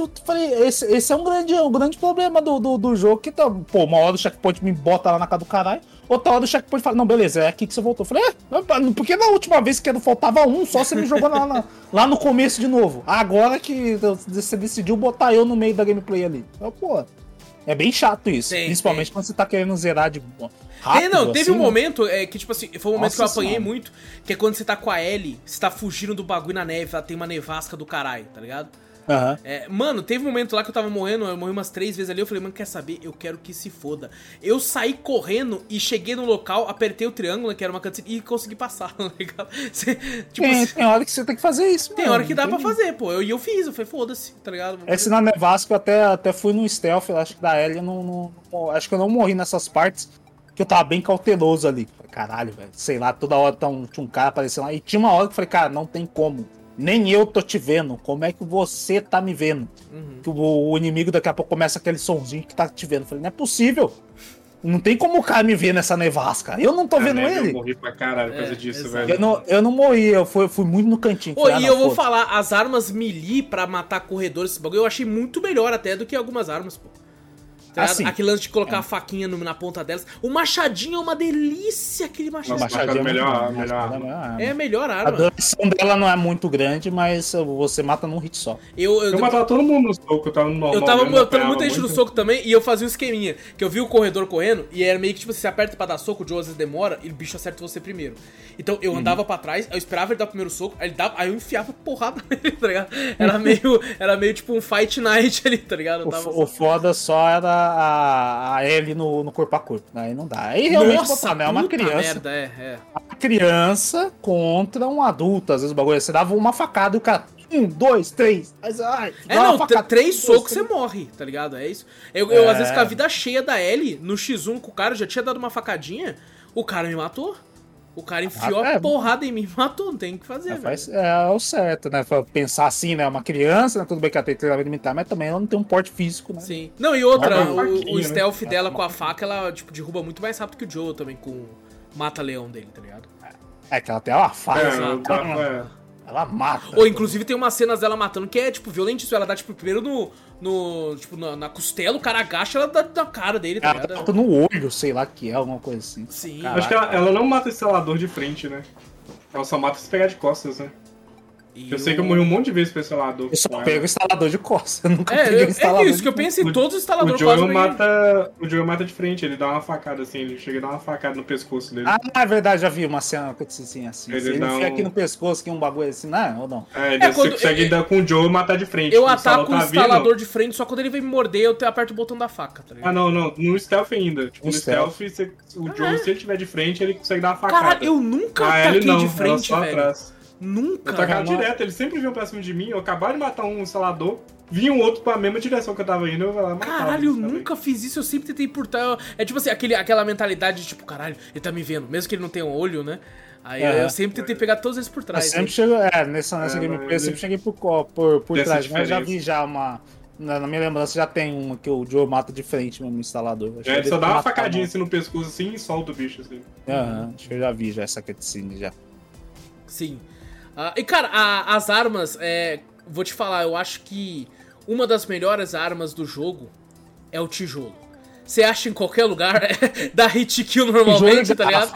esse é um grande problema do jogo, que tá, pô, uma hora o checkpoint me bota lá na cara do caralho, outra hora o checkpoint fala, não, beleza, é aqui que você voltou. Eu falei, porque na última vez que faltava um, só você me jogou lá no começo de novo. Agora que você decidiu botar eu no meio da gameplay ali. Eu, pô, é bem chato isso, principalmente quando você tá querendo zerar de rápido, teve um momento que, tipo assim, foi um momento que eu apanhei muito, que é quando você tá com a Ellie, você tá fugindo do bagulho na neve, ela tem uma nevasca do caralho, tá ligado? Uhum. Mano, teve um momento lá que eu tava morrendo, eu morri umas 3 vezes ali, eu falei, mano, quer saber? Eu quero que se foda. Eu saí correndo e cheguei no local, apertei o triângulo, que era uma cutscene, e consegui passar, tá ligado? Tem hora que você tem que fazer isso, mano. Tem hora que dá pra fazer, pô. E eu fiz, eu falei, foda-se, tá ligado? Esse na nevasca eu até fui no stealth, eu acho que da Ellie, acho que eu não morri nessas partes, que eu tava bem cauteloso ali. Caralho, velho, sei lá, toda hora tinha um cara aparecendo lá, e tinha uma hora que eu falei, cara, não tem como. Nem eu tô te vendo, como é que você tá me vendo? Uhum. Que o inimigo daqui a pouco começa aquele sonzinho que tá te vendo. Eu falei, não é possível. Não tem como o cara me ver nessa nevasca. Eu não tô vendo ele. Eu morri pra caralho por causa disso, exato, velho. Eu não morri, eu fui muito no cantinho. Pô, e eu vou falar, as armas melee pra matar corredores, esse bagulho, eu achei muito melhor até do que algumas armas, pô. Assim, aquele lance de colocar a faquinha na ponta delas. O machadinho é uma delícia, aquele machadinho. Nossa, machadinho é melhor arma. É a melhor arma. A duração dela não é muito grande, mas você mata num hit só. Eu matava todo mundo no soco, eu tava no normal. Eu tava matando muita gente no soco também, e eu fazia um esqueminha. Que eu vi o corredor correndo, e era meio que tipo, você aperta pra dar soco, o Joel às vezes demora, e o bicho acerta você primeiro. Então eu andava pra trás, eu esperava ele dar o primeiro soco, aí eu enfiava porrada nele, tá ligado? Era meio tipo um fight night ali, tá ligado? O foda só era a Ellie no corpo a corpo. Aí não dá. Aí realmente, nossa, é uma criança. Merda, uma criança contra um adulto. Às vezes o bagulho, você dava uma facada e o cara... 1, 2, 3... não, facada, 3 socos você morre, tá ligado? É isso. Eu às vezes, com a vida cheia da Ellie, no X1 com o cara, eu já tinha dado uma facadinha, o cara me matou. O cara enfiou a porrada em mim e matou. Não tem o que fazer, velho. É o certo, né? Pensar assim, né? Uma criança, né? Tudo bem que ela tem treinamento militar, mas também ela não tem um porte físico, né? Sim. Não, e outra, o stealth dela com a faca, ela tipo, derruba muito mais rápido que o Joel também com o mata-leão dele, tá ligado? É que ela tem uma faca. Ela mata. Ou inclusive tem umas cenas dela matando que é, tipo, violentíssimo. Ela dá, tipo, primeiro na costela, o cara agacha, ela dá na cara dele. Tá, ela toca no olho, sei lá que é, alguma coisa assim. Sim. Caraca. Acho que ela não mata esse selador de frente, né? Ela só mata se pegar de costas, né? Eu sei que eu morri um monte de vezes pra instalador. Eu só pego o instalador de costas, eu nunca peguei o instalador. É isso que eu pensei, todos os instaladores o Joel mata de frente, ele dá uma facada assim, ele chega a dar uma facada no pescoço dele. Ah, na verdade, já vi uma cena assim. Ele fica aqui no pescoço, que é um bagulho assim, não é? Ou não? Você consegue dar com o Joel e matar de frente. Eu ataco o instalador de frente, só quando ele vem me morder, eu aperto o botão da faca, tá ligado? Ah, não, no stealth ainda. Tipo, no stealth, o Joel, se ele tiver de frente, ele consegue dar uma facada. Cara, eu nunca ataquei de frente, velho. Nunca. Eu tacava direto, ele sempre vinha pra cima de mim, eu acabava de matar um instalador, vinha um outro pra mesma direção que eu tava indo, eu ia lá matar. Caralho, eu nunca fiz isso, eu sempre tentei importar. É tipo assim, aquela mentalidade de tipo, caralho, ele tá me vendo, mesmo que ele não tenha um olho, né? Aí eu sempre tentei pegar todos eles por trás. Eu sempre chego, nessa gameplay eu sempre cheguei por trás, mas eu já vi já uma... Na minha lembrança já tem uma que o Joe mata de frente mesmo no instalador. Ele só dá uma facadinha assim no pescoço assim e solta o bicho assim. Acho que eu já vi já essa cutscene já. Sim. E cara, as armas, vou te falar, eu acho que uma das melhores armas do jogo é o tijolo. Você acha em qualquer lugar, dá hit kill normalmente, tá ligado?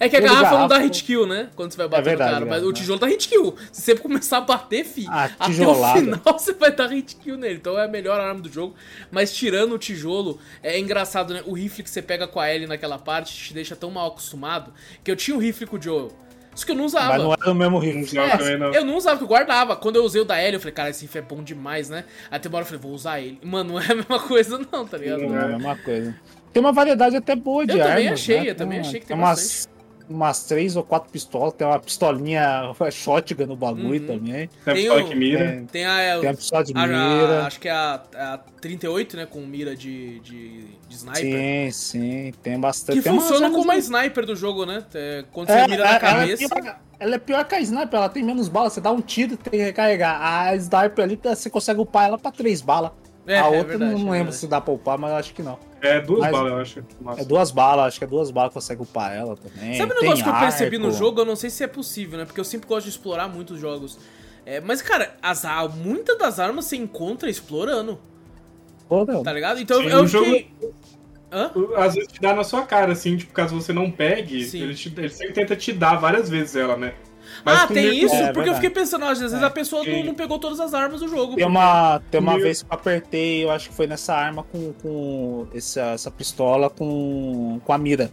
É que a garrafa não dá hit kill, né? Quando você vai bater no cara, mas o tijolo dá hit kill. Se você começar a bater, até o final você vai dar hit kill nele. Então é a melhor arma do jogo. Mas tirando o tijolo, é engraçado, né? O rifle que você pega com a Ellie naquela parte te deixa tão mal acostumado que eu tinha o rifle com o Joel. Isso que eu não usava. Mas não era o mesmo rifle. Eu não usava, que eu guardava. Quando eu usei o da Ellie, eu falei, cara, esse rifle é bom demais, né? Aí tem uma hora eu falei, vou usar ele. Mano, não é a mesma coisa não, tá ligado? Não é a mesma coisa. Tem uma variedade até boa de armas. Eu também achei que tem bastante. Umas 3 ou 4 pistolas, tem uma pistolinha shotgun no bagulho também. Tem a pistola que mira. Tem a pistola de mira. Acho que é a 38, né? Com mira de sniper. Sim, tem bastante. Que tem funciona como a sniper do jogo, né? Quando você mira na cabeça. Ela é pior que a sniper, ela tem menos bala, você dá um tiro e tem que recarregar. A sniper ali, você consegue upar ela pra 3 balas. A outra verdade, não lembro se dá pra upar, mas eu acho que não. É duas balas, acho que consegue upar ela também. Sabe um negócio que eu percebi no jogo? Eu não sei se é possível, né? Porque eu sempre gosto de explorar muitos jogos. É, mas, cara, muitas das armas você encontra explorando. Oh, não. Tá ligado? Então eu fiquei... Hã? Às vezes te dá na sua cara, assim, tipo, caso você não pegue, ele sempre tenta te dar várias vezes ela, né? Mas tem isso? Porque eu fiquei pensando, às vezes a pessoa não pegou todas as armas do jogo. Tem uma vez que eu apertei, eu acho que foi nessa arma com essa pistola com a mira.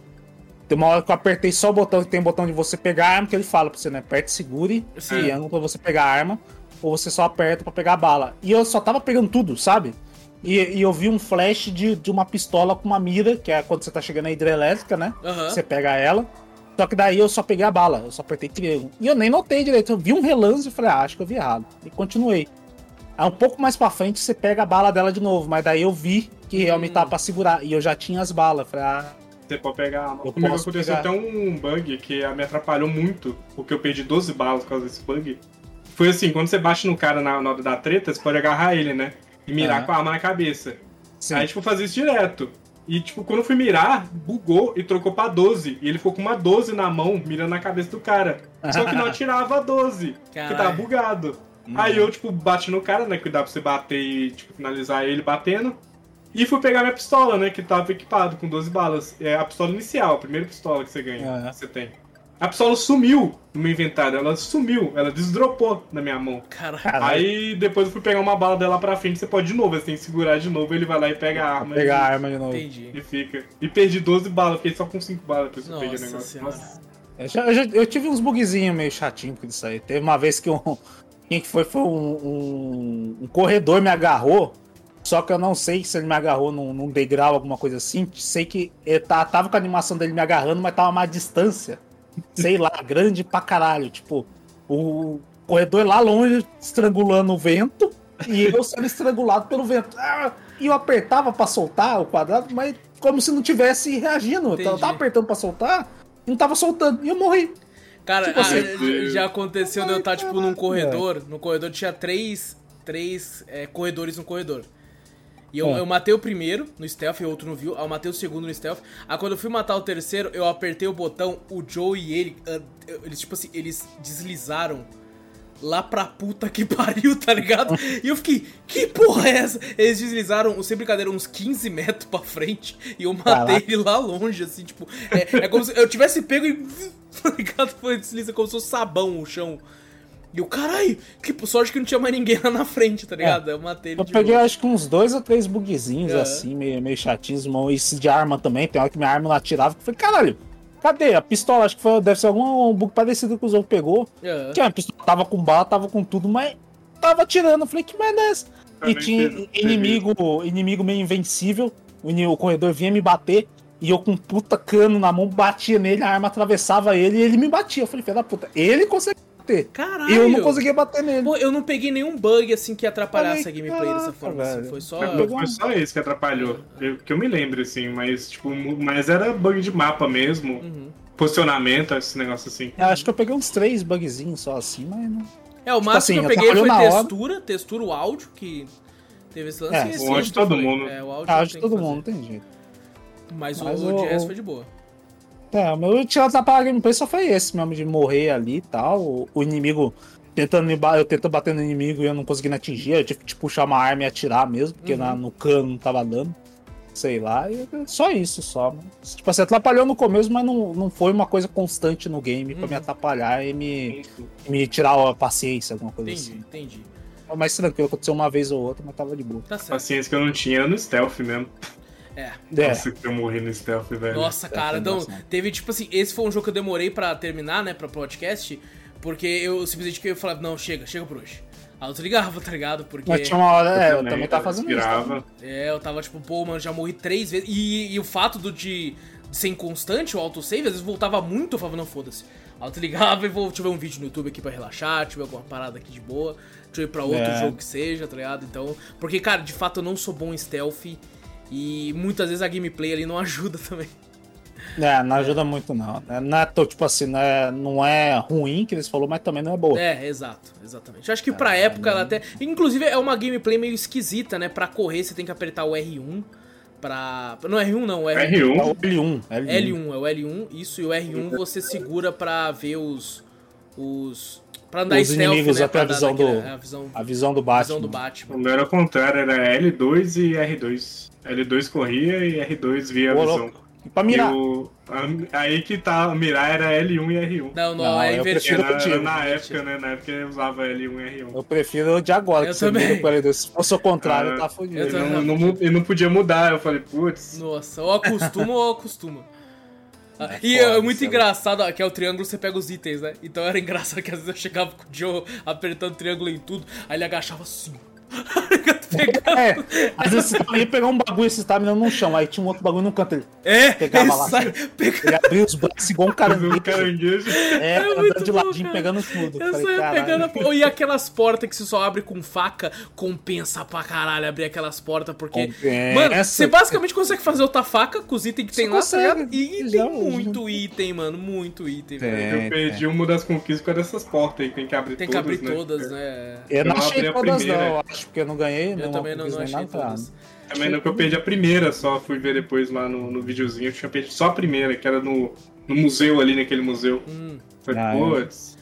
Tem uma hora que eu apertei só o botão, que tem o botão de você pegar a arma, que ele fala pra você, né? Aperte, segure, triângulo pra você pegar a arma, ou você só aperta pra pegar a bala. E eu só tava pegando tudo, sabe? E eu vi um flash de uma pistola com uma mira, que é quando você tá chegando na hidrelétrica, né? Uhum. Você pega ela. Só que daí eu só peguei a bala, eu só apertei triângulo. E eu nem notei direito, eu vi um relance e falei, acho que eu vi errado. E continuei. Aí um pouco mais pra frente você pega a bala dela de novo, mas daí eu vi que realmente tava pra segurar. E eu já tinha as balas, falei, Você pode pegar a arma. Comigo aconteceu até um bug que me atrapalhou muito, porque eu perdi 12 balas por causa desse bug. Foi assim, quando você bate no cara na hora da treta, você pode agarrar ele, né? E mirar com a arma na cabeça. Sim. Aí, tipo, fazia isso direto. E, tipo, quando eu fui mirar, bugou e trocou pra 12. E ele ficou com uma 12 na mão, mirando na cabeça do cara. Só que não atirava a 12, que tava bugado. Aí eu, tipo, bati no cara, né? Que dá pra você bater e, tipo, finalizar ele batendo. E fui pegar minha pistola, né? Que tava equipado com 12 balas. É a pistola inicial, a primeira pistola que você ganha, que você tem. A pistola sumiu no meu inventário, ela desdropou na minha mão. Caralho. Aí depois eu fui pegar uma bala dela pra frente, você pode de novo, você tem que segurar de novo, ele vai lá e pega a arma. Pegar a arma de novo. Entendi. E fica. E perdi 12 balas, fiquei só com 5 balas pra eu pegar o negócio. Nossa. Eu tive uns bugzinhos meio chatinhos disso aí. Teve uma vez que um corredor me agarrou, só que eu não sei se ele me agarrou num degrau, alguma coisa assim. Sei que ele tava com a animação dele me agarrando, mas tava a uma distância. Sei lá, grande pra caralho. Tipo, o corredor lá longe estrangulando o vento e eu sendo estrangulado pelo vento. E eu apertava pra soltar o quadrado, mas como se não tivesse reagindo. Entendi. Eu tava apertando pra soltar e não tava soltando. E eu morri. Cara, tipo assim, já aconteceu de eu estar, tipo, num corredor. No corredor tinha três corredores no corredor. E eu matei o primeiro no stealth e o outro não viu. Aí eu matei o segundo no stealth. Aí quando eu fui matar o terceiro, eu apertei o botão, o Joe e ele, eles deslizaram lá pra puta que pariu, tá ligado? E eu fiquei, que porra é essa? Eles deslizaram, sem brincadeira, uns 15 metros pra frente e eu matei ele lá longe, assim, tipo... É como se eu tivesse pego e... Tá ligado? Foi desliza como se fosse sabão o chão. E o caralho, que sorte que não tinha mais ninguém lá na frente, tá ligado? Eu matei ele. Eu peguei acho que uns 2 ou 3 bugzinhos assim, meio chatinhos, mano. Isso de arma também, tem hora que minha arma lá atirava, que eu falei, caralho, cadê? A pistola, acho que deve ser algum bug parecido que o Zorro pegou. Que a pistola tava com bala, tava com tudo, mas tava atirando. Eu falei, que merda é essa? E tinha inimigo meio invencível, o corredor vinha me bater. E eu com um puta cano na mão, batia nele, a arma atravessava ele e ele me batia. Eu falei, filho da puta, ele conseguiu. Caralho! Eu não conseguia bater nele. Pô, eu não peguei nenhum bug, assim, que atrapalhasse a gameplay dessa forma, assim. Foi só esse que atrapalhou. Que eu me lembro, assim, mas, tipo, era bug de mapa mesmo. Uhum. Posicionamento, esse negócio assim. Eu acho que eu peguei uns 3 bugzinhos só, assim, mas... Não... o máximo que eu peguei foi textura, o áudio, que teve esse lance. O áudio de todo mundo. O áudio de todo mundo, não tem jeito. Mas o DS foi de boa. O meu tirado da parada gameplay só foi esse mesmo, de morrer ali e tal, o inimigo eu tentando bater no inimigo e eu não conseguindo atingir, eu tive que puxar uma arma e atirar mesmo, porque no cano não tava dando, sei lá, e só isso, só. Mas, tipo assim, atrapalhou no começo, mas não foi uma coisa constante no game pra me atrapalhar e me tirar a paciência, alguma coisa assim. Entendi. Mas tranquilo, aconteceu uma vez ou outra, mas tava de boa. Tá certo. Paciência que eu não tinha no stealth mesmo. Nossa, que eu morri no stealth, velho. Nossa, cara, então, teve, tipo assim, esse foi um jogo que eu demorei pra terminar, né, pra podcast, porque eu simplesmente falava, não, chega por hoje. Aí eu desligava, tá ligado? Porque... Mas tinha uma hora, eu também tava fazendo isso. Tá? Eu tava tipo, pô, mano, já morri 3 vezes. E o fato de ser inconstante, o autosave, às vezes voltava muito, eu falava, não, foda-se. Aí eu desligava e vou tiver um vídeo no YouTube aqui pra relaxar, tiver alguma parada aqui de boa, deixa eu ir pra outro jogo que seja, tá ligado? Então, porque, cara, de fato eu não sou bom em stealth. E muitas vezes a gameplay ali não ajuda também. É, não ajuda muito não. Não é, tipo assim, não é ruim que eles falaram, mas também não é boa. É, exato, exatamente. Eu acho que pra época ela até... Inclusive é uma gameplay meio esquisita, né? Pra correr você tem que apertar o R1 pra... Não, R1 não, é R1. L1, é o L1, isso, e o R1 você segura pra ver os... Pra andar os stealth, inimigos, né? Até a visão do Batman. A visão do Batman. O meu era o contrário, era L2 e R2. L2 corria e R2 via a visão. Louco. Pra mirar. Aí que tá, mirar era L1 e R1. Não, é invertido. Na época, né? Na época eu usava L1 e R1. Eu prefiro o de agora, eu que também. Você se fosse o contrário, eu tava fodido. Eu não podia mudar, eu falei, putz. Nossa, ou acostuma ou acostuma. E é muito engraçado, ó, que é o triângulo, você pega os itens, né? Então era engraçado que às vezes eu chegava com o Joe apertando o triângulo em tudo, aí ele agachava assim. Às vezes você ia pegar um bagulho e você tava mirando no chão, aí tinha um outro bagulho no canto, ele pegava lá, ele abria os braços igual um caranguejo. Andando de ladinho, pegando tudo. Eu só ia pegando... E aquelas portas que você só abre com faca, compensa pra caralho abrir aquelas portas, porque... Mano, você basicamente consegue fazer outra faca com os itens que tem lá, e tem muito item, mano, muito item. Eu perdi uma das conquistas por causa dessas portas aí, tem que abrir todas, né? Eu não achei todas não, acho, porque eu não ganhei. Eu também não achei todas. Também não, que eu perdi a primeira só, fui ver depois lá no videozinho, eu tinha perdido só a primeira, que era no museu ali, naquele museu. Falei, putz...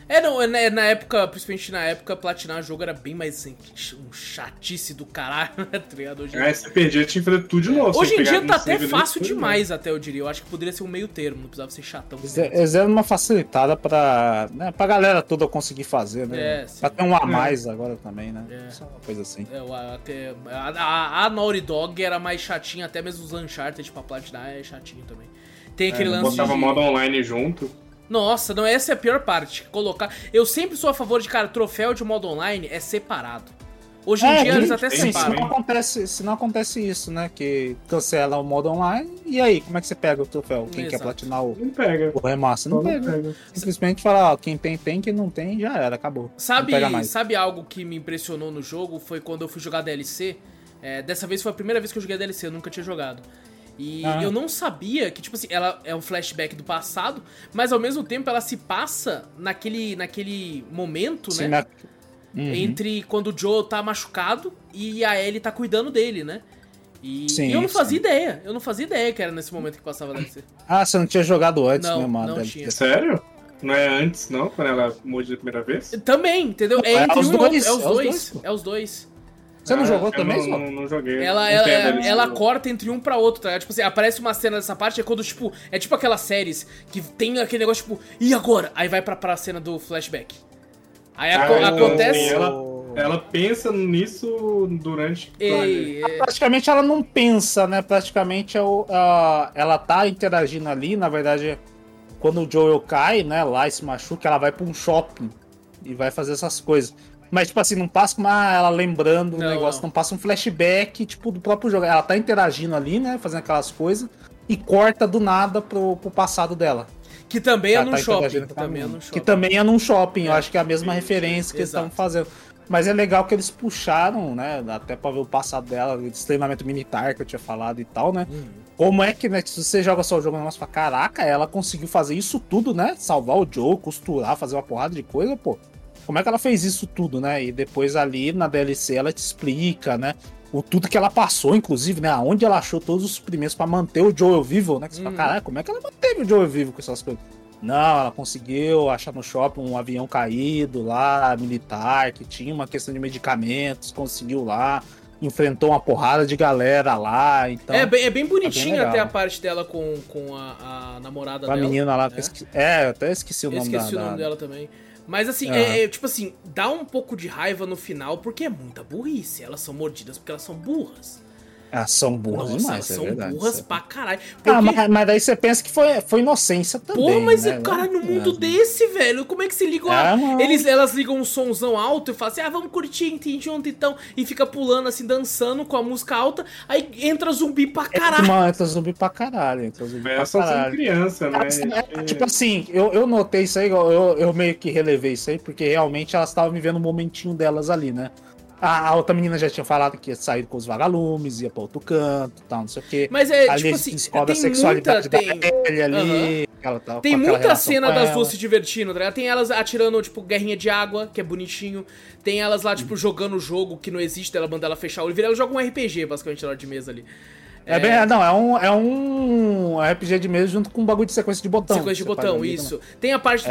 Na época, principalmente na época, platinar jogo era bem mais um chatice do caralho, né, treinador? Hoje você perdia, tinha que fazer tudo de novo. Hoje em dia tá até fácil demais, até eu diria. Eu acho que poderia ser um meio termo, não precisava ser chatão. Eles eram uma facilitada pra galera toda conseguir fazer, né? Pra ter um a mais agora também, né? Só uma coisa assim. A Naughty Dog era mais chatinha, até mesmo os Uncharted pra platinar é chatinho também. Tem aquele lance de... Botava modo online junto. Nossa, não, essa é a pior parte, colocar... Eu sempre sou a favor de, cara, troféu de modo online é separado. Hoje em dia eles até separam. Se não acontece isso, né, que cancela o modo online, e aí, como é que você pega o troféu? Quem quer platinar o remaster? Não pega. Simplesmente fala, ó, quem tem, quem não tem, já era, acabou. Sabe algo que me impressionou no jogo? Foi quando eu fui jogar DLC, dessa vez foi a primeira vez que eu joguei DLC, eu nunca tinha jogado. E eu não sabia que, tipo assim, ela é um flashback do passado, mas ao mesmo tempo ela se passa naquele momento, sim, né? Entre quando o Joel tá machucado e a Ellie tá cuidando dele, né? E eu não fazia ideia, que era nesse momento que passava a DLC. Você não tinha jogado antes, né, mano? Não tinha. Sério? Não é antes, não? Quando ela muda a primeira vez? Também, entendeu? É entre um e outro, é os dois. Você não jogou também, Zorro? Não joguei. Ela corta entre um pra outro, tá ligado? Tipo assim, aparece uma cena dessa parte, é quando, tipo... É tipo aquelas séries que tem aquele negócio, tipo... E agora? Aí vai pra cena do flashback. Aí acontece... Ela pensa nisso durante... Praticamente ela não pensa, né? Praticamente ela tá interagindo ali. Na verdade, quando o Joel cai, né? Lá e se machuca, ela vai pra um shopping. E vai fazer essas coisas. Mas, tipo assim, não passa como ela lembrando o negócio, não passa um flashback, tipo, do próprio jogo. Ela tá interagindo ali, né, fazendo aquelas coisas, e corta do nada pro passado dela. Que também é num shopping. Eu acho que é a mesma referência que eles estavam fazendo. Mas é legal que eles puxaram, né, até pra ver o passado dela, esse treinamento militar que eu tinha falado e tal, né. Como é que, né, se você joga só o jogo, você fala, caraca, ela conseguiu fazer isso tudo, né, salvar o Joe, costurar, fazer uma porrada de coisa, pô. Como é que ela fez isso tudo, né? E depois ali na DLC ela te explica, né? Tudo que ela passou, inclusive, né? Aonde ela achou todos os suprimentos pra manter o Joel vivo, né? Que você fala, caralho, como é que ela manteve o Joel vivo com essas coisas? Não, ela conseguiu achar no shopping um avião caído lá, militar, que tinha uma questão de medicamentos, conseguiu lá, enfrentou uma porrada de galera lá, então... É bem bonitinha até a parte dela com a namorada dela. A menina lá, né? Eu até esqueci o nome dela. Esqueci o nome dela também. Mas assim, tipo assim, dá um pouco de raiva no final, porque é muita burrice. Elas são mordidas porque elas são burras. Elas são burras demais, são verdade. São burras pra caralho. Porque... mas daí você pensa que foi inocência também. Pô, mas né? Caralho, no mundo desse, velho, como é que se ligam? Elas ligam um somzão alto e falam assim, vamos curtir, entendi ontem então. E fica pulando assim, dançando com a música alta, aí entra zumbi pra caralho. Entra zumbi pra caralho. Elas são criança, né? Tipo assim, eu notei isso aí, eu meio que relevei isso aí, porque realmente elas estavam vivendo um momentinho delas ali, né? A outra menina já tinha falado que ia sair com os vagalumes, ia pra outro canto, tal, não sei o quê. Mas é, ali tipo assim, descobre a sexualidade da Ellie ali. Uhum. Ela tá, tem muita cena das duas se divertindo, tá ligado? Tem elas atirando, tipo, guerrinha de água, que é bonitinho. Tem elas lá, tipo, jogando o jogo que não existe, ela manda ela fechar o livro. Ela joga um RPG, basicamente, na hora de mesa ali. É bem, não, é um RPG de mesa junto com um bagulho de sequência de botão. Sequência de botão, isso. Também. Tem a parte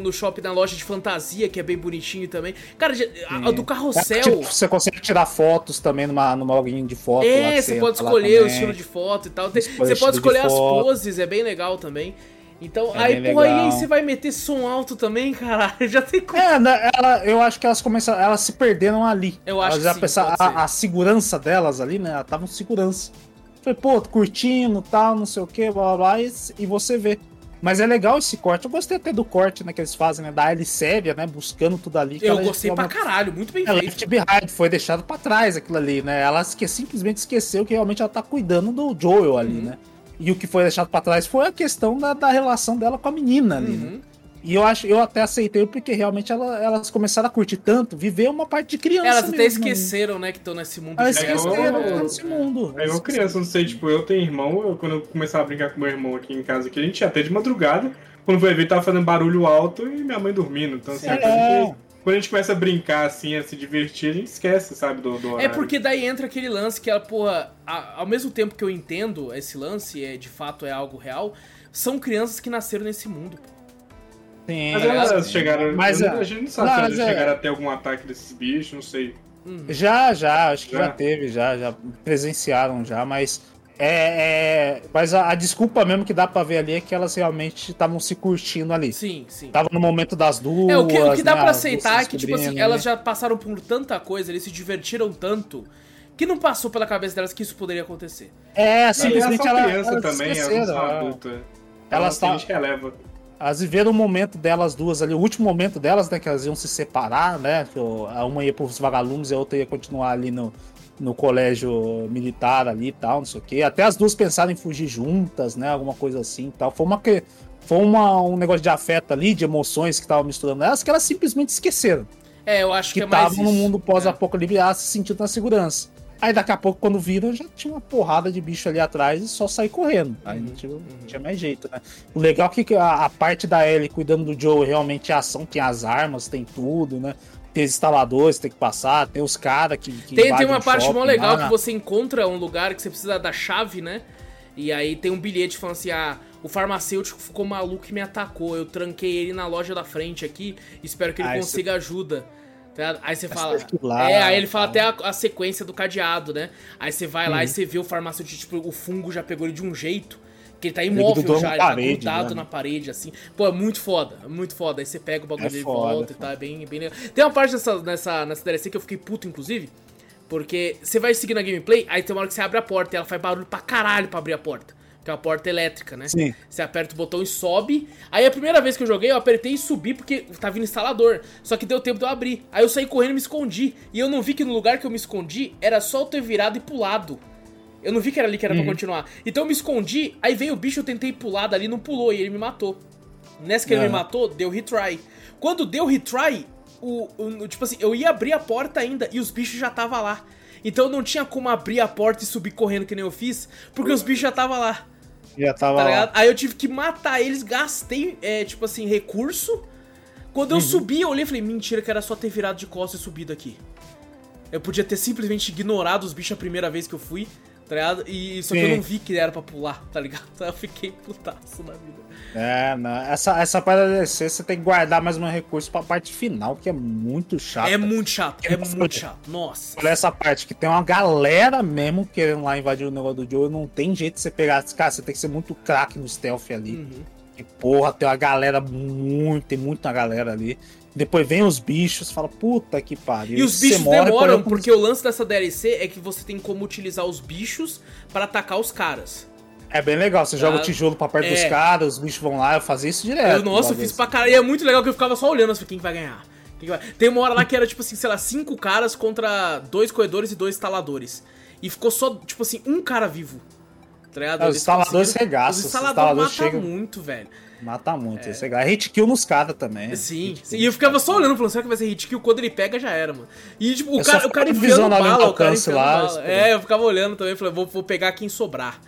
no shopping, na loja de fantasia, que é bem bonitinho também. Cara, a do carrossel... É, tipo, você consegue tirar fotos também numa login de foto. É, lá você pode escolher o estilo de foto e tal. Você pode escolher as poses, é bem legal também. Então, aí você vai meter som alto também, caralho, já tem coisa. Eu acho que elas se perderam ali. Eu acho elas que sim, a segurança delas ali, né, elas estavam em segurança. Foi, pô, curtindo, tal, não sei o que, blá, blá, blá, e você vê. Mas é legal esse corte, eu gostei até do corte, né, que eles fazem, né, da Ellie séria, né, buscando tudo ali. Eu gostei pra caralho, muito bem feito. Left Behind, foi deixado pra trás aquilo ali, né, ela simplesmente esqueceu que realmente ela tá cuidando do Joel ali, né. E o que foi deixado pra trás foi a questão da relação dela com a menina ali, né? E eu até aceitei porque realmente elas começaram a curtir tanto, viver uma parte de criança. Elas mesmo, até esqueceram, né, que estão nesse mundo. Elas esqueceram que estão nesse mundo. É igual criança, não sei, tipo, eu tenho irmão, quando eu começava a brincar com meu irmão aqui em casa, que a gente ia até de madrugada, quando foi ver, tava fazendo barulho alto e minha mãe dormindo, então assim... Quando a gente começa a brincar, assim, a se divertir, a gente esquece, sabe, do horário. É porque daí entra aquele lance que ela, porra, ao mesmo tempo que eu entendo esse lance, de fato é algo real, são crianças que nasceram nesse mundo, pô. Sim. Mas elas chegaram... a gente não sabe se elas chegaram a ter algum ataque desses bichos, não sei. Acho que já teve, já presenciaram já, mas... mas a desculpa mesmo que dá pra ver ali é que elas realmente estavam se curtindo ali. Sim, sim. Estavam no momento das duas. O que dá pra aceitar é que, tipo assim, elas já passaram por tanta coisa, eles se divertiram tanto, que não passou pela cabeça delas que isso poderia acontecer. Simplesmente elas. Criança também, elas são adultas. Elas viveram o momento delas duas ali, o último momento delas, né? Que elas iam se separar, né? Que uma ia pros vagalumes e a outra ia continuar ali no colégio militar ali e tal, não sei o quê. Até as duas pensaram em fugir juntas, né? Alguma coisa assim e tal. Foi um negócio de afeto ali, de emoções que estavam misturando elas, que elas simplesmente esqueceram. Eu acho que é mais isso. Que estavam no mundo pós-apocalipse, elas se sentindo na segurança. Aí daqui a pouco, quando viram, já tinha uma porrada de bicho ali atrás e só sair correndo. Aí não tinha mais jeito, né? O legal é que a parte da Ellie cuidando do Joe realmente é ação, tem as armas, tem tudo, né? Tem os instaladores, tem que passar, tem os caras que tem uma parte mó legal que você encontra um lugar que você precisa da chave, né? E aí tem um bilhete falando assim, o farmacêutico ficou maluco e me atacou, eu tranquei ele na loja da frente aqui, espero que ele consiga ajuda. Aí você fala... aí ele fala até a sequência do cadeado, né? Aí você vai lá e você vê o farmacêutico, tipo, o fungo já pegou ele de um jeito, que ele tá imóvel já, ele tá grudado na parede, assim. Pô, é muito foda, muito foda. Aí você pega o bagulho dele e volta e tal, é bem, bem legal. Tem uma parte nessa DLC que eu fiquei puto, inclusive, porque você vai seguindo a gameplay, aí tem uma hora que você abre a porta e ela faz barulho pra caralho pra abrir a porta. Que é uma porta elétrica, né? Sim. Você aperta o botão e sobe. Aí a primeira vez que eu joguei, eu apertei e subi porque tá vindo instalador. Só que deu tempo de eu abrir. Aí eu saí correndo e me escondi. E eu não vi que no lugar que eu me escondi, era só eu ter virado e pulado. Eu não vi que era ali que era pra continuar. Então eu me escondi, aí veio o bicho, eu tentei pular dali, não pulou e ele me matou. Nessa que ele me matou, deu retry. Quando deu retry, tipo assim, eu ia abrir a porta ainda e os bichos já estavam lá. Então não tinha como abrir a porta e subir correndo que nem eu fiz, porque os bichos já estavam lá. Já tava lá. Aí eu tive que matar eles, gastei, tipo assim, recurso. Quando eu subi, eu olhei e falei, mentira, que era só ter virado de costas e subido aqui. Eu podia ter simplesmente ignorado os bichos a primeira vez que eu fui. Tá ligado? E só que eu não vi que era pra pular, tá ligado? Eu fiquei putaço na vida. Não. Essa parte da DLC você tem que guardar mais um recurso pra parte final, que é muito chato. É muito chato. Nossa. Olha essa parte, que tem uma galera mesmo querendo lá invadir o negócio do Joe. Não tem jeito de você pegar. Cara, você tem que ser muito craque no stealth ali. E porra, tem uma galera, tem muita galera ali. Depois vem os bichos, fala, puta que pariu. E os bichos demoram, porque o lance dessa DLC é que você tem como utilizar os bichos pra atacar os caras. É bem legal, você joga o tijolo pra perto dos caras, os bichos vão lá, eu fazia isso direto. Eu fiz pra caralho, e é muito legal que eu ficava só olhando, assim, quem vai ganhar? Tem uma hora lá que era, tipo assim, sei lá, 5 caras contra 2 corredores e 2 instaladores. E ficou só, tipo assim, um cara vivo. Os instaladores regaçam. Os instaladores matam muito, velho. Mata muito. É. É hit kill nos caras também. Sim, sim. E eu ficava só olhando, falando, será que vai ser hit kill? Quando ele pega, já era, mano. E tipo, o cara enfiando bala, o cara enfiando bala. É, eu ficava olhando também, falei, vou pegar quem sobrar.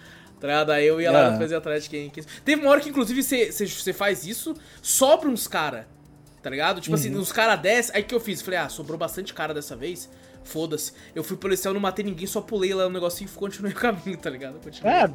Daí eu ia lá e fazia atrás de quem... Teve uma hora que, inclusive, você faz isso, sobra uns caras, tá ligado? Tipo assim, uns caras descem, aí o que eu fiz? Falei, sobrou bastante cara dessa vez, foda-se. Eu fui pro policial, não matei ninguém, só pulei lá no negocinho e continuei o caminho, tá ligado?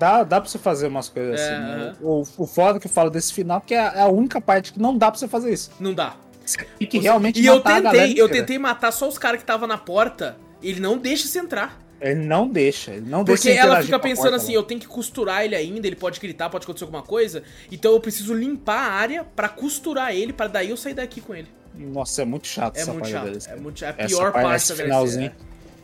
Dá pra você fazer umas coisas assim, né? O foda que eu falo desse final, que é a única parte que não dá pra você fazer isso. Não dá. Você tem que realmente matar a galera. E eu tentei matar só os caras que estavam na porta, ele não deixa você entrar. Ele não deixa. Porque ela fica pensando assim, eu tenho que costurar ele ainda, ele pode gritar, pode acontecer alguma coisa, então eu preciso limpar a área pra costurar ele, pra daí eu sair daqui com ele. Nossa, é muito chato essa parte da DLC. É muito chato, é a pior parte da DLC. É.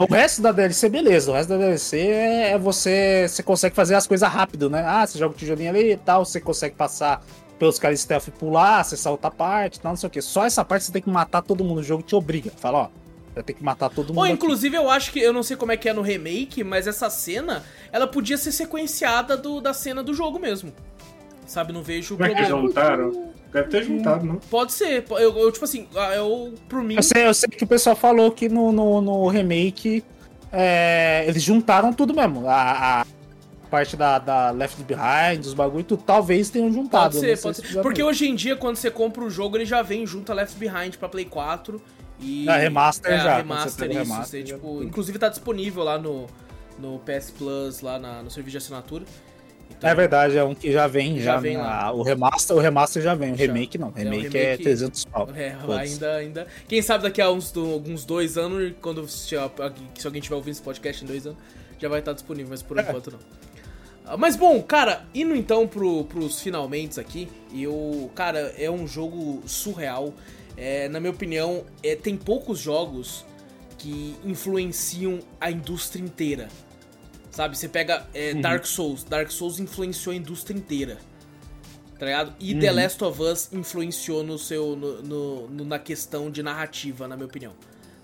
O resto da DLC, beleza, o resto da DLC é você consegue fazer as coisas rápido, né? Você joga o tijolinho ali e tal, você consegue passar pelos caras stealth e pular, você salta a parte, tal, não sei o quê. Só essa parte você tem que matar todo mundo, o jogo te obriga, fala, vai ter que matar todo mundo. Inclusive, eu acho que, eu não sei como é que é no remake, mas essa cena, ela podia ser sequenciada da cena do jogo mesmo. Sabe, não vejo o problema. Como é que juntaram? Deve ter juntado, não? Pode ser. Eu tipo assim, por mim... Eu sei que o pessoal falou que no remake, eles juntaram tudo mesmo. A parte da Left Behind, os bagulho, tudo, talvez tenham juntado. Pode ser. Porque hoje em dia, quando você compra o jogo, ele já vem junto a Left Behind pra Play 4... E remaster já. Remaster, isso. Remaster, você, tipo, inclusive tá disponível lá no PS Plus, lá no serviço de assinatura. Então, é verdade, é um que já vem. Já vem lá. O remaster já vem, o remake não. Remake é $300. Ainda. Quem sabe daqui a alguns 2 anos, quando se alguém tiver ouvindo esse podcast em 2 anos, já vai estar disponível, mas por enquanto não. Mas bom, cara, indo então pros finalmente aqui, cara, é um jogo surreal. Na minha opinião, tem poucos jogos que influenciam a indústria inteira, sabe? Você pega Dark Souls influenciou a indústria inteira, tá ligado? E The Last of Us influenciou na questão de narrativa, na minha opinião,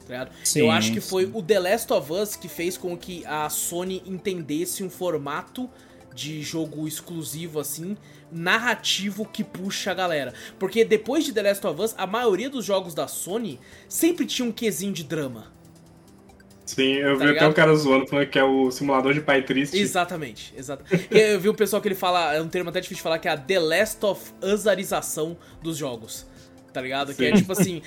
tá ligado? Sim, eu acho que foi o The Last of Us que fez com que a Sony entendesse um formato de jogo exclusivo, assim, narrativo que puxa a galera. Porque depois de The Last of Us, a maioria dos jogos da Sony sempre tinha um quezinho de drama. Sim, eu vi até um cara zoando, falando que é o simulador de pai triste. Exatamente. Eu vi o pessoal que ele fala, é um termo até difícil de falar, que é a The Last of Usarização dos jogos, tá ligado? Sim. Que é tipo assim,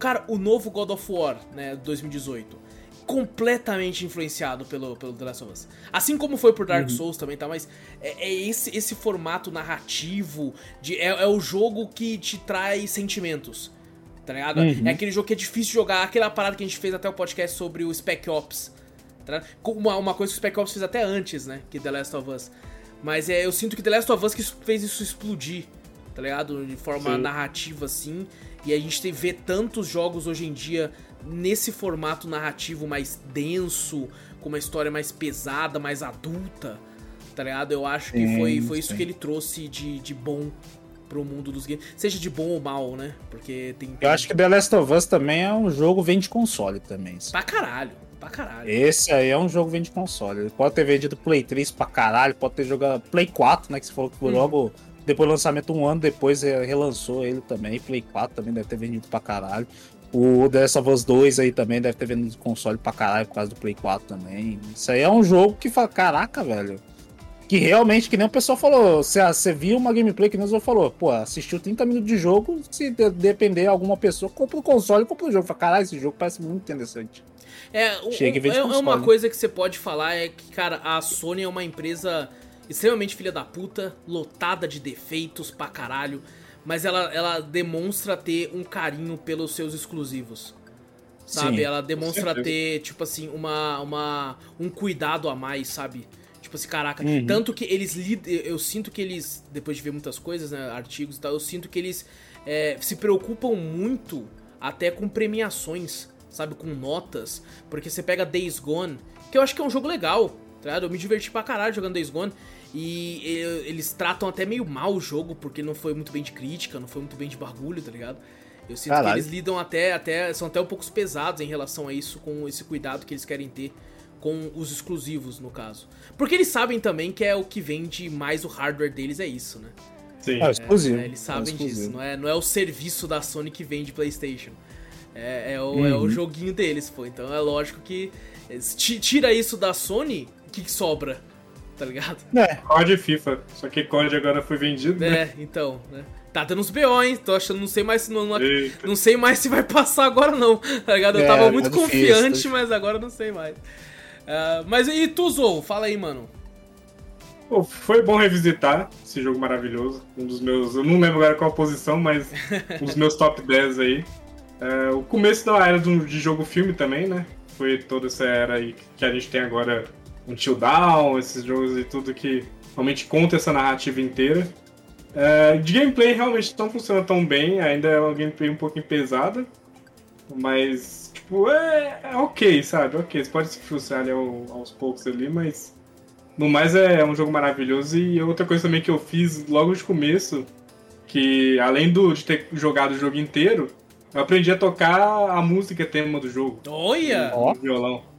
cara, o novo God of War, né, 2018, completamente influenciado pelo The Last of Us. Assim como foi por Dark Souls também, tá? Mas esse formato narrativo é o jogo que te traz sentimentos, tá ligado? É aquele jogo que é difícil jogar, aquela parada que a gente fez até o podcast sobre o Spec Ops, tá ligado? Uma coisa que o Spec Ops fez até antes, né? Que The Last of Us. Mas eu sinto que The Last of Us que fez isso explodir, tá ligado? De forma narrativa, assim. E a gente vê tantos jogos hoje em dia nesse formato narrativo mais denso, com uma história mais pesada, mais adulta, tá ligado? Eu acho que foi isso que ele trouxe de bom pro mundo dos games. Seja de bom ou mal, né? Porque tem... Eu acho que The Last of Us também é um jogo vende console também. Assim. Pra caralho. Esse aí é um jogo vende console. Ele pode ter vendido Play 3 pra caralho, pode ter jogado Play 4, né? Que você falou que foi logo... Depois do lançamento, um ano depois, relançou ele também. Play 4 também deve ter vendido pra caralho. O The Last of Us 2 aí também deve ter vendido console pra caralho por causa do Play 4 também. Isso aí é um jogo que fala, caraca, velho. Que realmente, que nem o pessoal falou, você viu uma gameplay que nem o pessoal falou, pô, assistiu 30 minutos de jogo, se depender alguma pessoa, compra o console, compra o jogo. Fala, caralho, esse jogo parece muito interessante. Uma coisa que você pode falar é que, cara, a Sony é uma empresa... extremamente filha da puta, lotada de defeitos pra caralho, mas ela demonstra ter um carinho pelos seus exclusivos, sabe? Sim, ela demonstra ter, tipo assim, um cuidado a mais, sabe? Tipo assim, caraca, tanto que eles, eu sinto que eles, depois de ver muitas coisas, né, artigos e tal, eu sinto que eles se preocupam muito até com premiações, sabe? Com notas, porque você pega Days Gone, que eu acho que é um jogo legal, eu me diverti pra caralho jogando Days Gone e eles tratam até meio mal o jogo porque não foi muito bem de crítica, não foi muito bem de bagulho, tá ligado? Eu sinto que eles lidam são até um pouco pesados em relação a isso, com esse cuidado que eles querem ter com os exclusivos, no caso. Porque eles sabem também que é o que vende mais o hardware deles, é isso, né? Sim. É, exclusivo. Eles sabem disso. Não é o serviço da Sony que vende PlayStation. É o joguinho deles, pô. Então é lógico que tira isso da Sony, o que sobra? Tá ligado? COD e FIFA. Só que COD agora foi vendido, né? Então, né? Tá dando uns BO, hein? Tô achando, não sei mais se vai passar agora, não. Tá ligado? Eu tava muito confiante, mas agora não sei mais. Mas e tu, Zorro? Fala aí, mano. Pô, foi bom revisitar esse jogo maravilhoso. Um dos meus... Eu não lembro agora qual a posição, mas um dos meus top 10 aí. O começo da era de jogo-filme também, né? Foi toda essa era aí que a gente tem agora... Until Dawn, esses jogos e tudo que realmente conta essa narrativa inteira. De gameplay realmente não funciona tão bem, ainda é uma gameplay um pouquinho pesada, mas tipo, é ok, sabe? Ok, você pode se frustrar ali aos poucos ali, mas no mais é um jogo maravilhoso. E outra coisa também que eu fiz logo de começo, que além de ter jogado o jogo inteiro, eu aprendi a tocar a música tema do jogo. Olha! No violão.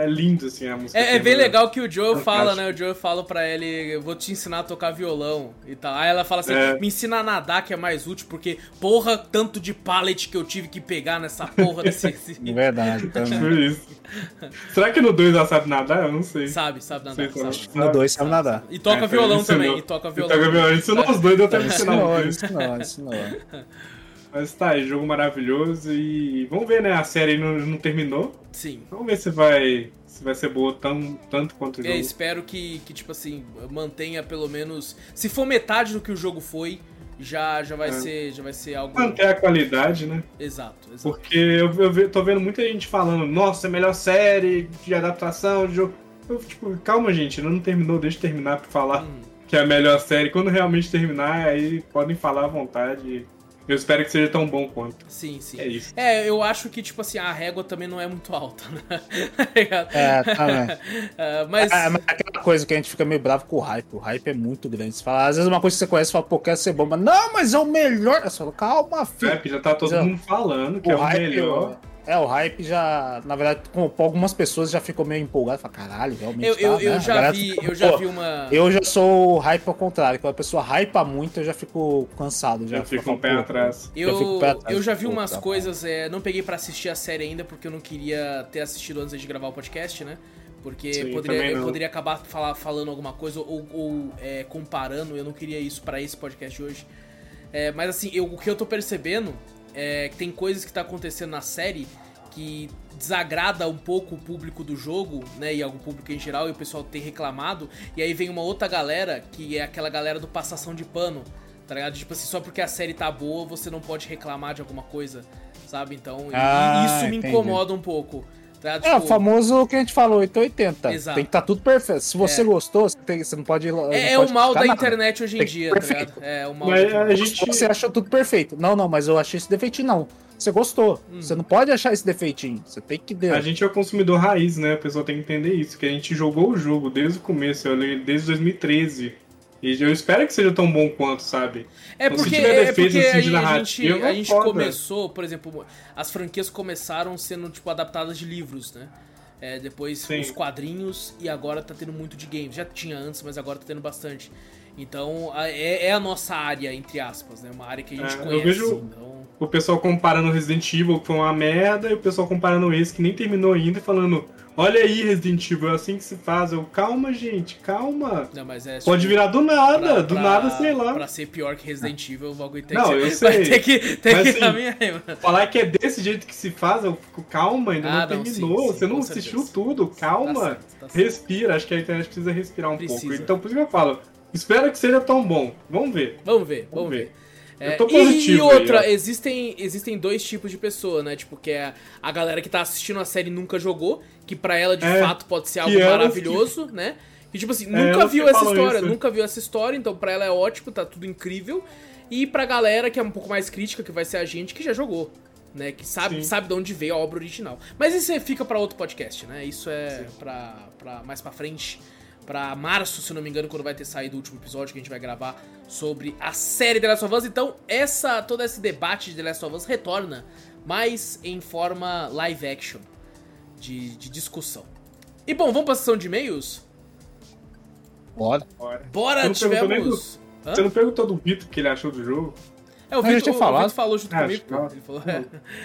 É lindo, assim, a música. É bem legal que o Joel fala, né? O Joel fala pra ele, eu vou te ensinar a tocar violão e tal. Aí ela fala assim, me ensina a nadar que é mais útil, porque porra, tanto de pallet que eu tive que pegar nessa porra desse... Verdade, também. Por isso. Será que no 2 ela sabe nadar? Eu não sei. Sabe nadar. No 2 sabe nadar. E toca violão também. E toca violão. Ensinou os dois, eu até me ensinou. Mas tá, é jogo maravilhoso e vamos ver, né? A série não terminou. Sim. Vamos ver se vai ser boa tanto quanto o jogo. Eu espero que, tipo assim, mantenha pelo menos... Se for metade do que o jogo foi, já vai ser algo... Manter a qualidade, né? Exato. Porque eu tô vendo muita gente falando, nossa, é a melhor série de adaptação, de jogo... Eu, tipo, calma, gente, não terminou, deixa eu terminar pra falar que é a melhor série. Quando realmente terminar, aí podem falar à vontade. Eu espero que seja tão bom quanto. Sim. É isso. Eu acho que, tipo assim, a régua também não é muito alta, né? Também. Mas aquela coisa que a gente fica meio bravo com o hype. O hype é muito grande. Você fala, às vezes uma coisa que você conhece, você fala, pô, quer ser bom, mas não, mas é o melhor. Você fala, calma, filho. Porque já tá todo mundo falando que é o melhor. O hype já, na verdade, com algumas pessoas já ficou meio empolgado. Fala, caralho, realmente Eu já vi uma... Eu já sou o hype ao contrário. Quando a pessoa hypa muito, eu já fico cansado. Já fico um pé atrás. Eu já vi umas coisas... não peguei pra assistir a série ainda, porque eu não queria ter assistido antes de gravar o podcast, né? Porque eu poderia acabar falando alguma coisa ou comparando. Eu não queria isso pra esse podcast de hoje. Mas assim, o que eu tô percebendo... tem coisas que tá acontecendo na série que desagrada um pouco o público do jogo, né, e algum público em geral, e o pessoal tem reclamado, e aí vem uma outra galera, que é aquela galera do passação de pano, tá ligado? Tipo assim, só porque a série tá boa, você não pode reclamar de alguma coisa, sabe? Então, isso me incomoda um pouco. Tá, tipo... o famoso que a gente falou, 880. Exato. Tem que estar tudo perfeito. Se você gostou, você não pode... o mal da internet hoje em dia, tá ligado? O mal da gente... Você achou tudo perfeito. Não, mas eu achei esse defeitinho, não. Você gostou. Você não pode achar esse defeitinho. Você tem que... A gente é o consumidor raiz, né? A pessoa tem que entender isso, que a gente jogou o jogo desde o começo, desde 2013. E eu espero que seja tão bom quanto, sabe? Porque, a gente começou, por exemplo, as franquias começaram sendo, tipo, adaptadas de livros, né? Depois os quadrinhos e agora tá tendo muito de games. Já tinha antes, mas agora tá tendo bastante. Então, é a nossa área, entre aspas, né? Uma área que a gente conhece. Eu vejo o pessoal comparando Resident Evil, que foi uma merda, e o pessoal comparando esse, que nem terminou ainda, falando... Olha aí, Resident Evil, é assim que se faz. Calma, gente, calma. Não, mas pode virar do nada, sei lá. Pra ser pior que Resident Evil, o bagulho tem que ser... Não, eu sei. Tem que caminhar aí, mano. Falar que é desse jeito que se faz, eu fico calma, ainda não terminou. Sim, você não assistiu tudo, calma. Tá certo. Respira, acho que a internet precisa respirar um pouco. Então, por isso que eu falo, espero que seja tão bom. Vamos ver. Eu tô positivo. E outra, aí, existem dois tipos de pessoa, né? Tipo, que é a galera que tá assistindo a série e nunca jogou, que pra ela de fato pode ser algo maravilhoso, né? E tipo assim, nunca viu essa história, então pra ela é ótimo, tá tudo incrível. E pra galera que é um pouco mais crítica, que vai ser a gente, que já jogou, né? Que sabe de onde veio a obra original. Mas isso fica pra outro podcast, né? Isso é pra mais pra frente. Pra março, se não me engano, quando vai ter saído o último episódio que a gente vai gravar sobre a série The Last of Us. Então, todo esse debate de The Last of Us retorna, mas em forma live action, de discussão. E bom, vamos pra sessão de e-mails? Bora, tivemos... Você não perguntou do Vitor o que ele achou do jogo? É, o Vitor falou junto comigo. Ele falou,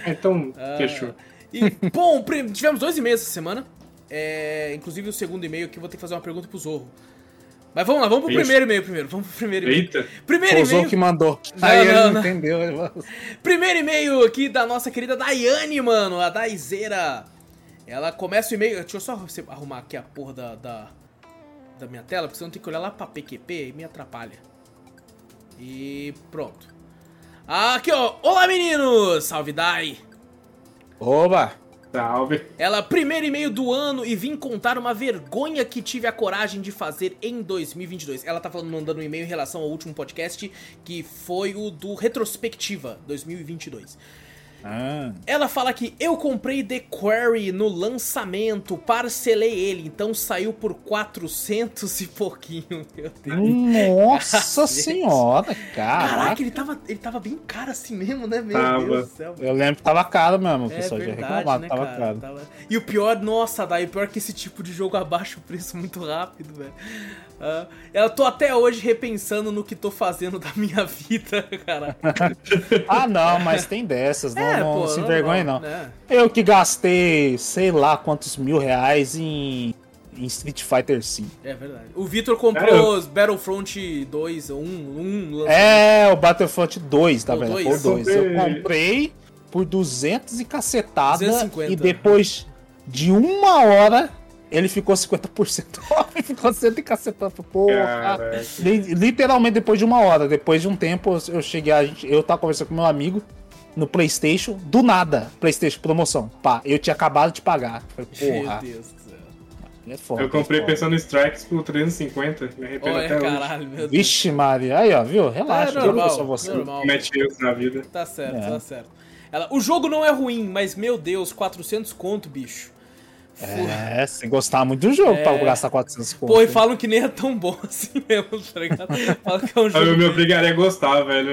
então, fechou. E, bom, tivemos 2 e-mails essa semana. É, inclusive o segundo e-mail aqui, eu vou ter que fazer uma pergunta pro Zorro. Mas vamos lá, vamos pro primeiro e-mail primeiro. Eita! Primeiro e-mail. O Zorro que mandou. Aí ele não entendeu. Primeiro e-mail aqui da nossa querida Dayane, mano, a Daizeira. Ela começa o e-mail... Deixa eu só arrumar aqui a porra da minha tela, porque senão tem que olhar lá pra PQP e me atrapalha. E pronto. Aqui, ó. Olá, meninos! Salve, Dai! Oba! Salve! Ela, primeiro e-mail do ano e vim contar uma vergonha que tive a coragem de fazer em 2022. Ela tá mandando um e-mail em relação ao último podcast, que foi o do Retrospectiva 2022. Ela fala que eu comprei The Quarry no lançamento, parcelei ele, então saiu por 400 e pouquinho. Meu Deus. Nossa senhora, cara. Caraca, ele tava bem caro assim mesmo, né? Meu Deus do céu. Eu lembro que tava caro mesmo, o pessoal já reclamava, né, tava caro. E o pior, nossa, daí o pior é que esse tipo de jogo abaixa o preço muito rápido, velho. Eu tô até hoje repensando no que tô fazendo da minha vida, caraca. Não, mas tem dessas, né? Não se envergonhe, não. É. Eu que gastei sei lá quantos R$1000 em Street Fighter V. É verdade. O Vitor comprou os Battlefront 2 ou 1. O Battlefront 2, tá vendo? Eu comprei por 200 e cacetada. 250. E depois de 1 hora... Ele ficou 50% off, ficou 100 e cacetando. Porra. Literalmente depois de 1 hora. Depois de um tempo, eu cheguei... Eu tava conversando com meu amigo no PlayStation. Do nada, PlayStation promoção. Pá, eu tinha acabado de pagar. Falei, porra. Meu Deus do céu. É foda, eu comprei pensando em Strikes por 350. Me arrependo até caralho, hoje. Meu Deus. Vixe, Maria. Aí, ó, viu? Relaxa. É normal, só você. Normal. Mete Deus na vida. Tá certo, tá certo. Ela, o jogo não é ruim, mas, meu Deus, 400 conto, bicho. Sem gostar muito do jogo pra gastar 400 conto. Pô, e falam que nem é tão bom assim mesmo, tá ligado? Falam que é um jogo. Eu me obrigaria a gostar, velho.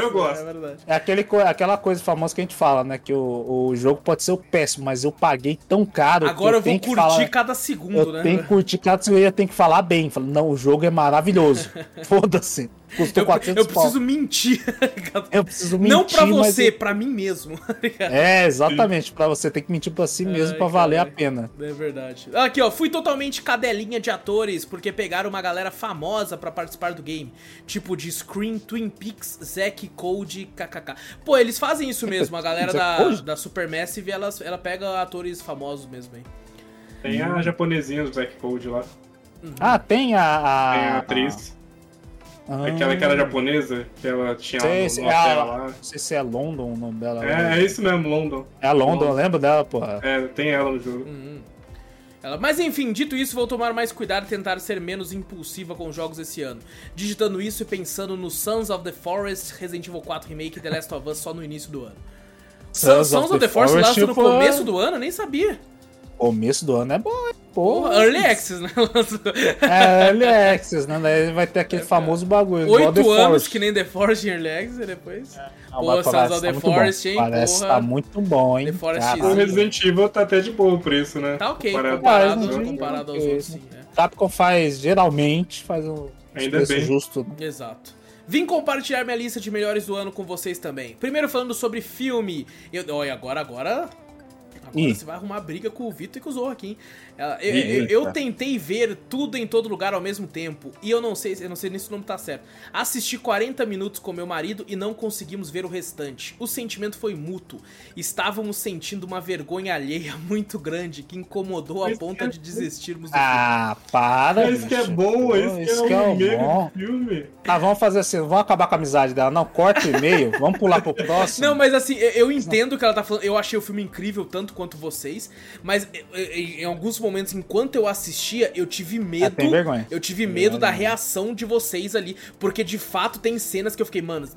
Eu gosto. É aquela coisa famosa que a gente fala, né? Que o jogo pode ser o péssimo, mas eu paguei tão caro. Agora eu vou curtir cada segundo, né? Eu tenho que curtir cada segundo e eu tenho que falar bem. Falo, não, o jogo é maravilhoso. Foda-se. Custou 400 pau. Eu preciso mentir. Não pra você, pra mim mesmo. Exatamente. Pra você tem que mentir pra si mesmo pra valer a pena. É verdade. Aqui, ó. Fui totalmente cadelinha de atores, porque pegaram uma galera famosa pra participar do game. Tipo de Scream, Twin Peaks, Zack, Cody, kkk. Pô, eles fazem isso mesmo. A galera da Supermassive, ela pega atores famosos mesmo, hein. Tem a japonesinha do Zack Cody lá. Uhum. Tem a... Tem a atriz. Aquela que era japonesa, que ela tinha no hotel lá. Não sei se é London o nome dela. É isso mesmo, London. É a London, eu lembro dela, porra. Tem ela no jogo. Ela, mas enfim, dito isso, vou tomar mais cuidado e tentar ser menos impulsiva com jogos esse ano. Digitando isso e pensando no Sons of the Forest, Resident Evil 4 Remake e The Last of Us só no início do ano. Sons of the Forest lança no começo do ano? Eu nem sabia. Começo do ano é bom, porra. Early Access, né? Early Access, né? Vai ter aquele famoso bagulho. 8 anos que nem The Forest em Early Access, depois... Pô, Sons of The Forest, hein? Parece que tá muito bom, hein? O Resident Evil tá até de boa o preço, né? Tá ok, comparado aos outros, sim. Capcom geralmente faz um preço justo. Exato. Vim compartilhar minha lista de melhores do ano com vocês também. Primeiro falando sobre filme. Olha, agora... Você vai arrumar briga com o Vitor e com o Zorro aqui, hein? Eu tentei ver tudo em todo lugar ao mesmo tempo. E eu não sei nem se o nome tá certo. Assisti 40 minutos com meu marido e não conseguimos ver o restante. O sentimento foi mútuo. Estávamos sentindo uma vergonha alheia muito grande que incomodou a ponta de desistirmos do filme. Para! Isso que é bom, isso que é o e-mail do filme. Vamos fazer assim, vamos acabar com a amizade dela. Não, corta o e-mail, vamos pular pro próximo. Não, mas assim, eu entendo o que ela tá falando. Eu achei o filme incrível, tanto quanto vocês, mas em alguns momentos, enquanto eu assistia, eu tive medo. Eu tive medo da reação de vocês ali, porque de fato tem cenas que eu fiquei, mano,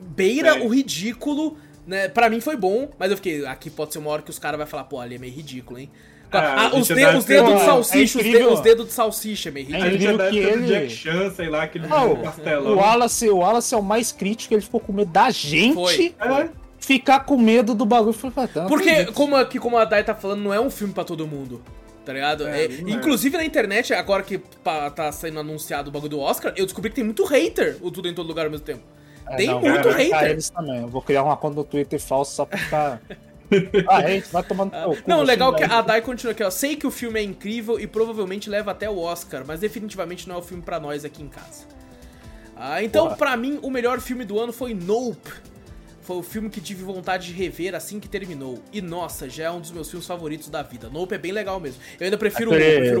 beira o ridículo, né? Pra mim foi bom, mas eu fiquei, aqui pode ser uma hora que os caras vão falar, pô, ali é meio ridículo, hein? Os dedos de salsicha, meio ridículo. A gente já deve ter o Jack Chan, sei lá, aquele pastelão. O Wallace é o mais crítico, ele ficou com medo da gente. Foi. Ficar com medo do bagulho. Porque, como a Dai tá falando, não é um filme pra todo mundo. tá ligado? Inclusive na internet, agora que tá sendo anunciado o bagulho do Oscar, eu descobri que tem muito hater o Tudo em Todo Lugar ao mesmo tempo. Tem muito hater. Eles também. Eu vou criar uma conta no Twitter falsa só pra ficar... vai tomando teu cu. Não, legal que a Dai continua aqui, ó. Sei que o filme é incrível e provavelmente leva até o Oscar, mas definitivamente não é o filme pra nós aqui em casa. Ah, então, pra mim, o melhor filme do ano foi Nope. Foi o filme que tive vontade de rever assim que terminou. E, nossa, já é um dos meus filmes favoritos da vida. Nope é bem legal mesmo. Eu ainda prefiro o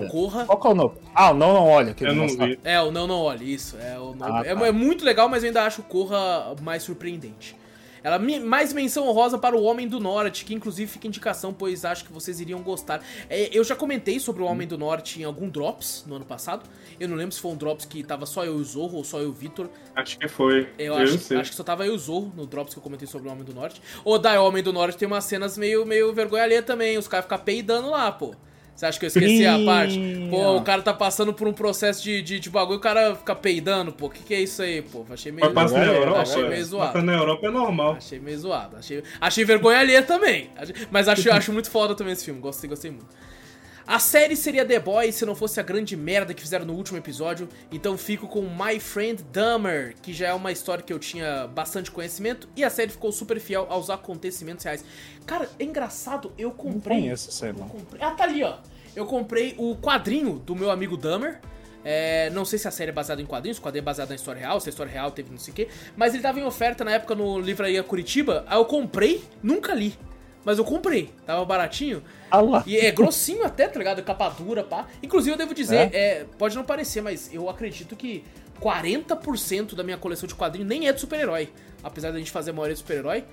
Corra. Qual que é o Nope? Ah, o Não Não Olhe. Eu não vi. É, o Não Não Olhe, isso. É, o Nope. É muito legal, mas eu ainda acho o Corra mais surpreendente. Ela mais menção honrosa para o Homem do Norte, que inclusive fica indicação, pois acho que vocês iriam gostar. Eu já comentei sobre o Homem do Norte em algum Drops no ano passado. Eu não lembro se foi um Drops que tava só eu e o Zorro ou só eu e o Vitor. Acho que foi. Eu acho que só tava eu e o Zorro no Drops que eu comentei sobre o Homem do Norte. O Homem do Norte tem umas cenas meio vergonha alheia também. Os caras ficam peidando lá, pô. Você acha que eu esqueci a parte? Pô, o cara tá passando por um processo de bagulho e o cara fica peidando, pô. Que é isso aí, pô? Achei meio zoado. Passar na Europa é normal. Achei meio zoado. Achei vergonha alheia também. Mas acho muito foda também esse filme. Gostei muito. A série seria The Boys se não fosse a grande merda que fizeram no último episódio. Então fico com My Friend Dahmer, que já é uma história que eu tinha bastante conhecimento. E a série ficou super fiel aos acontecimentos reais. Cara, é engraçado, eu comprei... Não conheço essa série, não. Ah, tá ali, ó. Eu comprei o quadrinho do meu amigo Dahmer. Não sei se a série é baseada em quadrinhos, o quadrinho é baseado na história real, se a história real teve não sei o quê. Mas ele tava em oferta na época no Livraria Curitiba. Aí eu comprei, nunca li. Mas eu comprei, tava baratinho. E é grossinho até, tá ligado? Capa dura, pá. Inclusive, eu devo dizer, pode não parecer, mas eu acredito que 40% da minha coleção de quadrinhos nem é de super-herói. Apesar da gente fazer a maioria de super-herói,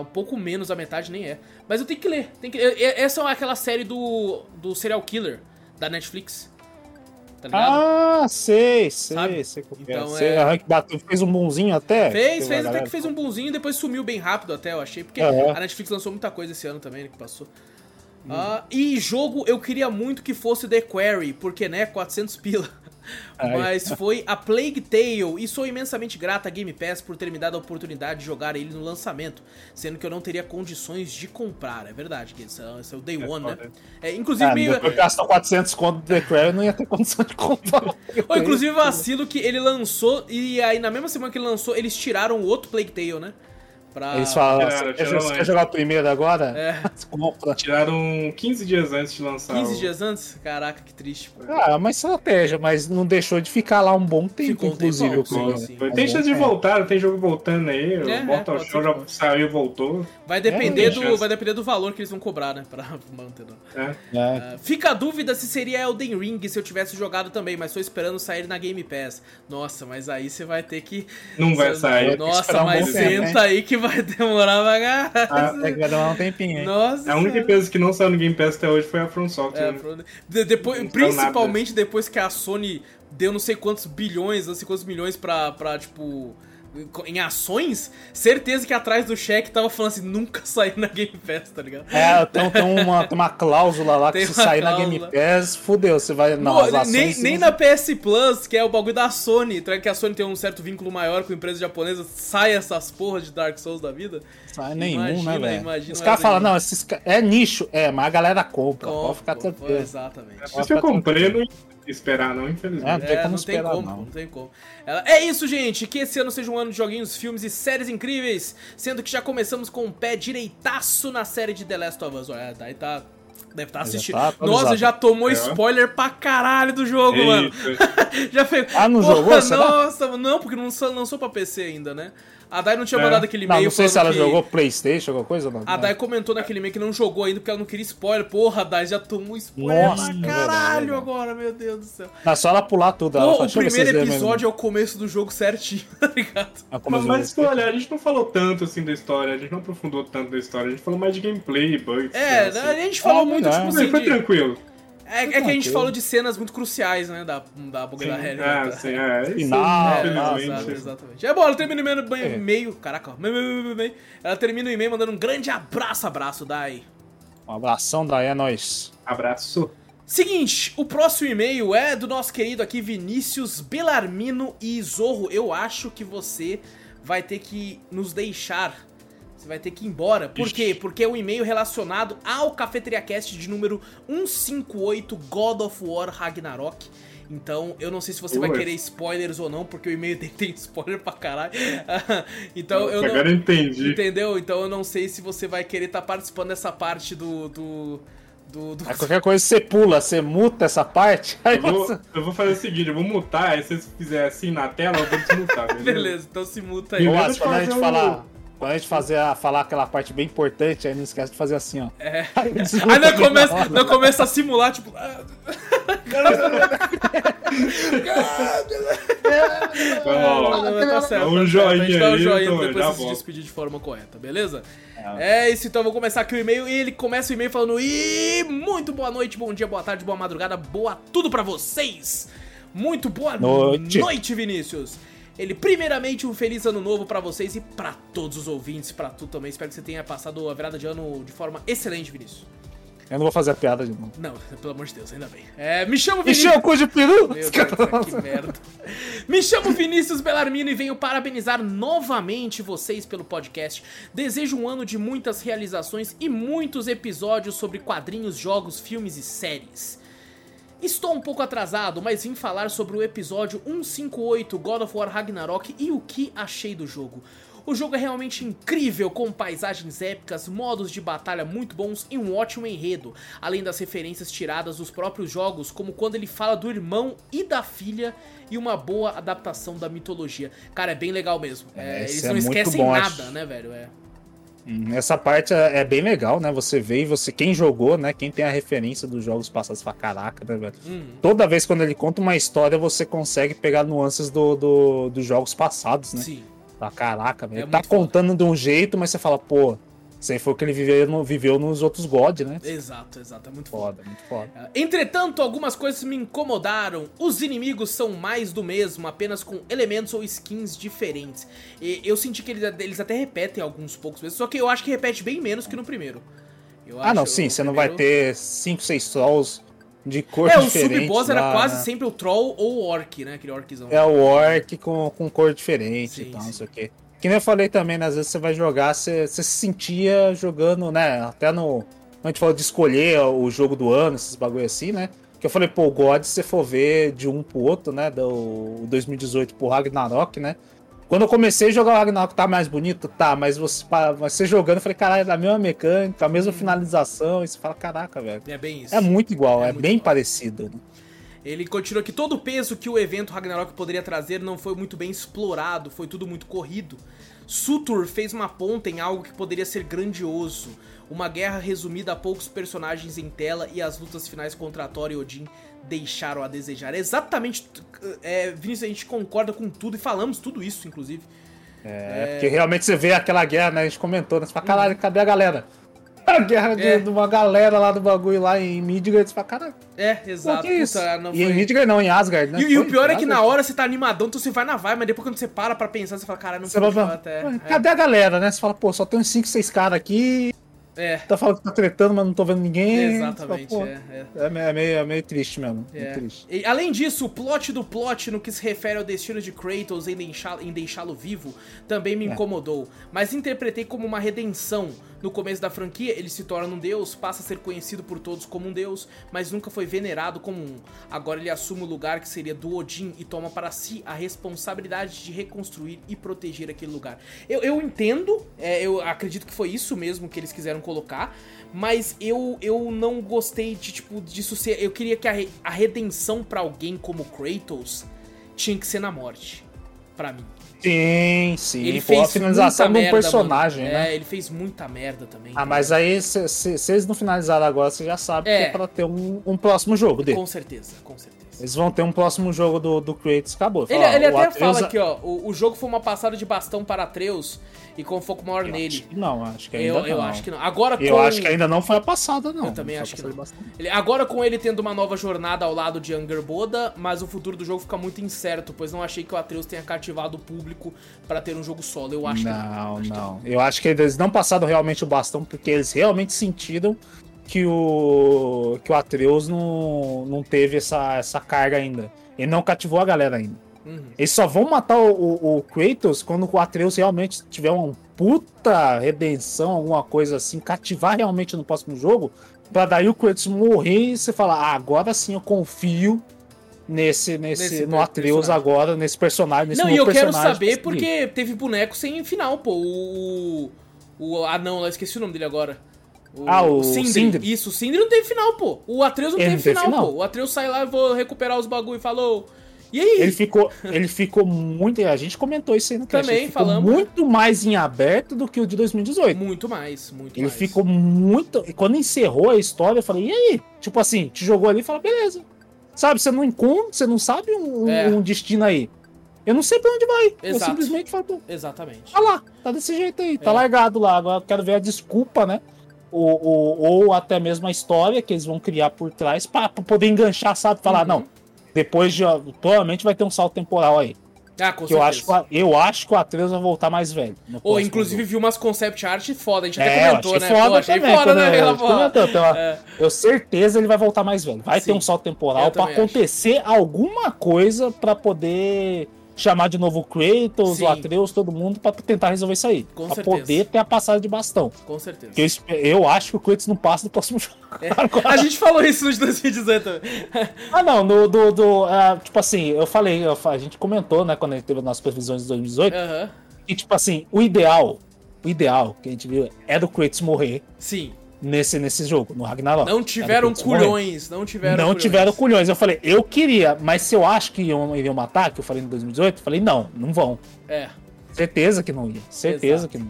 um pouco menos da metade nem é. Mas eu tenho que ler. Essa é aquela série do Serial Killer, da Netflix. Tá ligado? Ah, sei como então, fez um bonzinho até? Fez até que fez um bonzinho e depois sumiu bem rápido até, eu achei, porque a Netflix lançou muita coisa esse ano também, né, que passou. E jogo, eu queria muito que fosse The Quarry, porque, né, 400 pila. Mas foi a Plague Tale, e sou imensamente grata a Game Pass por ter me dado a oportunidade de jogar ele no lançamento, sendo que eu não teria condições de comprar. É verdade, que esse é o Day One, né? Inclusive, eu gasto 400 conto do The Quarry, eu não ia ter condição de comprar. Inclusive, vacilo que ele lançou, e aí na mesma semana que ele lançou, eles tiraram o outro Plague Tale, né? Eles falaram, você quer jogar o primeiro agora? Tiraram 15 dias antes de lançar. 15 dias antes? Caraca, que triste. Pô. Ah, uma estratégia, mas não deixou de ficar lá um bom tempo, inclusive. Tem chance de voltar, tem jogo voltando aí. Bota o show, já saiu e voltou. Vai depender do valor que eles vão cobrar, né? Pra manter. Fica a dúvida se seria Elden Ring se eu tivesse jogado também, mas tô esperando sair na Game Pass. Nossa, mas aí você vai ter que... Não vai sair. Nossa, mas senta aí que vai demorar pra caralho. Vai demorar um tempinho, hein? Nossa. A única empresa que não saiu no Game Pass até hoje foi a From Software. Principalmente depois que a Sony deu não sei quantos bilhões, não sei quantos milhões pra tipo... em ações, certeza que atrás do cheque tava falando assim, nunca saiu na Game Pass, tá ligado? Tem uma cláusula lá que se sair na Game Pass, fudeu, você vai... Não, nem na PS Plus, que é o bagulho da Sony, que a Sony tem um certo vínculo maior com a empresa japonesa, sai essas porras de Dark Souls da vida. Sai nenhum, né, velho? Os caras falam, não, esses é nicho, mas a galera compra, pode ficar tranquilo. Exatamente. Se eu comprei, não... esperar não, infelizmente. Não tem como. É isso, gente, que esse ano seja um ano de joguinhos, filmes e séries incríveis, sendo que já começamos com o pé direitaço na série de The Last of Us. Olha, daí tá... Deve estar assistindo. Nossa, já tomou spoiler pra caralho do jogo, mano. Já fez. Não jogou? Nossa, não, porque não lançou pra PC ainda, né? A Dai não tinha mandado aquele e-mail. Não sei se ela jogou PlayStation, alguma coisa, não. A Dai comentou naquele e-mail que não jogou ainda porque ela não queria spoiler. Porra, a Dai já tomou spoiler pra caralho agora, meu Deus do céu. É só ela pular tudo. O primeiro episódio é o começo do jogo certinho, tá ligado? Mas, olha, a gente não falou tanto assim da história, a gente não aprofundou tanto da história, a gente falou mais de gameplay, bugs. A gente falou muito. Tipo assim, foi tranquilo. Que a gente falou de cenas muito cruciais, né? Da buga da Harry. Final, infelizmente. Exatamente. É bom, ela termina o e-mail. Caraca, ela termina o e-mail mandando um grande abraço, Dai. Um abração, Dai, é nóis. Abraço. Seguinte, o próximo e-mail é do nosso querido aqui, Vinícius Belarmino. E Zorro, eu acho que você vai ter que nos deixar. Você vai ter que ir embora. Por quê? Porque é um e-mail relacionado ao CafeteriaCast de número 158, God of War Ragnarok. Então, eu não sei se você vai querer spoilers ou não, porque o e-mail tem spoiler pra caralho. Então, eu não... Agora eu entendi. Entendeu? Então, eu não sei se você vai querer estar participando dessa parte do... Qualquer coisa você pula, você muta essa parte. Eu vou fazer o seguinte, eu vou mutar, aí se você fizer assim na tela, eu vou desmutar. Beleza, então se muta aí. Nossa, quando a gente falar aquela parte bem importante, aí não esquece de fazer assim, ó. É. Aí começa a simular, tipo... Tá certo. Um joinha aí. Dá um joinha aí, depois se despedir de forma correta, beleza? É isso, então eu vou começar aqui o e-mail. E ele começa o e-mail falando: "E muito boa noite, bom dia, boa tarde, boa madrugada, boa tudo pra vocês. Muito boa noite, Vinícius." Ele, primeiramente, um feliz ano novo pra vocês e pra todos os ouvintes, pra tu também. Espero que você tenha passado a virada de ano de forma excelente, Vinícius. Eu não vou fazer a piada de novo. Não, pelo amor de Deus, ainda bem. Me chamo Vinícius... Encheu o cu de peru? Meu Deus, que merda. Me chamo Vinícius Belarmino e venho parabenizar novamente vocês pelo podcast. Desejo um ano de muitas realizações e muitos episódios sobre quadrinhos, jogos, filmes e séries. Estou um pouco atrasado, mas vim falar sobre o episódio 158, God of War Ragnarok, e o que achei do jogo. O jogo é realmente incrível, com paisagens épicas, modos de batalha muito bons e um ótimo enredo, além das referências tiradas dos próprios jogos, como quando ele fala do irmão e da filha, e uma boa adaptação da mitologia. Cara, é bem legal mesmo. Eles não esquecem nada, né, velho? Essa parte é bem legal, né? Você vê e quem jogou, né? Quem tem a referência dos jogos passados, fala: caraca, né, velho? Toda vez quando ele conta uma história, você consegue pegar nuances dos jogos passados, né? Sim. Ah, caraca, velho. Ele tá contando de um jeito, mas você fala, pô, isso aí foi o que ele viveu nos outros God, né? Exato. É muito foda. Muito foda. Entretanto, algumas coisas me incomodaram. Os inimigos são mais do mesmo, apenas com elementos ou skins diferentes. E eu senti que eles até repetem alguns poucos vezes, só que eu acho que repete bem menos que no primeiro. Você não vai ter 5, 6 trolls de cor diferente. O sub-boss era quase sempre o troll ou o orc, né? Aquele orczão. O orc com cor diferente, sim, e tal, não sei o quê. Que nem eu falei também, né? Às vezes você vai jogar, você se sentia jogando, né? Até no... A gente falou de escolher o jogo do ano, esses bagulho assim, né? Que eu falei, pô, o God, se você for ver de um pro outro, né? Do 2018 pro Ragnarok, né? Quando eu comecei a jogar o Ragnarok, tá mais bonito? Tá, mas você jogando, eu falei, caralho, a mesma mecânica, a mesma finalização, e você fala, caraca, velho. É bem isso. É muito igual, é muito bem igual. Parecido. Né? Ele continua que todo o peso que o evento Ragnarok poderia trazer não foi muito bem explorado, foi tudo muito corrido. Sutur fez uma ponta em algo que poderia ser grandioso. Uma guerra resumida a poucos personagens em tela e as lutas finais contra Thor e Odin deixaram a desejar. Exatamente, Vinícius, a gente concorda com tudo e falamos tudo isso, inclusive. Porque realmente você vê aquela guerra, né? A gente comentou, né? Você fala, caralho, cadê a galera? A guerra de uma galera lá do bagulho lá em Midgard, você fala, caralho. Exato. Que é isso? Não foi... E em Midgard não, em Asgard, né? E o pior é que na hora você tá animadão, então você vai na vibe, mas depois quando você pra pensar, você fala, caralho, não foi até... Cadê a galera, né? Você fala, pô, só tem uns 5, 6 caras aqui... Tá falando que tá tretando, mas não tô vendo ninguém. Exatamente, fala, meio triste mesmo. Meio triste. E, além disso, o plot do plot no que se refere ao destino de Kratos em deixá-lo vivo também me incomodou, mas interpretei como uma redenção. No começo da franquia, ele se torna um deus, passa a ser conhecido por todos como um deus, mas nunca foi venerado como um. Agora ele assume o lugar que seria do Odin e toma para si a responsabilidade de reconstruir e proteger aquele lugar. Eu entendo, eu acredito que foi isso mesmo que eles quiseram colocar, mas eu não gostei de, tipo, disso ser... Eu queria que a redenção pra alguém como Kratos tinha que ser na morte, pra mim. Sim. Ele fez a finalização de um personagem, mano. Né? Ele fez muita merda também. Mas aí, se eles não finalizaram agora, você já sabe que é pra ter um próximo jogo dele. Com certeza. Eles vão ter um próximo jogo do Kratos, acabou. Ele até Atreus... fala aqui, ó, o jogo foi uma passada de bastão para Atreus e com um foco maior nele. Acho que não. Agora, eu acho que ainda não foi a passada, não. Eu também acho que não. Agora com ele tendo uma nova jornada ao lado de Angerboda, mas o futuro do jogo fica muito incerto, pois não achei que o Atreus tenha cativado o público para ter um jogo solo. Eu acho que não. Eu acho que eles não passaram realmente o bastão, porque eles realmente sentiram que o Atreus não teve essa carga ainda. Ele não cativou a galera ainda. Eles só vão matar o Kratos quando o Atreus realmente tiver um puta redenção, alguma coisa assim, cativar realmente no próximo jogo, pra daí o Kratos morrer e você falar, ah, agora sim eu confio no Atreus agora, nesse personagem, nesse novo personagem. Não, e eu quero saber porque teve boneco sem final, pô. Eu esqueci o nome dele agora. O Sindri. Isso, o Sindri não teve final, pô. O Atreus não teve final, pô. O Atreus sai lá, eu vou recuperar os bagulho e falou... E aí? Ele ficou muito... A gente comentou isso aí no cast. Também, falamos. Muito mais em aberto do que o de 2018. Muito mais. Ele ficou muito... E quando encerrou a história, eu falei, e aí? Tipo assim, te jogou ali e fala, beleza. Sabe, você não encontra, você não sabe um destino aí. Eu não sei pra onde vai. Exato. Eu simplesmente falo, pô, exatamente. Tá lá, tá desse jeito aí, tá largado lá. Agora eu quero ver a desculpa, né? Ou até mesmo a história que eles vão criar por trás pra poder enganchar, sabe? Falar, não... Depois de. Provavelmente vai ter um salto temporal aí. Ah, com certeza. Eu acho que o Atreus vai voltar mais velho. Ou, inclusive, viu umas concept art foda, a gente até comentou, né? Foda, achei foda, né? Eu certeza ele vai voltar mais velho. Vai ter um salto temporal pra acontecer alguma coisa pra poder chamar de novo o Kratos, o Atreus, todo mundo, pra tentar resolver isso aí. Com pra certeza. Poder ter a passagem de bastão. Com certeza. Eu acho que o Kratos não passa do próximo jogo. A gente falou isso nos 2018 também. Ah, não, tipo assim, a gente comentou, né, quando a gente teve as nossas previsões de 2018, que, tipo assim, o ideal que a gente viu era o Kratos morrer. Sim. Nesse jogo, no Ragnarok. Não tiveram culhões. Eu falei, eu queria, mas se eu acho que iriam matar, que eu falei em 2018, eu falei, não vão. É. Certeza que não ia. Exatamente.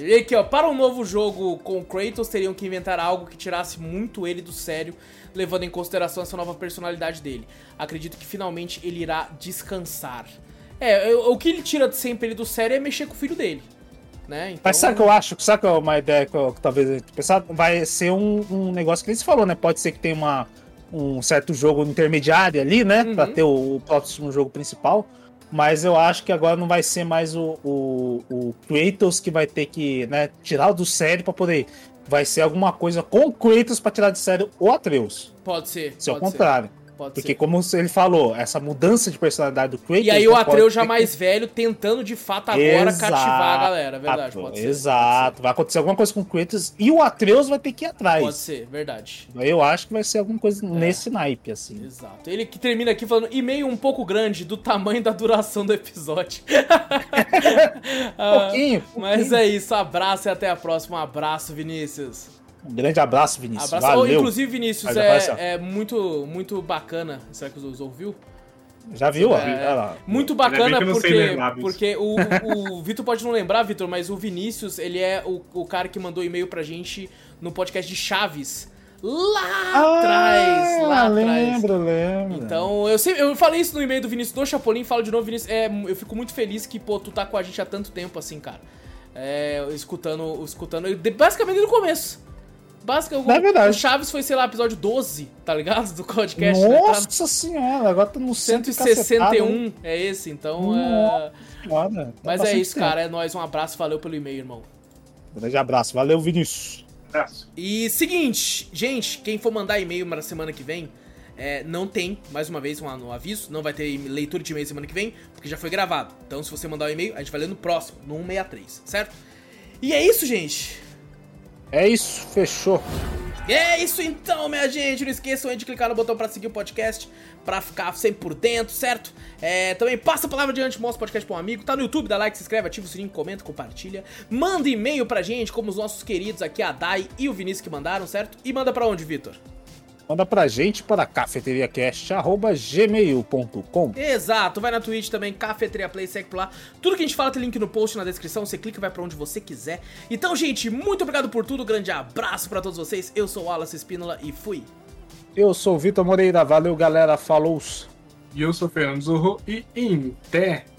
E aqui, ó, para um novo jogo com Kratos, teriam que inventar algo que tirasse muito ele do sério, levando em consideração essa nova personalidade dele. Acredito que finalmente ele irá descansar. O que ele tira sempre ele do sério é mexer com o filho dele. Né? Então... Mas sabe o que eu acho? Sabe que é uma ideia que talvez a gente pensar? Vai ser um negócio que eles falou, né? Pode ser que tenha um certo jogo intermediário ali, né? Uhum. Pra ter o próximo jogo principal. Mas eu acho que agora não vai ser mais o Kratos que vai ter que, né, tirar do sério pra poder. Vai ser alguma coisa com o Kratos pra tirar de sério o Atreus. Pode ser. Se é o contrário. Porque como ele falou, essa mudança de personalidade do Kratos... E aí o Atreus já mais velho tentando de fato agora cativar a galera, verdade, pode ser. Exato, vai acontecer alguma coisa com o Kratos e o Atreus vai ter que ir atrás. Pode ser, verdade. Eu acho que vai ser alguma coisa nesse naipe, assim. Exato, ele que termina aqui falando, e-mail um pouco grande do tamanho da duração do episódio. Pouquinho. Mas é isso, abraço e até a próxima, um abraço, Vinícius. Um grande abraço, Vinícius. Abraço. Valeu. Inclusive, Vinícius, é muito, muito bacana. Será que os ouviu? Já viu? Olha lá. Muito bacana porque o Vitor pode não lembrar, Vitor, mas o Vinícius, ele é o cara que mandou e-mail pra gente no podcast de Chaves. Lá atrás. Lembro. Então, eu falei isso no e-mail do Vinícius do Chapolin, falo de novo, Vinícius. Eu fico muito feliz que, pô, tu tá com a gente há tanto tempo assim, cara. Escutando. Basicamente no começo. O Chaves foi, sei lá, episódio 12, tá ligado? Do podcast. Nossa, né? Senhora, agora tá no 161, é esse, então... Nossa, mas é isso, cara, é nóis, um abraço, valeu pelo e-mail, irmão. Um grande abraço, valeu, Vinícius. Abraço. E seguinte, gente, quem for mandar e-mail na semana que vem, não tem, mais uma vez, um aviso, não vai ter leitura de e-mail semana que vem, porque já foi gravado. Então, se você mandar o e-mail, a gente vai ler no próximo, no 163, certo? E é isso, gente. É isso, fechou. É isso então, minha gente. Não esqueçam aí de clicar no botão pra seguir o podcast, pra ficar sempre por dentro, certo? Também passa a palavra adiante, mostra o podcast pra um amigo. Tá no YouTube, dá like, se inscreve, ativa o sininho, comenta, compartilha. Manda e-mail pra gente, como os nossos queridos aqui, a Dai e o Vinícius que mandaram, certo? E manda pra onde, Vitor? Manda pra gente para cafeteriacast@gmail.com. Exato, vai na Twitch também, Cafeteria Play, segue por lá. Tudo que a gente fala tem link no post, na descrição, você clica e vai pra onde você quiser. Então, gente, muito obrigado por tudo, grande abraço pra todos vocês. Eu sou o Wallace Espínola e fui. Eu sou o Vitor Moreira, valeu galera, falou. E eu sou o Fernando Zorro e até...